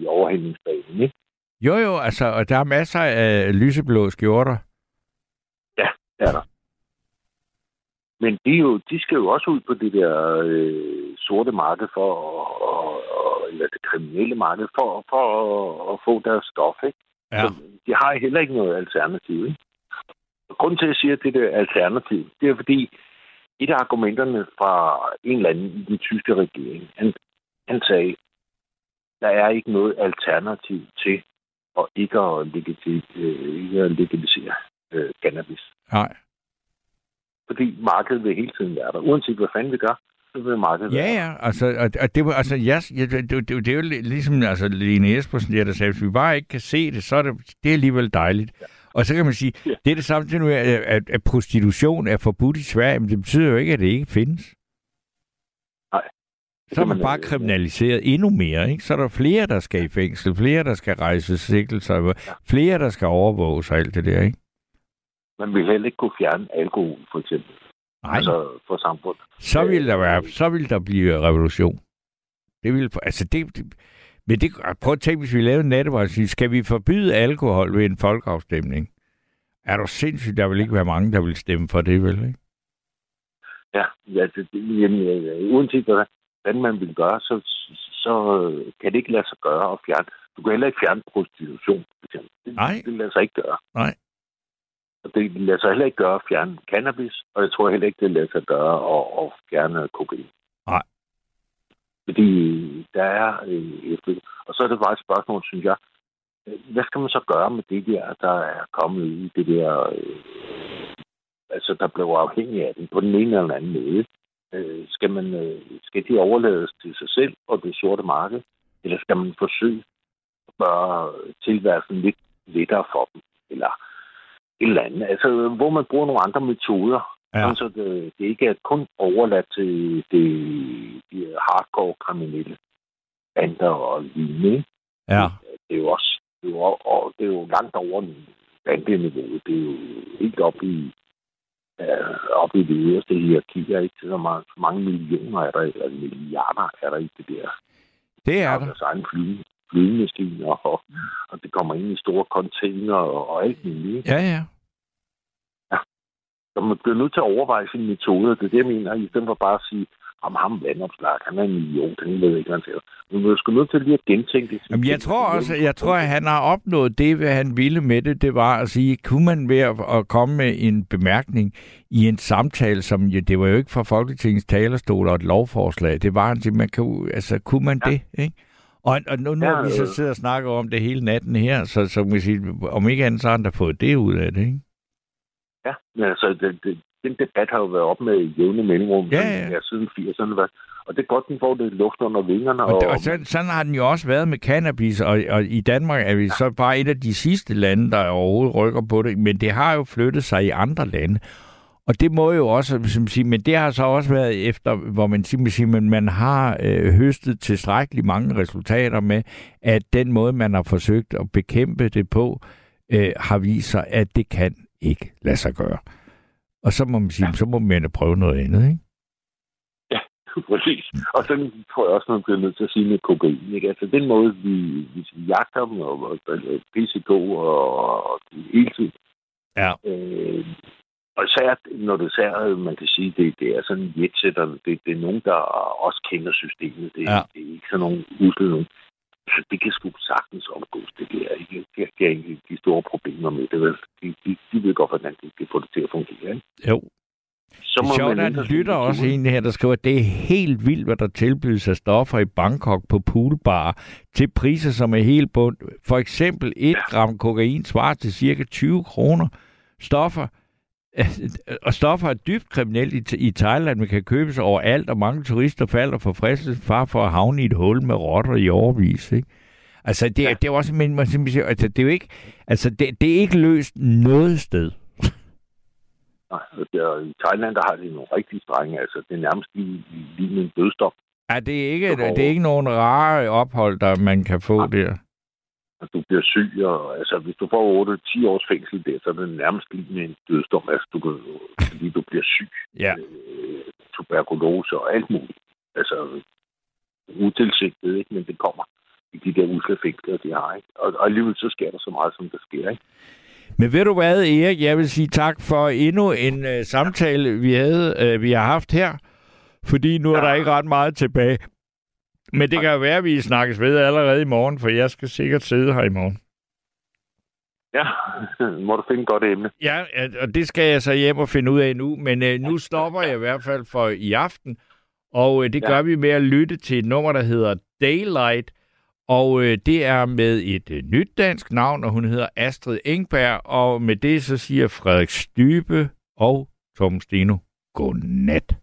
i overhældningsbanen, ikke? Jo, jo, altså, og der er masser af lyseblå skjorter. Ja, det er der. Men de, jo, de skal jo også ud på det der øh, sorte marked, for, og, og, eller det kriminelle marked, for, for at, at få deres stof, ikke? Ja. De har heller ikke noget alternativ, ikke? Og grunden til, at jeg siger, at det er alternativ, det er fordi et af argumenterne fra en eller anden i den tyske regering, han, han sagde, der er ikke noget alternativ til at ikke at legalisere øh, cannabis. Nej. Fordi markedet vil hele tiden være der. Uanset hvad fanden vi gør, så vil markedet være der. Ja, ja. Altså, og det, altså, yes, det, det, det, det, det er jo ligesom altså, Lene Espersen, der sagde, hvis vi bare ikke kan se det, så er det, det er alligevel dejligt. Ja. Og så kan man sige, ja. Det er det samme til nu, at, at, at prostitution er forbudt i Sverige, men det betyder jo ikke, at det ikke findes. Nej. Så er man bare kriminaliseret endnu mere, ikke? Så er der flere, der skal i fængsel, flere, der skal rejse sigtelser, ja. Flere, der skal overvåges og alt det der, ikke? Man ville heller ikke kunne fjerne alkohol, for eksempel. Nej. Altså, for samfundet. Så ville der, være, så ville der blive revolution. Det ville... Altså, det... det men det... Prøv at tænke, hvis vi lavede en nattevej, skal vi forbyde alkohol ved en folkeafstemning? Er du sindssygt, der vil ikke være mange, der vil stemme for det, vel, ikke? Ja, ja det, jamen, uanset hvordan man vil gøre, så, så kan det ikke lade sig gøre at fjerne. Du kan heller ikke fjerne prostitution, for eksempel. Det, nej. Det lader sig ikke gøre. Nej. Og det lader sig heller ikke gøre at fjerne cannabis, og jeg tror heller ikke, det lader sig gøre at, at fjerne kokain. Nej. Fordi der er... Øh, og så er det bare et spørgsmål, synes jeg. Hvad skal man så gøre med det der, der er kommet i det der... Øh, altså, der blev afhængig af den på den ene eller anden måde. Øh, skal, man, øh, skal de overlades til sig selv og det sorte marked? Eller skal man forsøge at gøre tilværelsen lidt lettere for dem? Eller... et eller andet. Altså, hvor man bruger nogle andre metoder, ja. Så det, det ikke er kun overladt til de, de hardcore kriminelle bander og lignende. Ja. Det er jo også, det er jo, og det er jo langt over bandeniveauet. Det er jo helt op i, øh, op i det øverste hierarkier, ikke til så mange, så mange millioner er der, eller milliarder er der i det der. Det er der. Der er så en flyve. lydmaskiner, og, og det kommer ind i store container og, og alt muligt. Ja, ja. Ja. Så man bliver nødt til at overveje sine metoder. Det er det, jeg mener, i stedet for bare at sige, om ham Vanopslagh, han er en million, han ved ikke, hvad han siger. Men man er sgu nødt til lige at gentænke det. Jamen, jeg tror også, jeg tror, at han har opnået det, hvad han ville med det. Det var at sige, kunne man ved at komme med en bemærkning i en samtale, som ja, det var jo ikke fra Folketingets talerstol og et lovforslag. Det var en man kan, altså, kunne man ja. Det, ikke? Og, og nu, nu ja, har vi så siddet og snakket om det hele natten her, så, så man sige, om ikke andet, så har han da fået det ud af det, ikke? Ja, altså, det, det, den debat har jo været op med jævne mellemrum ja, ja. Ja, siden firserne, og det er godt, den får det luft under vingerne. Og, og, og sådan, sådan har den jo også været med cannabis, og, og i Danmark er vi ja. Så bare et af de sidste lande, der overhovedet rykker på det, men det har jo flyttet sig i andre lande. Og det må jo også, som siger, men det har så også været efter, hvor man siger, men man har øh, høstet tilstrækkeligt mange resultater med, at den måde, man har forsøgt at bekæmpe det på, øh, har vist sig, at det kan ikke lade sig gøre. Og så må man sige, ja. Så må man prøve noget andet, ikke? Ja, præcis. Og så tror jeg også, man bliver nødt til at sige med kokain, ikke? Altså den måde, vi, vi jagter dem, og, og, og P C K og, og hele tiden. Ja. Øh, Og især, når det særligt, man kan sige, det, det er sådan en jetsætter, det, det er nogen, der også kender systemet. Det, ja. Det er ikke sådan nogen uslet nogen. Så det kan sgu sagtens omgås, det der. Det er ikke de store problemer med det, vel? De, de, de ved godt, hvordan de kan få det til at fungere, ikke? Jo. Så må det er sjovt, man at lytter sådan, også en her, der skriver, at det er helt vildt, hvad der tilbydes af stoffer i Bangkok på poolbarer til priser, som er helt bund. For eksempel et gram kokain svarer til cirka tyve kroner. Stoffer Og stoffer er dybt kriminelt i Thailand. Man kan købes overalt, og mange turister falder for fristelsen far for at havne i et hul med rotter i årevis, ikke? Altså, det, ja. det er jo også men man simpelthen, altså, det er jo ikke, altså, det, det er ikke løst noget sted. Nej, altså, i Thailand, der har de nogle rigtig strenge, altså, det er nærmest lige, lige en dødsdom. Ja, det er ikke, det er ikke nogen rare ophold, der man kan få ja. der. Du bliver syg, og altså, hvis du får otte til ti års fængsel der, så er det nærmest lige en dødsdom, altså, du kan, fordi du bliver syg. Ja. Øh, tuberkulose og alt muligt. Altså, utilsigtet, ikke? Men det kommer i de der usle fængsler, de har, ikke? Og, og alligevel så sker der så meget, som der sker, ikke? Men ved du hvad, Erik, jeg vil sige tak for endnu en uh, samtale, vi, havde, uh, vi har haft her, fordi nu er ja. der ikke ret meget tilbage. Men det kan jo være, at vi snakkes ved allerede i morgen, for jeg skal sikkert sidde her i morgen. Ja, må du finde et godt emne. Ja, og det skal jeg så hjem og finde ud af nu, men øh, nu stopper jeg i hvert fald for i aften, og øh, det gør ja. vi med at lytte til et nummer, der hedder Daylight, og øh, det er med et øh, nyt dansk navn, og hun hedder Astrid Engberg, og med det så siger Frederik Stybe og Torben Steno godnat.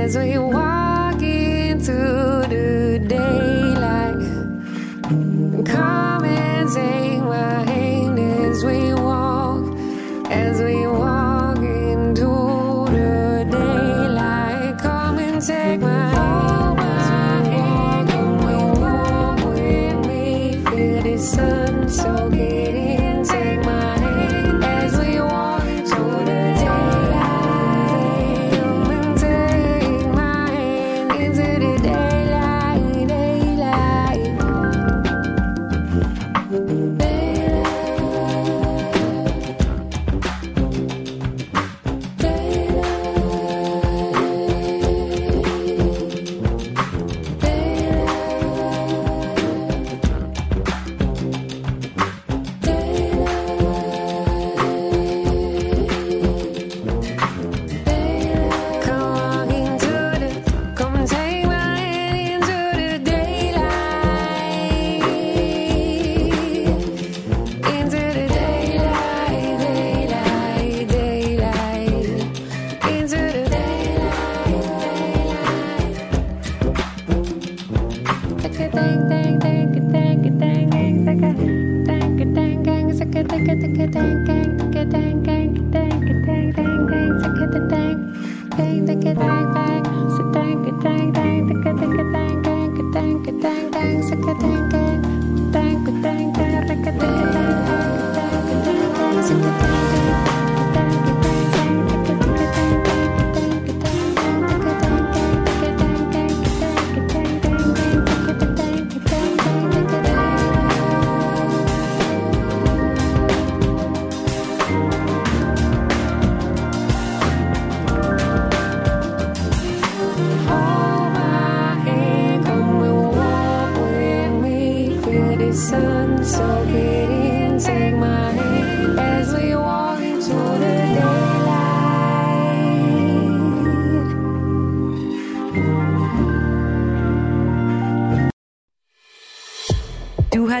As we walk into the daylight. Du har